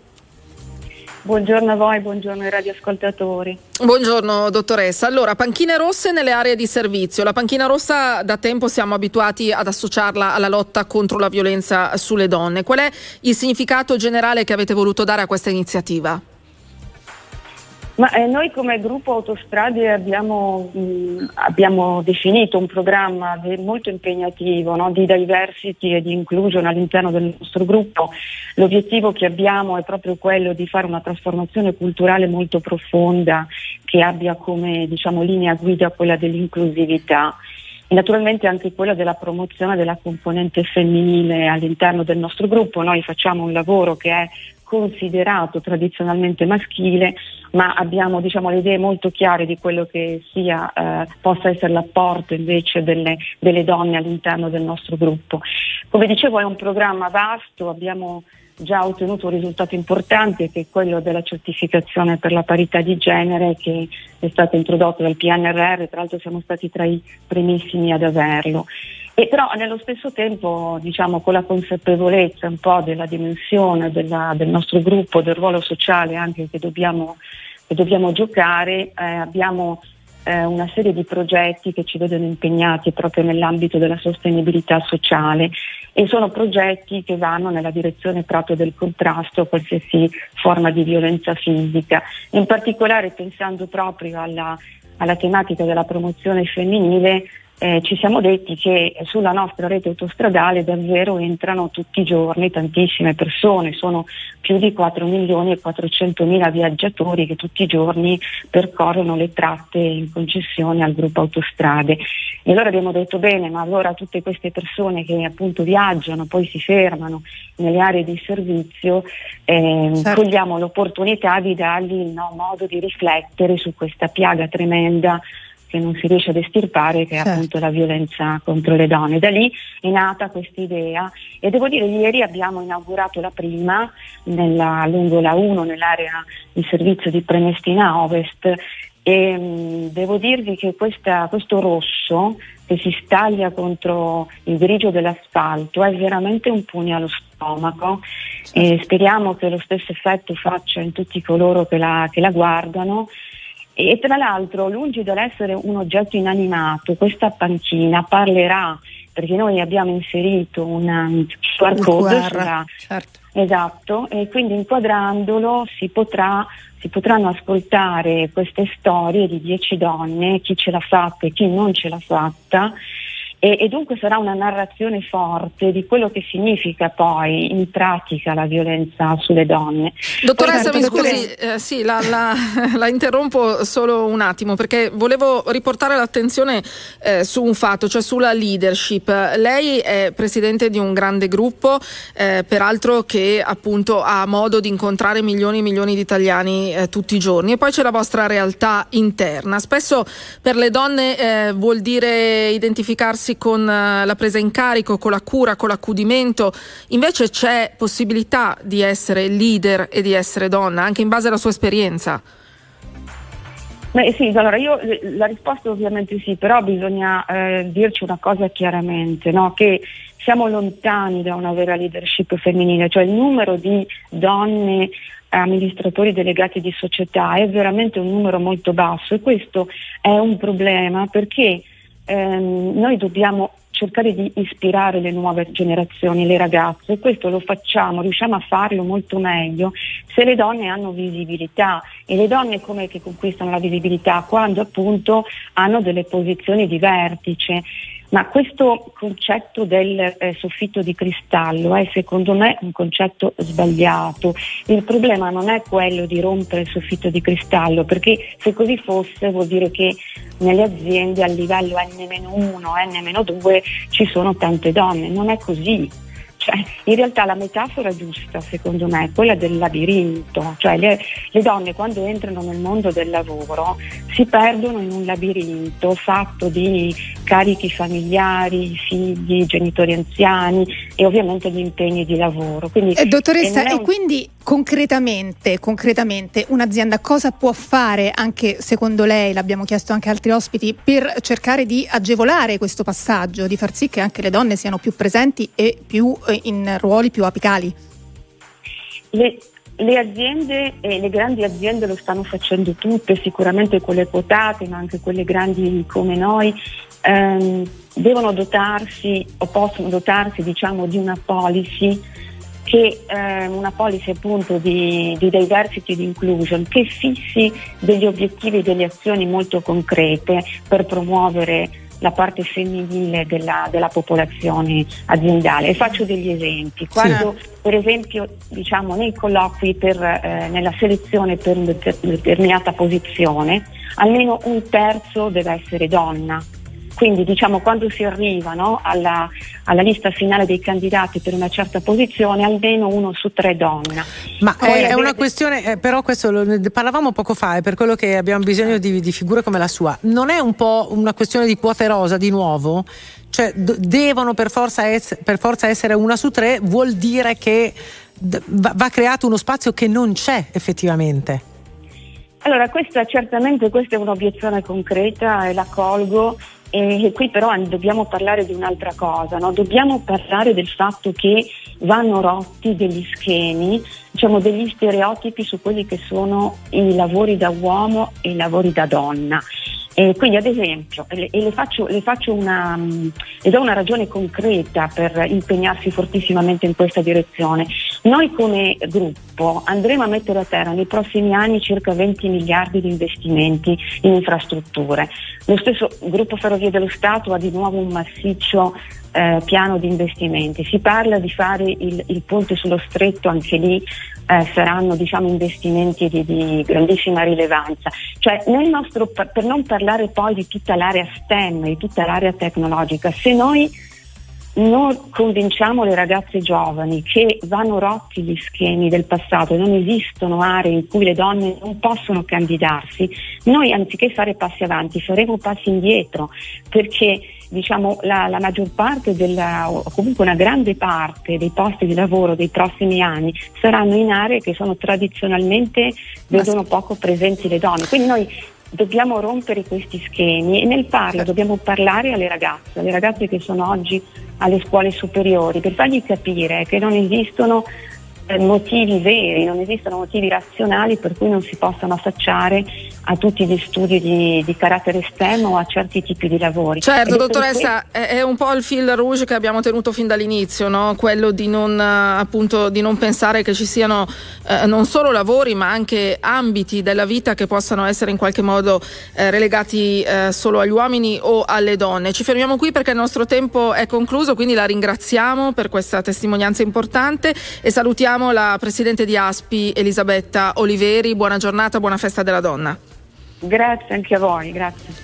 Buongiorno a voi, buongiorno ai radioascoltatori. Buongiorno dottoressa. Allora, panchine rosse nelle aree di servizio. La panchina rossa da tempo siamo abituati ad associarla alla lotta contro la violenza sulle donne. Qual è il significato generale che avete voluto dare a questa iniziativa? Ma noi come gruppo Autostrade abbiamo definito un programma molto impegnativo, no? Di diversity e di inclusion all'interno del nostro gruppo. L'obiettivo che abbiamo è proprio quello di fare una trasformazione culturale molto profonda che abbia come, diciamo, linea guida quella dell'inclusività. Naturalmente anche quella della promozione della componente femminile all'interno del nostro gruppo. Noi facciamo un lavoro che è considerato tradizionalmente maschile, ma abbiamo, diciamo, le idee molto chiare di quello che sia possa essere l'apporto invece delle donne all'interno del nostro gruppo. Come dicevo, è un programma vasto, abbiamo già ottenuto un risultato importante che è quello della certificazione per la parità di genere, che è stata introdotta dal PNRR, tra l'altro siamo stati tra i primissimi ad averlo. E però nello stesso tempo, diciamo, con la consapevolezza un po' della dimensione del nostro gruppo, del ruolo sociale anche che dobbiamo giocare, abbiamo una serie di progetti che ci vedono impegnati proprio nell'ambito della sostenibilità sociale, e sono progetti che vanno nella direzione proprio del contrasto a qualsiasi forma di violenza fisica, in particolare pensando proprio alla tematica della promozione femminile. Ci siamo detti che sulla nostra rete autostradale davvero entrano tutti i giorni tantissime persone, sono più di 4.400.000 viaggiatori che tutti i giorni percorrono le tratte in concessione al gruppo Autostrade. E allora abbiamo detto bene, ma allora tutte queste persone che appunto viaggiano, poi si fermano nelle aree di servizio, certo, cogliamo l'opportunità di dargli, no, modo di riflettere su questa piaga tremenda che non si riesce ad estirpare, che è appunto la violenza contro le donne. Da lì è nata questa idea, e devo dire ieri abbiamo inaugurato la prima lungo la 1 nell'area di servizio di Prenestina Ovest, e devo dirvi che questo rosso che si staglia contro il grigio dell'asfalto è veramente un pugno allo stomaco, e speriamo che lo stesso effetto faccia in tutti coloro che la guardano. E tra l'altro, lungi dall'essere un oggetto inanimato, questa panchina parlerà, perché noi abbiamo inserito un QR code sulla... Certo. Esatto, e quindi inquadrandolo si potranno ascoltare queste storie di 10 donne, chi ce l'ha fatta e chi non ce l'ha fatta, e dunque sarà una narrazione forte di quello che significa poi in pratica la violenza sulle donne. Dottoressa, mi scusi, la interrompo solo un attimo, perché volevo riportare l'attenzione su un fatto, cioè sulla leadership. Lei è presidente di un grande gruppo, peraltro, che appunto ha modo di incontrare milioni e milioni di italiani tutti i giorni, e poi c'è la vostra realtà interna. Spesso per le donne vuol dire identificarsi con la presa in carico, con la cura, con l'accudimento. Invece c'è possibilità di essere leader e di essere donna, anche in base alla sua esperienza? Beh sì, allora io la risposta ovviamente sì, però bisogna dirci una cosa chiaramente, no? Che siamo lontani da una vera leadership femminile, cioè il numero di donne amministratori delegati di società è veramente un numero molto basso, e questo è un problema, perché noi dobbiamo cercare di ispirare le nuove generazioni, le ragazze, e questo lo facciamo, riusciamo a farlo molto meglio se le donne hanno visibilità. E le donne come che conquistano la visibilità? Quando appunto hanno delle posizioni di vertice. Ma questo concetto del soffitto di cristallo è secondo me un concetto sbagliato. Il problema non è quello di rompere il soffitto di cristallo, perché se così fosse vuol dire che nelle aziende al livello N-1, N-2 ci sono tante donne. Non è così. Cioè, in realtà la metafora giusta, secondo me, è quella del labirinto. Cioè, le donne quando entrano nel mondo del lavoro si perdono in un labirinto fatto di carichi familiari, figli, genitori anziani e ovviamente gli impegni di lavoro. Quindi, dottoressa, e quindi concretamente un'azienda cosa può fare, anche secondo lei, l'abbiamo chiesto anche altri ospiti, per cercare di agevolare questo passaggio, di far sì che anche le donne siano più presenti e più in ruoli più apicali? Le aziende e le grandi aziende lo stanno facendo tutte, sicuramente quelle quotate, ma anche quelle grandi come noi, devono dotarsi o possono dotarsi, diciamo, di una policy che una policy appunto di diversity e di inclusion, che fissi degli obiettivi e delle azioni molto concrete per promuovere la parte femminile della popolazione aziendale. E faccio degli esempi. Quando, sì, per esempio, diciamo, nei colloqui nella selezione per una determinata posizione, almeno un terzo deve essere donna. Quindi, diciamo, quando si arriva, no, alla lista finale dei candidati per una certa posizione, almeno 1 su 3 donna. Ma è una questione, però questo ne parlavamo poco fa, è per quello che abbiamo bisogno di figure come la sua. Non è un po' una questione di quote rosa di nuovo? Cioè devono per forza essere 1 su 3, vuol dire che va creato uno spazio che non c'è effettivamente? Allora, questa è un'obiezione concreta e la colgo. E qui però dobbiamo parlare di un'altra cosa, no? Dobbiamo parlare del fatto che vanno rotti degli schemi, diciamo degli stereotipi su quelli che sono i lavori da uomo e i lavori da donna. Quindi, ad esempio, le do una ragione concreta per impegnarsi fortissimamente in questa direzione. Noi come gruppo andremo a mettere a terra nei prossimi anni circa 20 miliardi di investimenti in infrastrutture. Lo stesso gruppo Ferrovie dello Stato ha di nuovo un massiccio piano di investimenti. Si parla di fare il ponte sullo stretto, anche lì saranno, diciamo, investimenti di grandissima rilevanza. Cioè, per non parlare poi di tutta l'area STEM, di tutta l'area tecnologica, se noi non convinciamo le ragazze giovani che vanno rotti gli schemi del passato, non esistono aree in cui le donne non possono candidarsi, noi anziché fare passi avanti faremo passi indietro, perché diciamo la maggior parte o comunque una grande parte dei posti di lavoro dei prossimi anni saranno in aree che sono tradizionalmente vedono poco presenti le donne. Quindi noi dobbiamo rompere questi schemi e nel farlo dobbiamo parlare alle ragazze che sono oggi alle scuole superiori, per fargli capire che non esistono motivi veri, non esistono motivi razionali per cui non si possano affacciare a tutti gli studi di carattere STEM o a certi tipi di lavori. Certo, dottoressa, è un po' il fil rouge che abbiamo tenuto fin dall'inizio, no? Quello di non pensare che ci siano non solo lavori ma anche ambiti della vita che possano essere in qualche modo relegati solo agli uomini o alle donne. Ci fermiamo qui perché il nostro tempo è concluso, quindi la ringraziamo per questa testimonianza importante e salutiamo la presidente di ASPI, Elisabetta Oliveri. Buona giornata, buona festa della donna. Grazie anche a voi, grazie.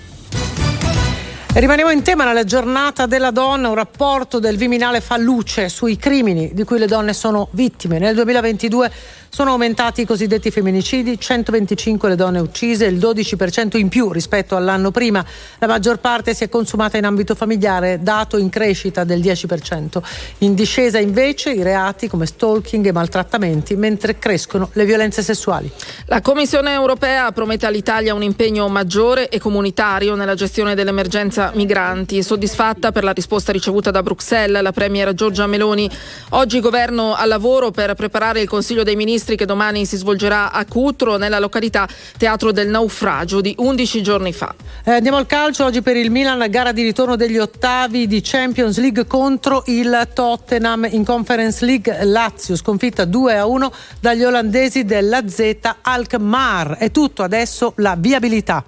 Rimaniamo in tema nella giornata della donna. Un rapporto del Viminale fa luce sui crimini di cui le donne sono vittime. Nel 2022 sono aumentati i cosiddetti femminicidi, 125 le donne uccise, il 12% in più rispetto all'anno prima. La maggior parte si è consumata in ambito familiare, dato in crescita del 10%. In discesa invece i reati come stalking e maltrattamenti, mentre crescono le violenze sessuali. La Commissione europea promette all'Italia un impegno maggiore e comunitario nella gestione dell'emergenza migranti. Soddisfatta per la risposta ricevuta da Bruxelles, la premier Giorgia Meloni. Oggi governo al lavoro per preparare il Consiglio dei Ministri che domani si svolgerà a Cutro, nella località teatro del naufragio di 11 giorni fa. Andiamo al calcio. Oggi per il Milan gara di ritorno degli ottavi di Champions League contro il Tottenham. In Conference League Lazio sconfitta 2-1 dagli olandesi dell'AZ Alkmaar. È tutto, adesso la viabilità.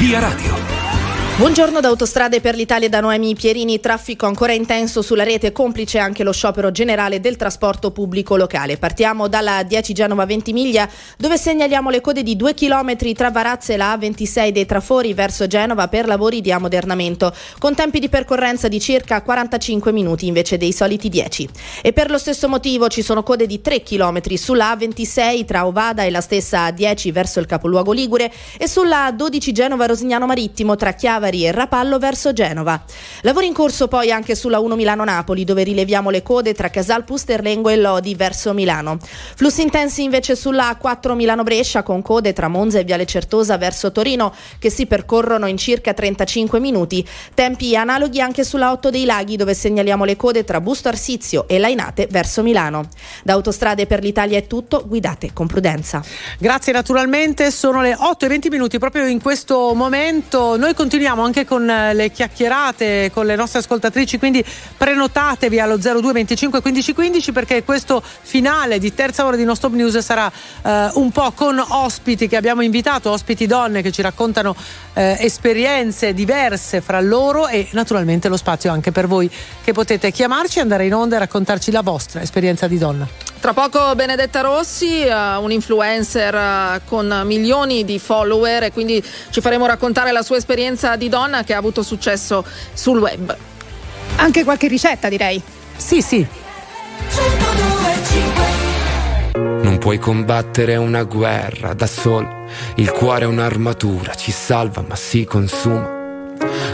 Via Radio. Buongiorno da Autostrade per l'Italia, da Noemi Pierini. Traffico ancora intenso sulla rete, complice anche lo sciopero generale del trasporto pubblico locale. Partiamo dalla 10 Genova-Ventimiglia, dove segnaliamo le code di 2 km tra Varazze e la A26 dei Trafori verso Genova per lavori di ammodernamento, con tempi di percorrenza di circa 45 minuti invece dei soliti 10. E per lo stesso motivo ci sono code di 3 km sulla A26 tra Ovada e la stessa A10 verso il capoluogo ligure e sulla A12 Genova-Rosignano Marittimo tra Chiavari e Rapallo verso Genova. Lavori in corso poi anche sulla 1 Milano-Napoli, dove rileviamo le code tra Casal Pusterlengo e Lodi verso Milano. Flussi intensi invece sulla A4 Milano-Brescia, con code tra Monza e Viale Certosa verso Torino che si percorrono in circa 35 minuti. Tempi analoghi anche sulla 8 dei Laghi, dove segnaliamo le code tra Busto Arsizio e Lainate verso Milano. Da Autostrade per l'Italia è tutto, guidate con prudenza. Grazie naturalmente, sono le 8:20 proprio in questo momento. Noi continuiamo anche con le chiacchierate con le nostre ascoltatrici, quindi prenotatevi allo 02 25 15 15, perché questo finale di terza ora di No Stop News sarà un po' con ospiti che abbiamo invitato, ospiti donne che ci raccontano esperienze diverse fra loro, e naturalmente lo spazio anche per voi che potete chiamarci, andare in onda e raccontarci la vostra esperienza di donna. Tra poco Benedetta Rossi, un influencer con milioni di follower, e quindi ci faremo raccontare la sua esperienza di donna che ha avuto successo sul web. Anche qualche ricetta, direi. Sì. Non puoi combattere una guerra da solo, il cuore è un'armatura, ci salva ma si consuma.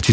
Ci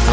a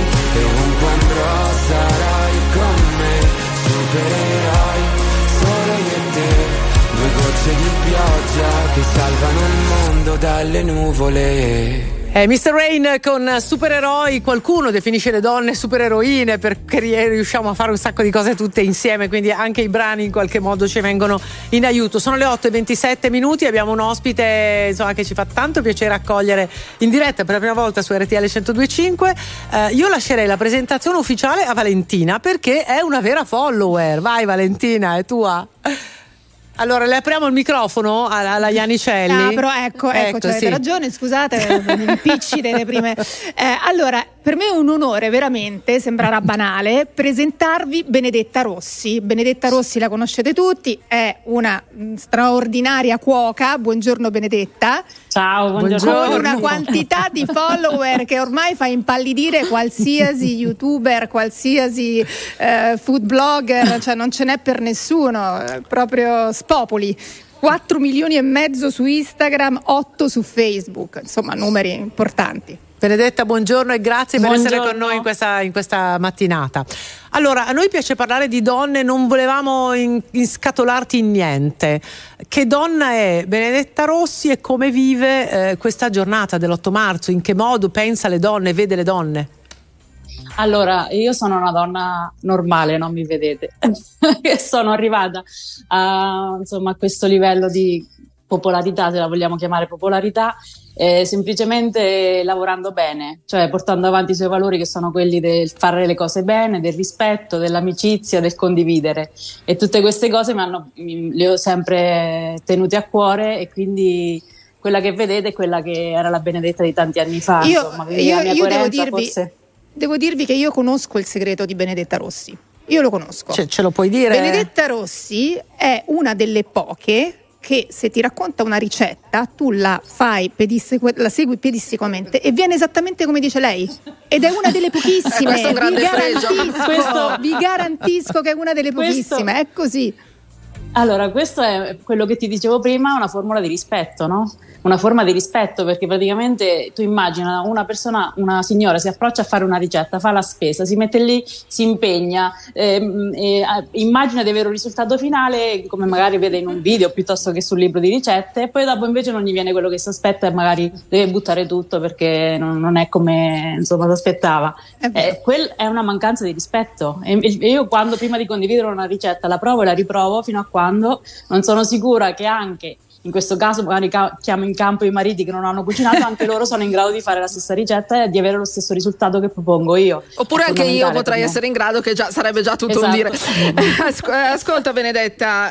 e ovunque andrò sarai con me. Supereroi solo io e te, due gocce di pioggia che salvano il mondo dalle nuvole. Mr. Rain con supereroi, qualcuno definisce le donne supereroine perché riusciamo a fare un sacco di cose tutte insieme, quindi anche i brani in qualche modo ci vengono in aiuto. Sono le 8:27, abbiamo un ospite insomma che ci fa tanto piacere accogliere in diretta per la prima volta su RTL 102.5. Io lascerei la presentazione ufficiale a Valentina perché è una vera follower. Vai Valentina, è tua. Allora le apriamo il microfono alla Iannicelli. Ah, però ecco cioè, sì. Avete ragione, scusate, mi impicci delle prime. Allora, per me è un onore, veramente, sembrerà banale, presentarvi Benedetta Rossi. Benedetta Rossi la conoscete tutti, è una straordinaria cuoca. Buongiorno Benedetta. Ciao, buongiorno. Con una quantità di follower che ormai fa impallidire qualsiasi youtuber, qualsiasi food blogger, cioè non ce n'è per nessuno, proprio spopoli. 4,5 milioni su Instagram, 8 su Facebook, insomma numeri importanti. Benedetta, buongiorno e grazie per essere con noi in questa mattinata. Allora, a noi piace parlare di donne, non volevamo inscatolarti in niente. Che donna è Benedetta Rossi e come vive questa giornata dell'8 marzo? In che modo pensa le donne, vede le donne? Allora, io sono una donna normale, non mi vedete. Sono arrivata a questo livello di popolarità, se la vogliamo chiamare popolarità, semplicemente lavorando bene, cioè portando avanti i suoi valori che sono quelli del fare le cose bene, del rispetto, dell'amicizia, del condividere, e tutte queste cose le ho sempre tenute a cuore, e quindi quella che vedete è quella che era la Benedetta di tanti anni fa. Io devo dirvi che io conosco il segreto di Benedetta Rossi, io lo conosco. Ce lo puoi dire? Benedetta Rossi è una delle poche che se ti racconta una ricetta tu la fai, la segui pedissequamente e viene esattamente come dice lei, ed è una delle pochissime. Questo è un grande fregio. Vi garantisco che è una delle pochissime, è così. Allora, questo è quello che ti dicevo prima, una formula di rispetto, no? Una forma di rispetto, perché praticamente tu immagina una persona, una signora si approccia a fare una ricetta, fa la spesa, si mette lì, si impegna, immagina di avere un risultato finale come magari vede in un video piuttosto che sul libro di ricette, e poi dopo invece non gli viene quello che si aspetta e magari deve buttare tutto perché non è come si aspettava. Quella è una mancanza di rispetto, e io quando prima di condividere una ricetta la provo e la riprovo fino a quando non sono sicura che anche in questo caso magari chiamo in campo i mariti che non hanno cucinato, anche loro sono in grado di fare la stessa ricetta e di avere lo stesso risultato che propongo io. Oppure anche io potrei essere in grado, che già sarebbe già tutto, esatto, un dire. Ascolta Benedetta,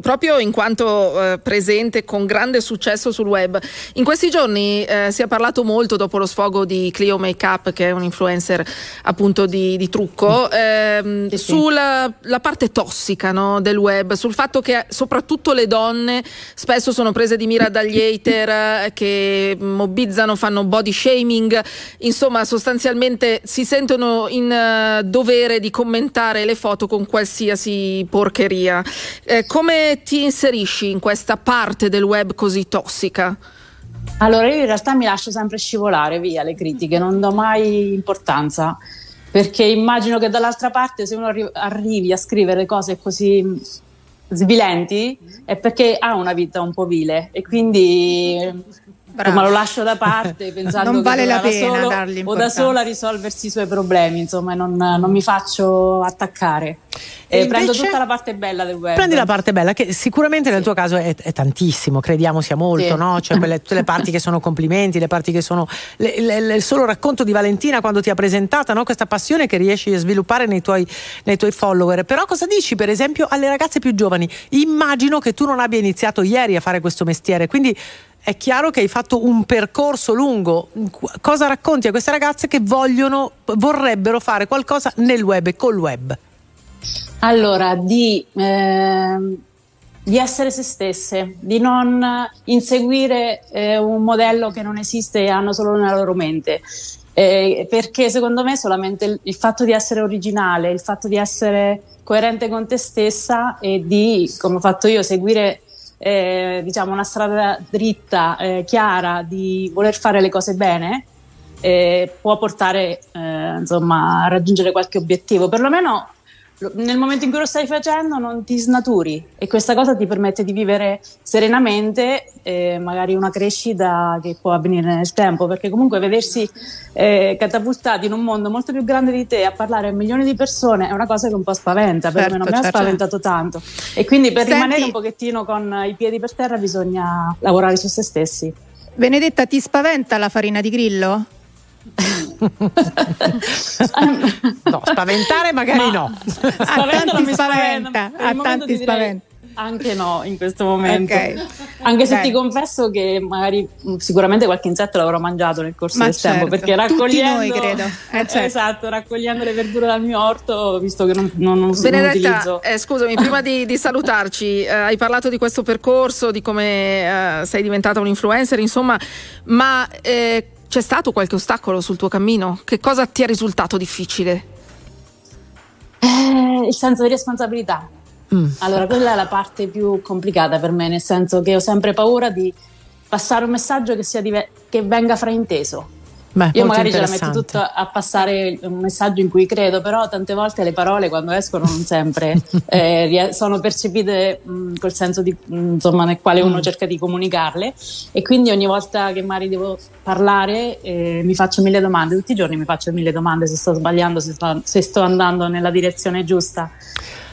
proprio in quanto presente con grande successo sul web, in questi giorni si è parlato molto, dopo lo sfogo di Clio Makeup, che è un influencer appunto di trucco, sì. Sulla la parte tossica, no, del web, sul fatto che soprattutto le donne spesso sono prese di mira dagli hater che mobbizzano, fanno body shaming, insomma sostanzialmente si sentono in dovere di commentare le foto con qualsiasi porcheria. Come ti inserisci in questa parte del web così tossica? Allora, io in realtà mi lascio sempre scivolare via le critiche, non do mai importanza, perché immagino che dall'altra parte se uno arrivi a scrivere cose così svilenti è perché ha una vita un po' vile, e quindi insomma, lo lascio da parte pensando non vale che la pena dargli importanza, o da sola risolversi i suoi problemi, insomma non mi faccio attaccare. E prendo tutta la parte bella del web. Prendi la parte bella, che sicuramente nel tuo caso è tantissimo, crediamo sia molto, no? Cioè tutte le parti che sono complimenti, le parti che sono il solo racconto di Valentina quando ti ha presentata, no? Questa passione che riesci a sviluppare nei tuoi follower. Però cosa dici per esempio alle ragazze più giovani? Immagino che tu non abbia iniziato ieri a fare questo mestiere, quindi è chiaro che hai fatto un percorso lungo. Cosa racconti a queste ragazze che vorrebbero fare qualcosa nel web e col web? Allora, di essere se stesse, di non inseguire un modello che non esiste e hanno solo nella loro mente, perché secondo me solamente il fatto di essere originale, il fatto di essere coerente con te stessa e di, come ho fatto io, seguire una strada dritta, chiara, di voler fare le cose bene, può portare a raggiungere qualche obiettivo, perlomeno nel momento in cui lo stai facendo non ti snaturi, e questa cosa ti permette di vivere serenamente magari una crescita che può avvenire nel tempo, perché comunque vedersi catapultati in un mondo molto più grande di te a parlare a milioni di persone è una cosa che un po' spaventa, certo, perlomeno certo. Mi ha spaventato tanto, e quindi per rimanere un pochettino con i piedi per terra bisogna lavorare su se stessi. Benedetta, ti spaventa la farina di grillo? No, spaventare magari no. A tanti spaventa. Anche no, in questo momento. Okay. Anche se ti confesso che magari sicuramente qualche insetto l'avrò mangiato nel corso del tempo, perché raccogliendo tutti noi, credo. Certo. Esatto, raccogliendo le verdure dal mio orto, visto che non utilizzo. Scusami, prima di salutarci, hai parlato di questo percorso, di come sei diventata un influencer, insomma, ma c'è stato qualche ostacolo sul tuo cammino? Che cosa ti è risultato difficile? Il senso di responsabilità. Allora, quella è la parte più complicata per me, nel senso che ho sempre paura di passare un messaggio che sia che venga frainteso. Beh, io magari ce la metto tutta a passare un messaggio in cui credo, però tante volte le parole quando escono non sempre sono percepite col senso di, insomma, nel quale uno cerca di comunicarle, e quindi ogni volta che magari devo parlare mi faccio mille domande, tutti i giorni mi faccio mille domande se sto sbagliando, se sto andando nella direzione giusta.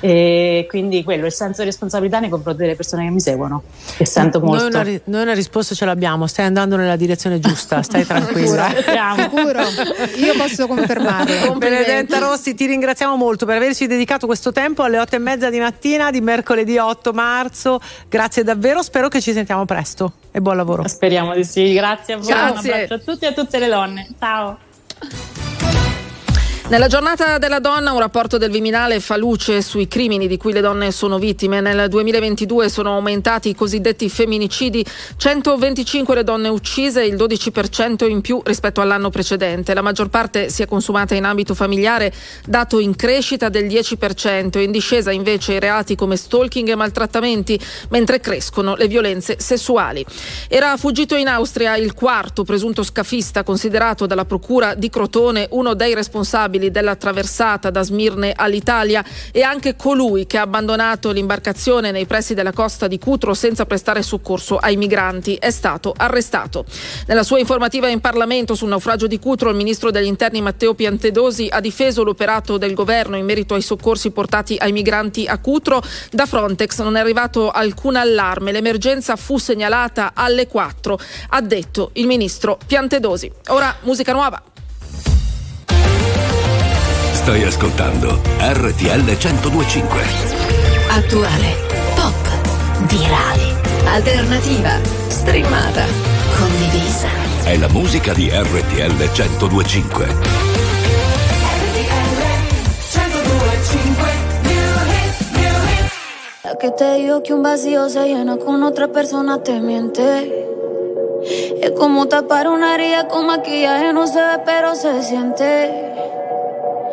E quindi quello, il senso di responsabilità nei confronti delle persone che mi seguono, che sento molto. Noi una risposta ce l'abbiamo, stai andando nella direzione giusta, stai tranquilla. Sicuro, io posso confermarlo. Benedetta Rossi, ti ringraziamo molto per averci dedicato questo tempo alle 8:30 di mattina di mercoledì 8 marzo. Grazie davvero, spero che ci sentiamo presto e buon lavoro. Speriamo di sì, grazie a voi, grazie. Un abbraccio a tutti e a tutte le donne, ciao. Nella giornata della donna, un rapporto del Viminale fa luce sui crimini di cui le donne sono vittime. Nel 2022 sono aumentati i cosiddetti femminicidi, 125 le donne uccise, il 12% in più rispetto all'anno precedente. La maggior parte si è consumata in ambito familiare, dato in crescita del 10%, in discesa invece i reati come stalking e maltrattamenti, mentre crescono le violenze sessuali. Era fuggito in Austria il quarto presunto scafista, considerato dalla procura di Crotone uno dei responsabili della traversata da Smirne all'Italia, e anche colui che ha abbandonato l'imbarcazione nei pressi della costa di Cutro senza prestare soccorso ai migranti è stato arrestato. Nella sua informativa in Parlamento sul naufragio di Cutro, il ministro degli interni Matteo Piantedosi ha difeso l'operato del governo in merito ai soccorsi portati ai migranti a Cutro. Da Frontex non è arrivato alcun allarme, l'emergenza fu segnalata alle 4, ha detto il ministro Piantedosi. Ora musica nuova. Stai ascoltando RTL 102.5. Attuale, pop, virale, alternativa, streamata, condivisa. È la musica di RTL 102.5. RTL 102.5. La que te digo que un vacío se llena con otra persona te miente. Es como tapar una herida con maquillaje, no se ve pero se siente.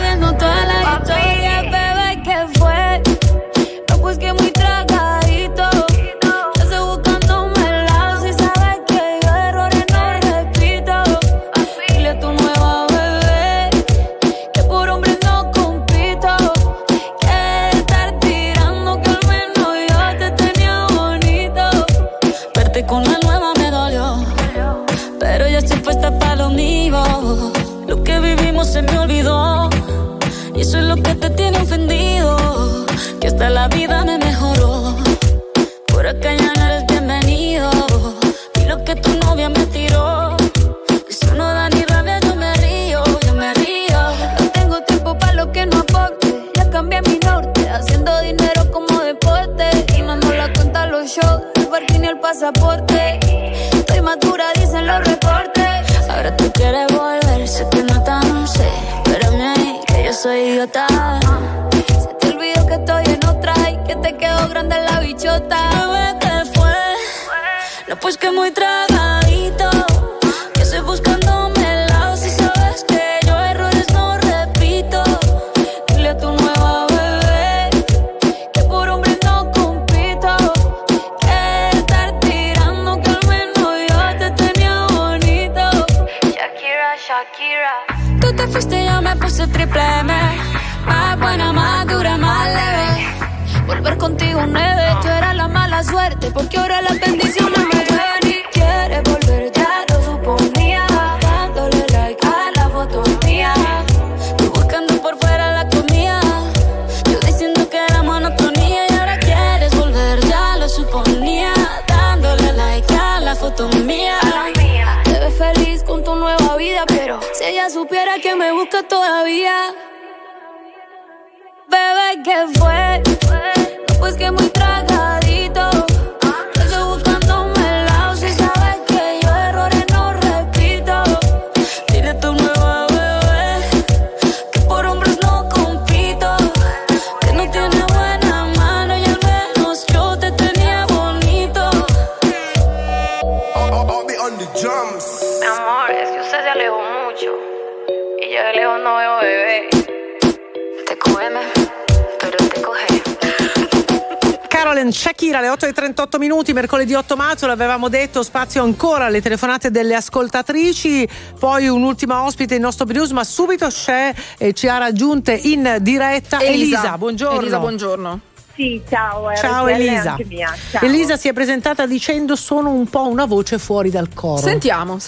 viendo toda la historia. Bebé, ¿qué fue? No, pues que muy tragadito. Estás buscándome el lado si sabes que yo errores no repito. Dile a tu nueva bebé que por hombre no compito. Que estar tirando que al menos yo te tenía bonito. Verte con la nueva me dolió, pero ya estoy puesta para lo mío. Lo que vivimos se me olvidó y eso es lo que te tiene ofendido. Que hasta la vida me mejoró, por acá ya no eres bienvenido. Y lo que tu novia me tiró, eso no da ni rabia, yo me río. No tengo tiempo para lo que no aporte, ya cambié mi norte, haciendo dinero como deporte. Y mando la cuenta a los shows, el parking y el pasaporte. Estoy madura, dicen los reportes. Ahora tú quieres volver, sé que no tan sé, espérame ahí, que yo soy idiota. Se te olvidó que estoy en otra y que te quedó grande la bichota. Bebé, ¿qué fue? No, pues que muy tragadito. Que estoy buscándome el lado si sabes que yo errores no repito. Dile a tu nueva bebé que por hombre no compito. Que estar tirando que al menos Tú te fuiste y yo me puse triple M. Más buena, más dura, más leve. Volver contigo nueve. Yo era la mala suerte, porque ahora las bendiciones me llueven. Y quieres volver, ya lo suponía. Dándole like a la foto mía. Tú buscando por fuera la comida. Yo diciendo que era monotonía. Y ahora quieres volver, ya lo suponía. Dándole like a la foto mía. Te ves feliz con tu nueva vida, pero si ella supiera que me busca todavía. Bebé, ¿qué fue? No, pues que muy tragadito. Yo estoy buscándome el lado. Si sabes que yo errores no repito. Dile a tu nueva bebé que por hombres no compito. Que no tiene buena mano y al menos yo te tenía bonito. I'll be on the drums. Mi amor, es que usted se alejó mucho. Y yo de lejos no veo bebé. Te come. Caroline Shakira alle 8:38, mercoledì 8 marzo, l'avevamo detto, spazio ancora alle telefonate delle ascoltatrici, poi un'ultima ospite in nostro news, ma subito c'è e ci ha raggiunte in diretta Elisa. Buongiorno. Elisa, buongiorno. Sì, ciao. Ciao Elisa. Ciao. Elisa si è presentata dicendo sono un po' una voce fuori dal coro. Sentiamo.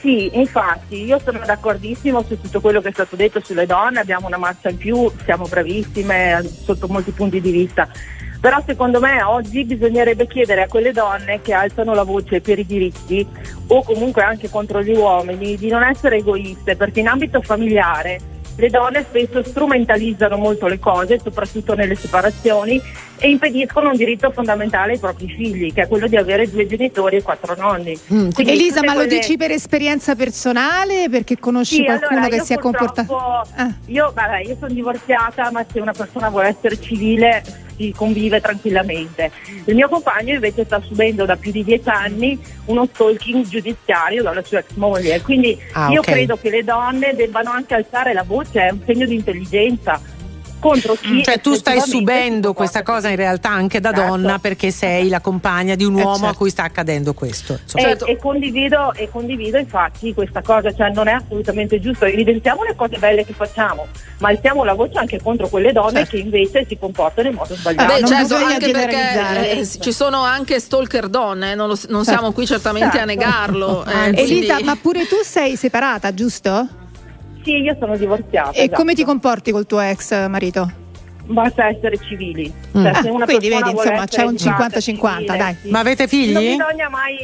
Sì, infatti, io sono d'accordissimo su tutto quello che è stato detto sulle donne, abbiamo una marcia in più, siamo bravissime sotto molti punti di vista, però secondo me oggi bisognerebbe chiedere a quelle donne che alzano la voce per i diritti o comunque anche contro gli uomini di non essere egoiste, perché in ambito familiare le donne spesso strumentalizzano molto le cose, soprattutto nelle separazioni, e impediscono un diritto fondamentale ai propri figli, che è quello di avere 2 genitori e 4 nonni. Elisa, ma lo dici per esperienza personale? Perché conosci qualcuno che si è comportato? Io sono divorziata, ma se una persona vuole essere civile si convive tranquillamente. Il mio compagno invece sta subendo da più di 10 anni uno stalking giudiziario dalla sua ex moglie, quindi io credo che le donne debbano anche alzare la voce, è un segno di intelligenza contro chi. Cioè tu stai subendo questa cosa in realtà anche da donna, perché sei la compagna di un uomo a cui sta accadendo questo. E condivido infatti questa cosa, cioè non è assolutamente giusto, evidenziamo le cose belle che facciamo, ma alziamo la voce anche contro quelle donne che invece si comportano in modo sbagliato. Anche perché ci sono anche stalker donne, non siamo qui certamente a negarlo. Elisa, quindi... ma pure tu sei separata, giusto? Sì, io sono divorziata. E come ti comporti col tuo ex marito? Basta essere civili. Cioè, se una quindi vedi, insomma, c'è un 50-50, civile, dai. Sì. Ma avete figli? Non bisogna mai,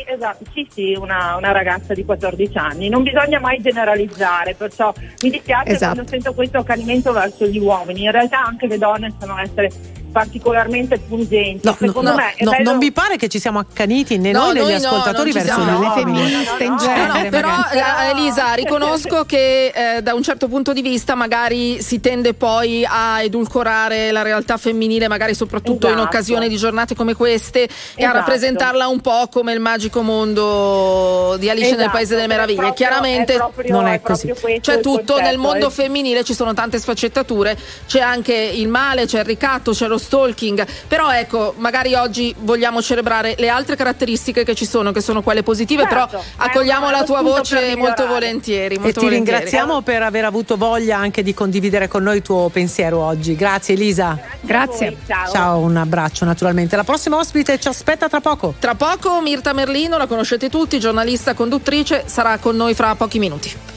una ragazza di 14 anni, non bisogna mai generalizzare, perciò mi dispiace quando sento questo accanimento verso gli uomini. In realtà anche le donne sono essere particolarmente pungenti. Secondo me non vi pare che ci siamo accaniti né noi né gli ascoltatori verso le femministe in genere? Però Elisa, riconosco che da un certo punto di vista magari si tende poi a edulcorare la realtà femminile, magari soprattutto in occasione di giornate come queste, e a rappresentarla un po' come il magico mondo di Alice nel Paese delle Meraviglie. Chiaramente non è così. C'è tutto nel mondo femminile, ci sono tante sfaccettature, c'è anche il male, c'è il ricatto, c'è lo stalking, però ecco, magari oggi vogliamo celebrare le altre caratteristiche che ci sono, che sono quelle positive, però accogliamo la tua voce molto volentieri. Ti ringraziamo per aver avuto voglia anche di condividere con noi il tuo pensiero oggi. Grazie Elisa. Grazie. Ciao, un abbraccio naturalmente. La prossima ospite ci aspetta tra poco. Tra poco Mirta Merlino, la conoscete tutti, giornalista, conduttrice, sarà con noi fra pochi minuti.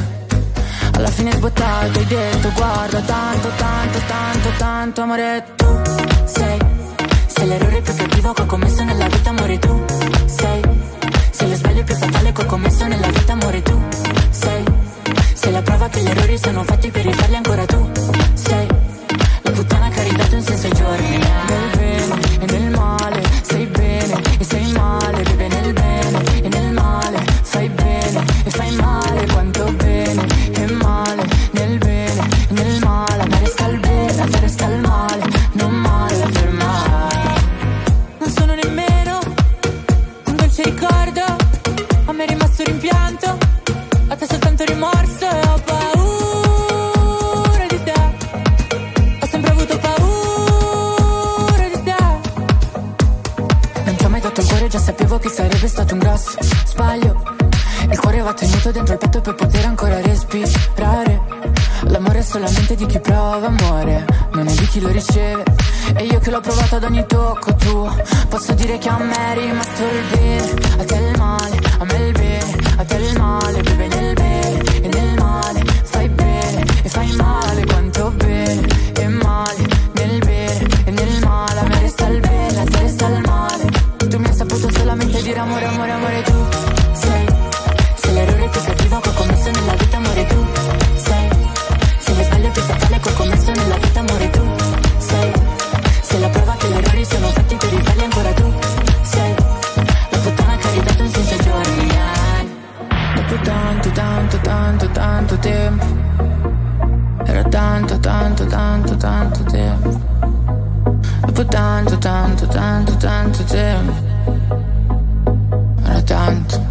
Alla fine sbottato hai detto guarda tanto amore tu sei l'errore più cattivo che ho commesso nella vita, amore tu sei serio che fa male che ho commesso nella vita, amore, tu sei, sei la prova che gli errori sono fatti per rifarli ancora, tu sei la puttana che ha ridato un senso ai giorni. Nel bene e nel male sei bene e sei male, bebe, nel bene e nel male fai bene e fai male, quanto bene e male, nel bene e nel male, ma resta il bene, ma resta il male, non male per male. Non sono nemmeno un dolce ricordo, a me è rimasto rimpianto, a te soltanto rimorso e ho paura. Già sapevo che sarebbe stato un grosso sbaglio. Il cuore va tenuto dentro il petto per poter ancora respirare. L'amore è solamente di chi prova amore, non è di chi lo riceve. E io che l'ho provato ad ogni tocco tuo, posso dire che a me è rimasto il bene, a te il male, a me il bene, a te il male, bebe, nel bene e nel male fai bene e fai male, quanto bene e male, nel bene e nel male, a me resta il bene, a te resta il male. Tu mi hai saputo solamente dire amore, amore, amore, tu sei, sei l'errore più cattivo che ho commesso nella vita, amore, tu sei, sei lo sbaglio più fatale che ho commesso nella vita, amore, tu sei, sei la prova che gli errori sono fatti per rifarli ancora, tu sei la puttana che ha ridato un senso ai giorni. Dopo tanto, tanto, tanto, tanto tempo, era tanto, tanto, tanto, tanto tempo. Dopo tanto, tanto, tanto, tanto tempo, era tanto.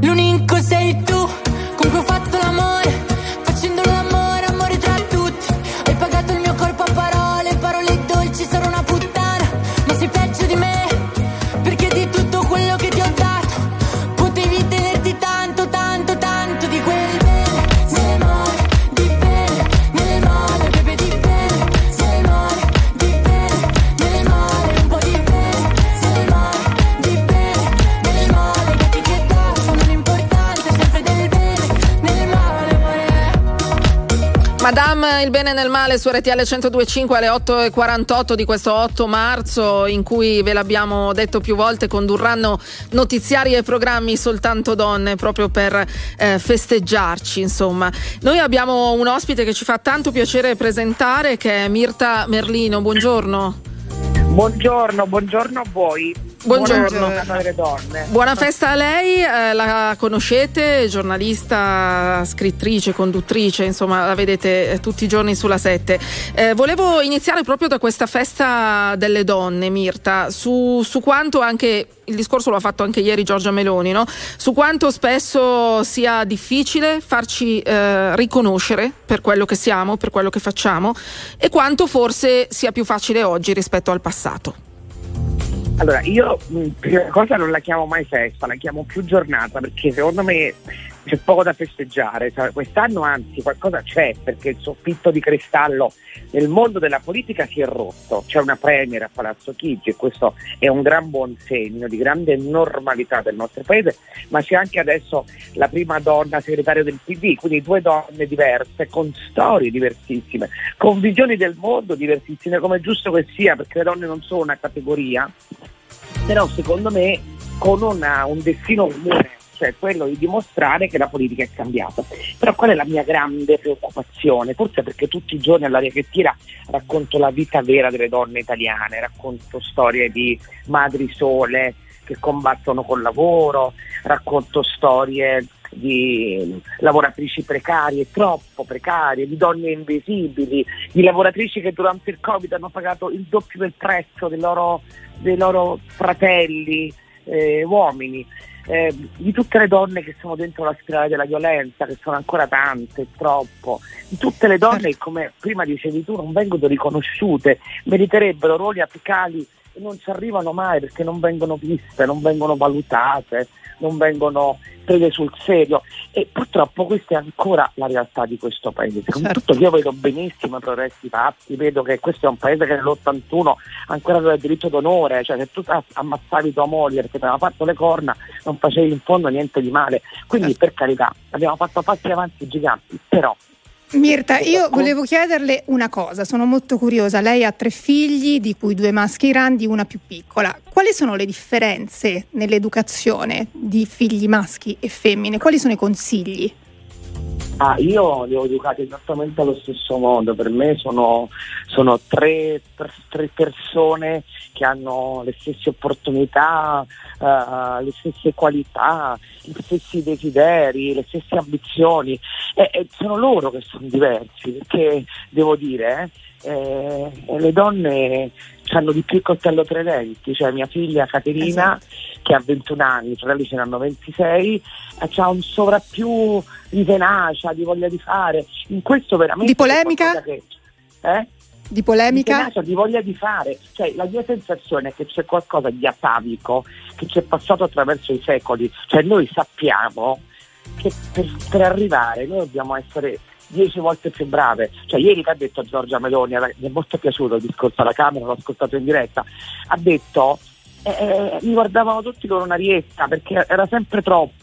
L'unico sei tu con cui ho fatto l'amore, facendo l'amore, amore tra tutti. Hai pagato il mio corpo a parole, parole dolci, sarò una puttana, ma sei peggio di me, perché di tutto quello che ti ho dato potevi tenerti tanto, tanto, tanto di quel bene. Nel male, di bene, nel male, bebe, di bene, nel male. Madame, il bene nel male su RTL 102.5 alle 8:48 di questo 8 marzo in cui, ve l'abbiamo detto più volte, condurranno notiziari e programmi soltanto donne proprio per festeggiarci, insomma. Noi abbiamo un ospite che ci fa tanto piacere presentare, che è Mirta Merlino. Buongiorno. Buongiorno, buongiorno a voi. Buongiorno. Buona festa a lei, la conoscete, giornalista, scrittrice, conduttrice, insomma la vedete tutti i giorni sulla 7. Volevo iniziare proprio da questa festa delle donne, Mirta, su quanto, anche il discorso lo ha fatto anche ieri Giorgia Meloni, no? Su quanto spesso sia difficile farci riconoscere per quello che siamo, per quello che facciamo, e quanto forse sia più facile oggi rispetto al passato. Allora, io prima cosa non la chiamo mai festa, la chiamo più giornata, perché secondo me c'è poco da festeggiare, cioè, quest'anno anzi qualcosa c'è, perché il soffitto di cristallo nel mondo della politica si è rotto, c'è una premier a Palazzo Chigi e questo è un gran buon segno di grande normalità del nostro paese, ma c'è anche adesso la prima donna segretaria del PD, quindi due donne diverse, con storie diversissime, con visioni del mondo diversissime, come è giusto che sia, perché le donne non sono una categoria, però secondo me con un destino comune, cioè quello di dimostrare che la politica è cambiata. Però qual è la mia grande preoccupazione? Forse perché tutti i giorni all'aria che tira racconto la vita vera delle donne italiane, racconto storie di madri sole che combattono col lavoro, racconto storie di lavoratrici precarie, troppo precarie, di donne invisibili, di lavoratrici che durante il Covid hanno pagato il doppio del prezzo dei loro fratelli uomini, di tutte le donne che sono dentro la spirale della violenza, che sono ancora tante, troppo, di tutte le donne che, come prima dicevi tu, non vengono riconosciute, meriterebbero ruoli apicali e non ci arrivano mai perché non vengono viste, non vengono valutate, non vengono prese sul serio, e purtroppo questa è ancora la realtà di questo paese. Soprattutto io vedo benissimo i progressi fatti, vedo che questo è un paese che nell'81 ancora aveva il diritto d'onore, cioè se tu ammazzavi tua moglie perché ti aveva fatto le corna non facevi in fondo niente di male, quindi per carità abbiamo fatto passi avanti giganti, però Mirta, io volevo chiederle una cosa, sono molto curiosa. Lei ha 3 figli, di cui 2 maschi grandi, una più piccola. Quali sono le differenze nell'educazione di figli maschi e femmine? Quali sono i consigli? Io li ho educati esattamente allo stesso modo. Per me sono tre persone che hanno le stesse opportunità, le stesse qualità, gli stessi desideri, le stesse ambizioni, e sono loro che sono diversi, perché devo dire le donne hanno di più il coltello tra i denti. Cioè mia figlia Caterina, esatto, che ha 21 anni, i fratelli ce n'hanno 26, ha un sovrappiù di tenacia, di voglia di fare, in questo veramente di polemica? Di polemica? Di tenacia, di voglia di fare. Cioè la mia sensazione è che c'è qualcosa di atavico che ci è passato attraverso i secoli. Cioè noi sappiamo che per arrivare noi dobbiamo essere 10 volte più brave. Cioè ieri che ha detto Giorgia Meloni, mi è molto piaciuto il discorso alla Camera, l'ho ascoltato in diretta, ha detto mi guardavano tutti con una rietta, perché era sempre troppo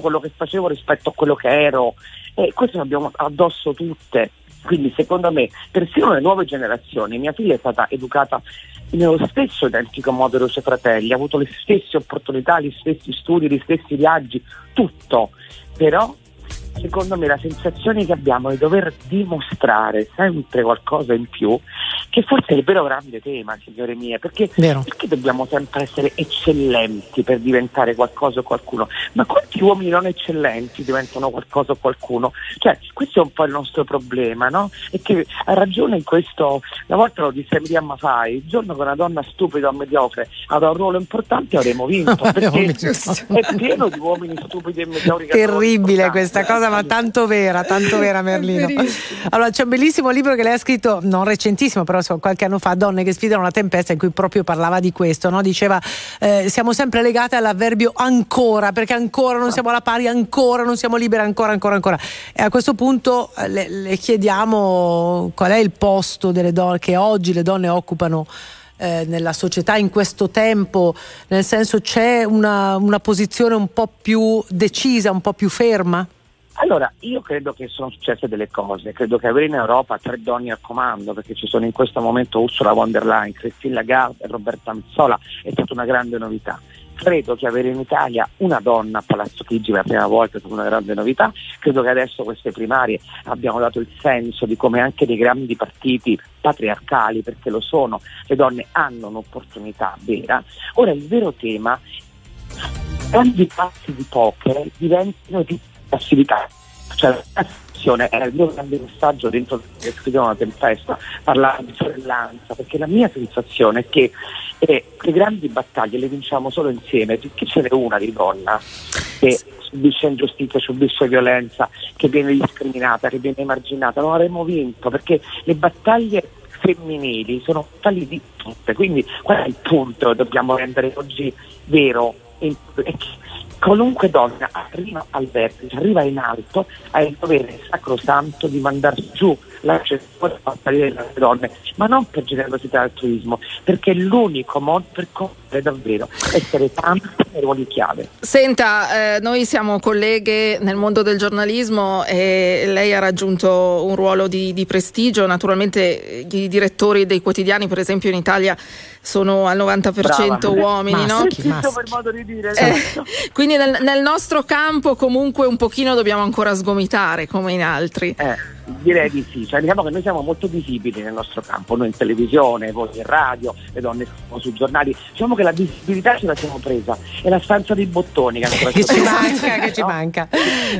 quello che facevo rispetto a quello che ero, e questo lo abbiamo addosso tutte. Quindi secondo me persino le nuove generazioni, mia figlia è stata educata nello stesso identico modo dei suoi fratelli, ha avuto le stesse opportunità, gli stessi studi, gli stessi viaggi, tutto. Però secondo me la sensazione che abbiamo è di dover dimostrare sempre qualcosa in più, che forse è il vero grande tema, signore mie, perché dobbiamo sempre essere eccellenti per diventare qualcosa o qualcuno? Ma quanti uomini non eccellenti diventano qualcosa o qualcuno? Cioè questo è un po' il nostro problema, no? E che ha ragione in questo, una volta lo disse Miriam Fai, il giorno che una donna stupida o mediocre avrà un ruolo importante avremo vinto, perché è pieno di uomini stupidi e mediocri. Terribile questa cosa, ma tanto vera Merlino. Allora c'è un bellissimo libro che lei ha scritto, non recentissimo però qualche anno fa, Donne che sfidano la tempesta, in cui proprio parlava di questo, no? Diceva siamo sempre legate all'avverbio ancora, perché ancora non siamo alla pari, ancora non siamo libere, ancora. E a questo punto le chiediamo qual è il posto delle donne che oggi le donne occupano nella società in questo tempo, nel senso c'è una posizione un po' più decisa, un po' più ferma? Allora, io credo che sono successe delle cose, credo che avere in Europa 3 donne al comando, perché ci sono in questo momento Ursula von der Leyen, Christine Lagarde e Roberta Metsola, è stata una grande novità. Credo che avere in Italia una donna a Palazzo Chigi per la prima volta è stata una grande novità. Credo che adesso queste primarie abbiamo dato il senso di come anche dei grandi partiti patriarcali, perché lo sono, le donne hanno un'opportunità vera. Ora il vero tema è che grandi passi di poker diventino di passività. Cioè l'azione è il mio grande messaggio dentro che scriviamo una tempesta, parlare di sorellanza, perché la mia sensazione è che le grandi battaglie le vinciamo solo insieme, perché ce n'è una di donna che subisce ingiustizia, subisce violenza, che viene discriminata, che viene emarginata, non avremmo vinto, perché le battaglie femminili sono tali di tutte. Quindi qual è il punto che dobbiamo rendere oggi vero? Qualunque donna arriva al vertice, arriva in alto, ha il dovere sacrosanto di mandar giù la censura per salire le donne, ma non per generosità e altruismo, perché è l'unico modo per combattere davvero, essere tanti e ruoli chiave. Senta, noi siamo colleghe nel mondo del giornalismo e lei ha raggiunto un ruolo di prestigio. Naturalmente i direttori dei quotidiani, per esempio in Italia, sono al 90% Brava. Uomini, maschi, no? Per modo di dire. Quindi nel nostro campo comunque un pochino dobbiamo ancora sgomitare come in altri. Direi di sì, cioè, diciamo che noi siamo molto visibili nel nostro campo, noi in televisione, voi in radio, le donne sui giornali, diciamo che la visibilità ce la siamo presa, è la stanza dei bottoni che ci manca, no?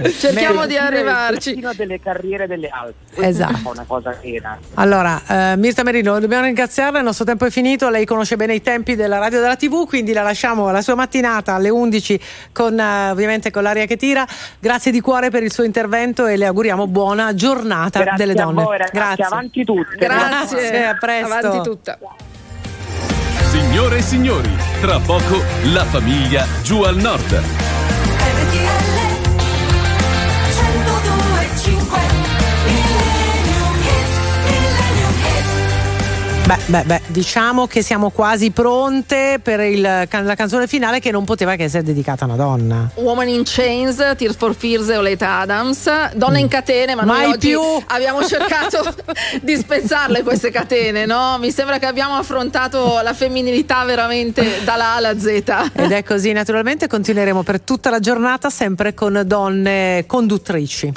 Cerchiamo di arrivarci delle carriere delle altre, esatto, è una cosa vera. Allora Mirta Merlino, dobbiamo ringraziarla, il nostro tempo è finito, lei conosce bene i tempi della radio e della TV, quindi la lasciamo alla sua mattinata alle 11 con ovviamente con l'aria che tira. Grazie di cuore per il suo intervento e le auguriamo buona giornata. Grazie delle donne. A voi, ragazzi, grazie. Avanti tutte. Grazie, a presto. Avanti tutta. Signore e signori, tra poco la famiglia giù al nord. RTL 102.5 Beh, diciamo che siamo quasi pronte per la canzone finale, che non poteva che essere dedicata a una donna. Woman in Chains, Tears for Fears, Oleta Adams. Donna in catene, ma noi oggi più abbiamo cercato di spezzarle queste catene, no? Mi sembra che abbiamo affrontato la femminilità veramente dalla A alla Z. Ed è così, naturalmente continueremo per tutta la giornata sempre con donne conduttrici.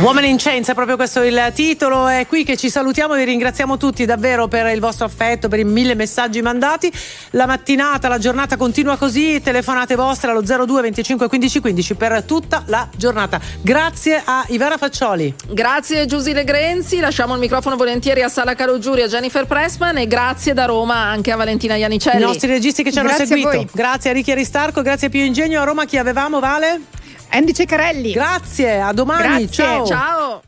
Woman in Chains, è proprio questo il titolo. È qui che ci salutiamo, vi ringraziamo tutti davvero per il vostro affetto, per i 1000 messaggi mandati. La mattinata, la giornata continua così, telefonate vostre allo 02 25 15 15 per tutta la giornata. Grazie a Ivana Faccioli. Grazie Giusy Le Grenzi, lasciamo il microfono volentieri a Sara Calogiuri, a Jennifer Pressman, e grazie da Roma anche a Valentina Iannicelli. I nostri registi che ci hanno seguito. Grazie a Ricky Aristarco, grazie a Pio Ingegno. A Roma chi avevamo, Vale? Andy Ceccarelli. Grazie, a domani. Grazie, ciao.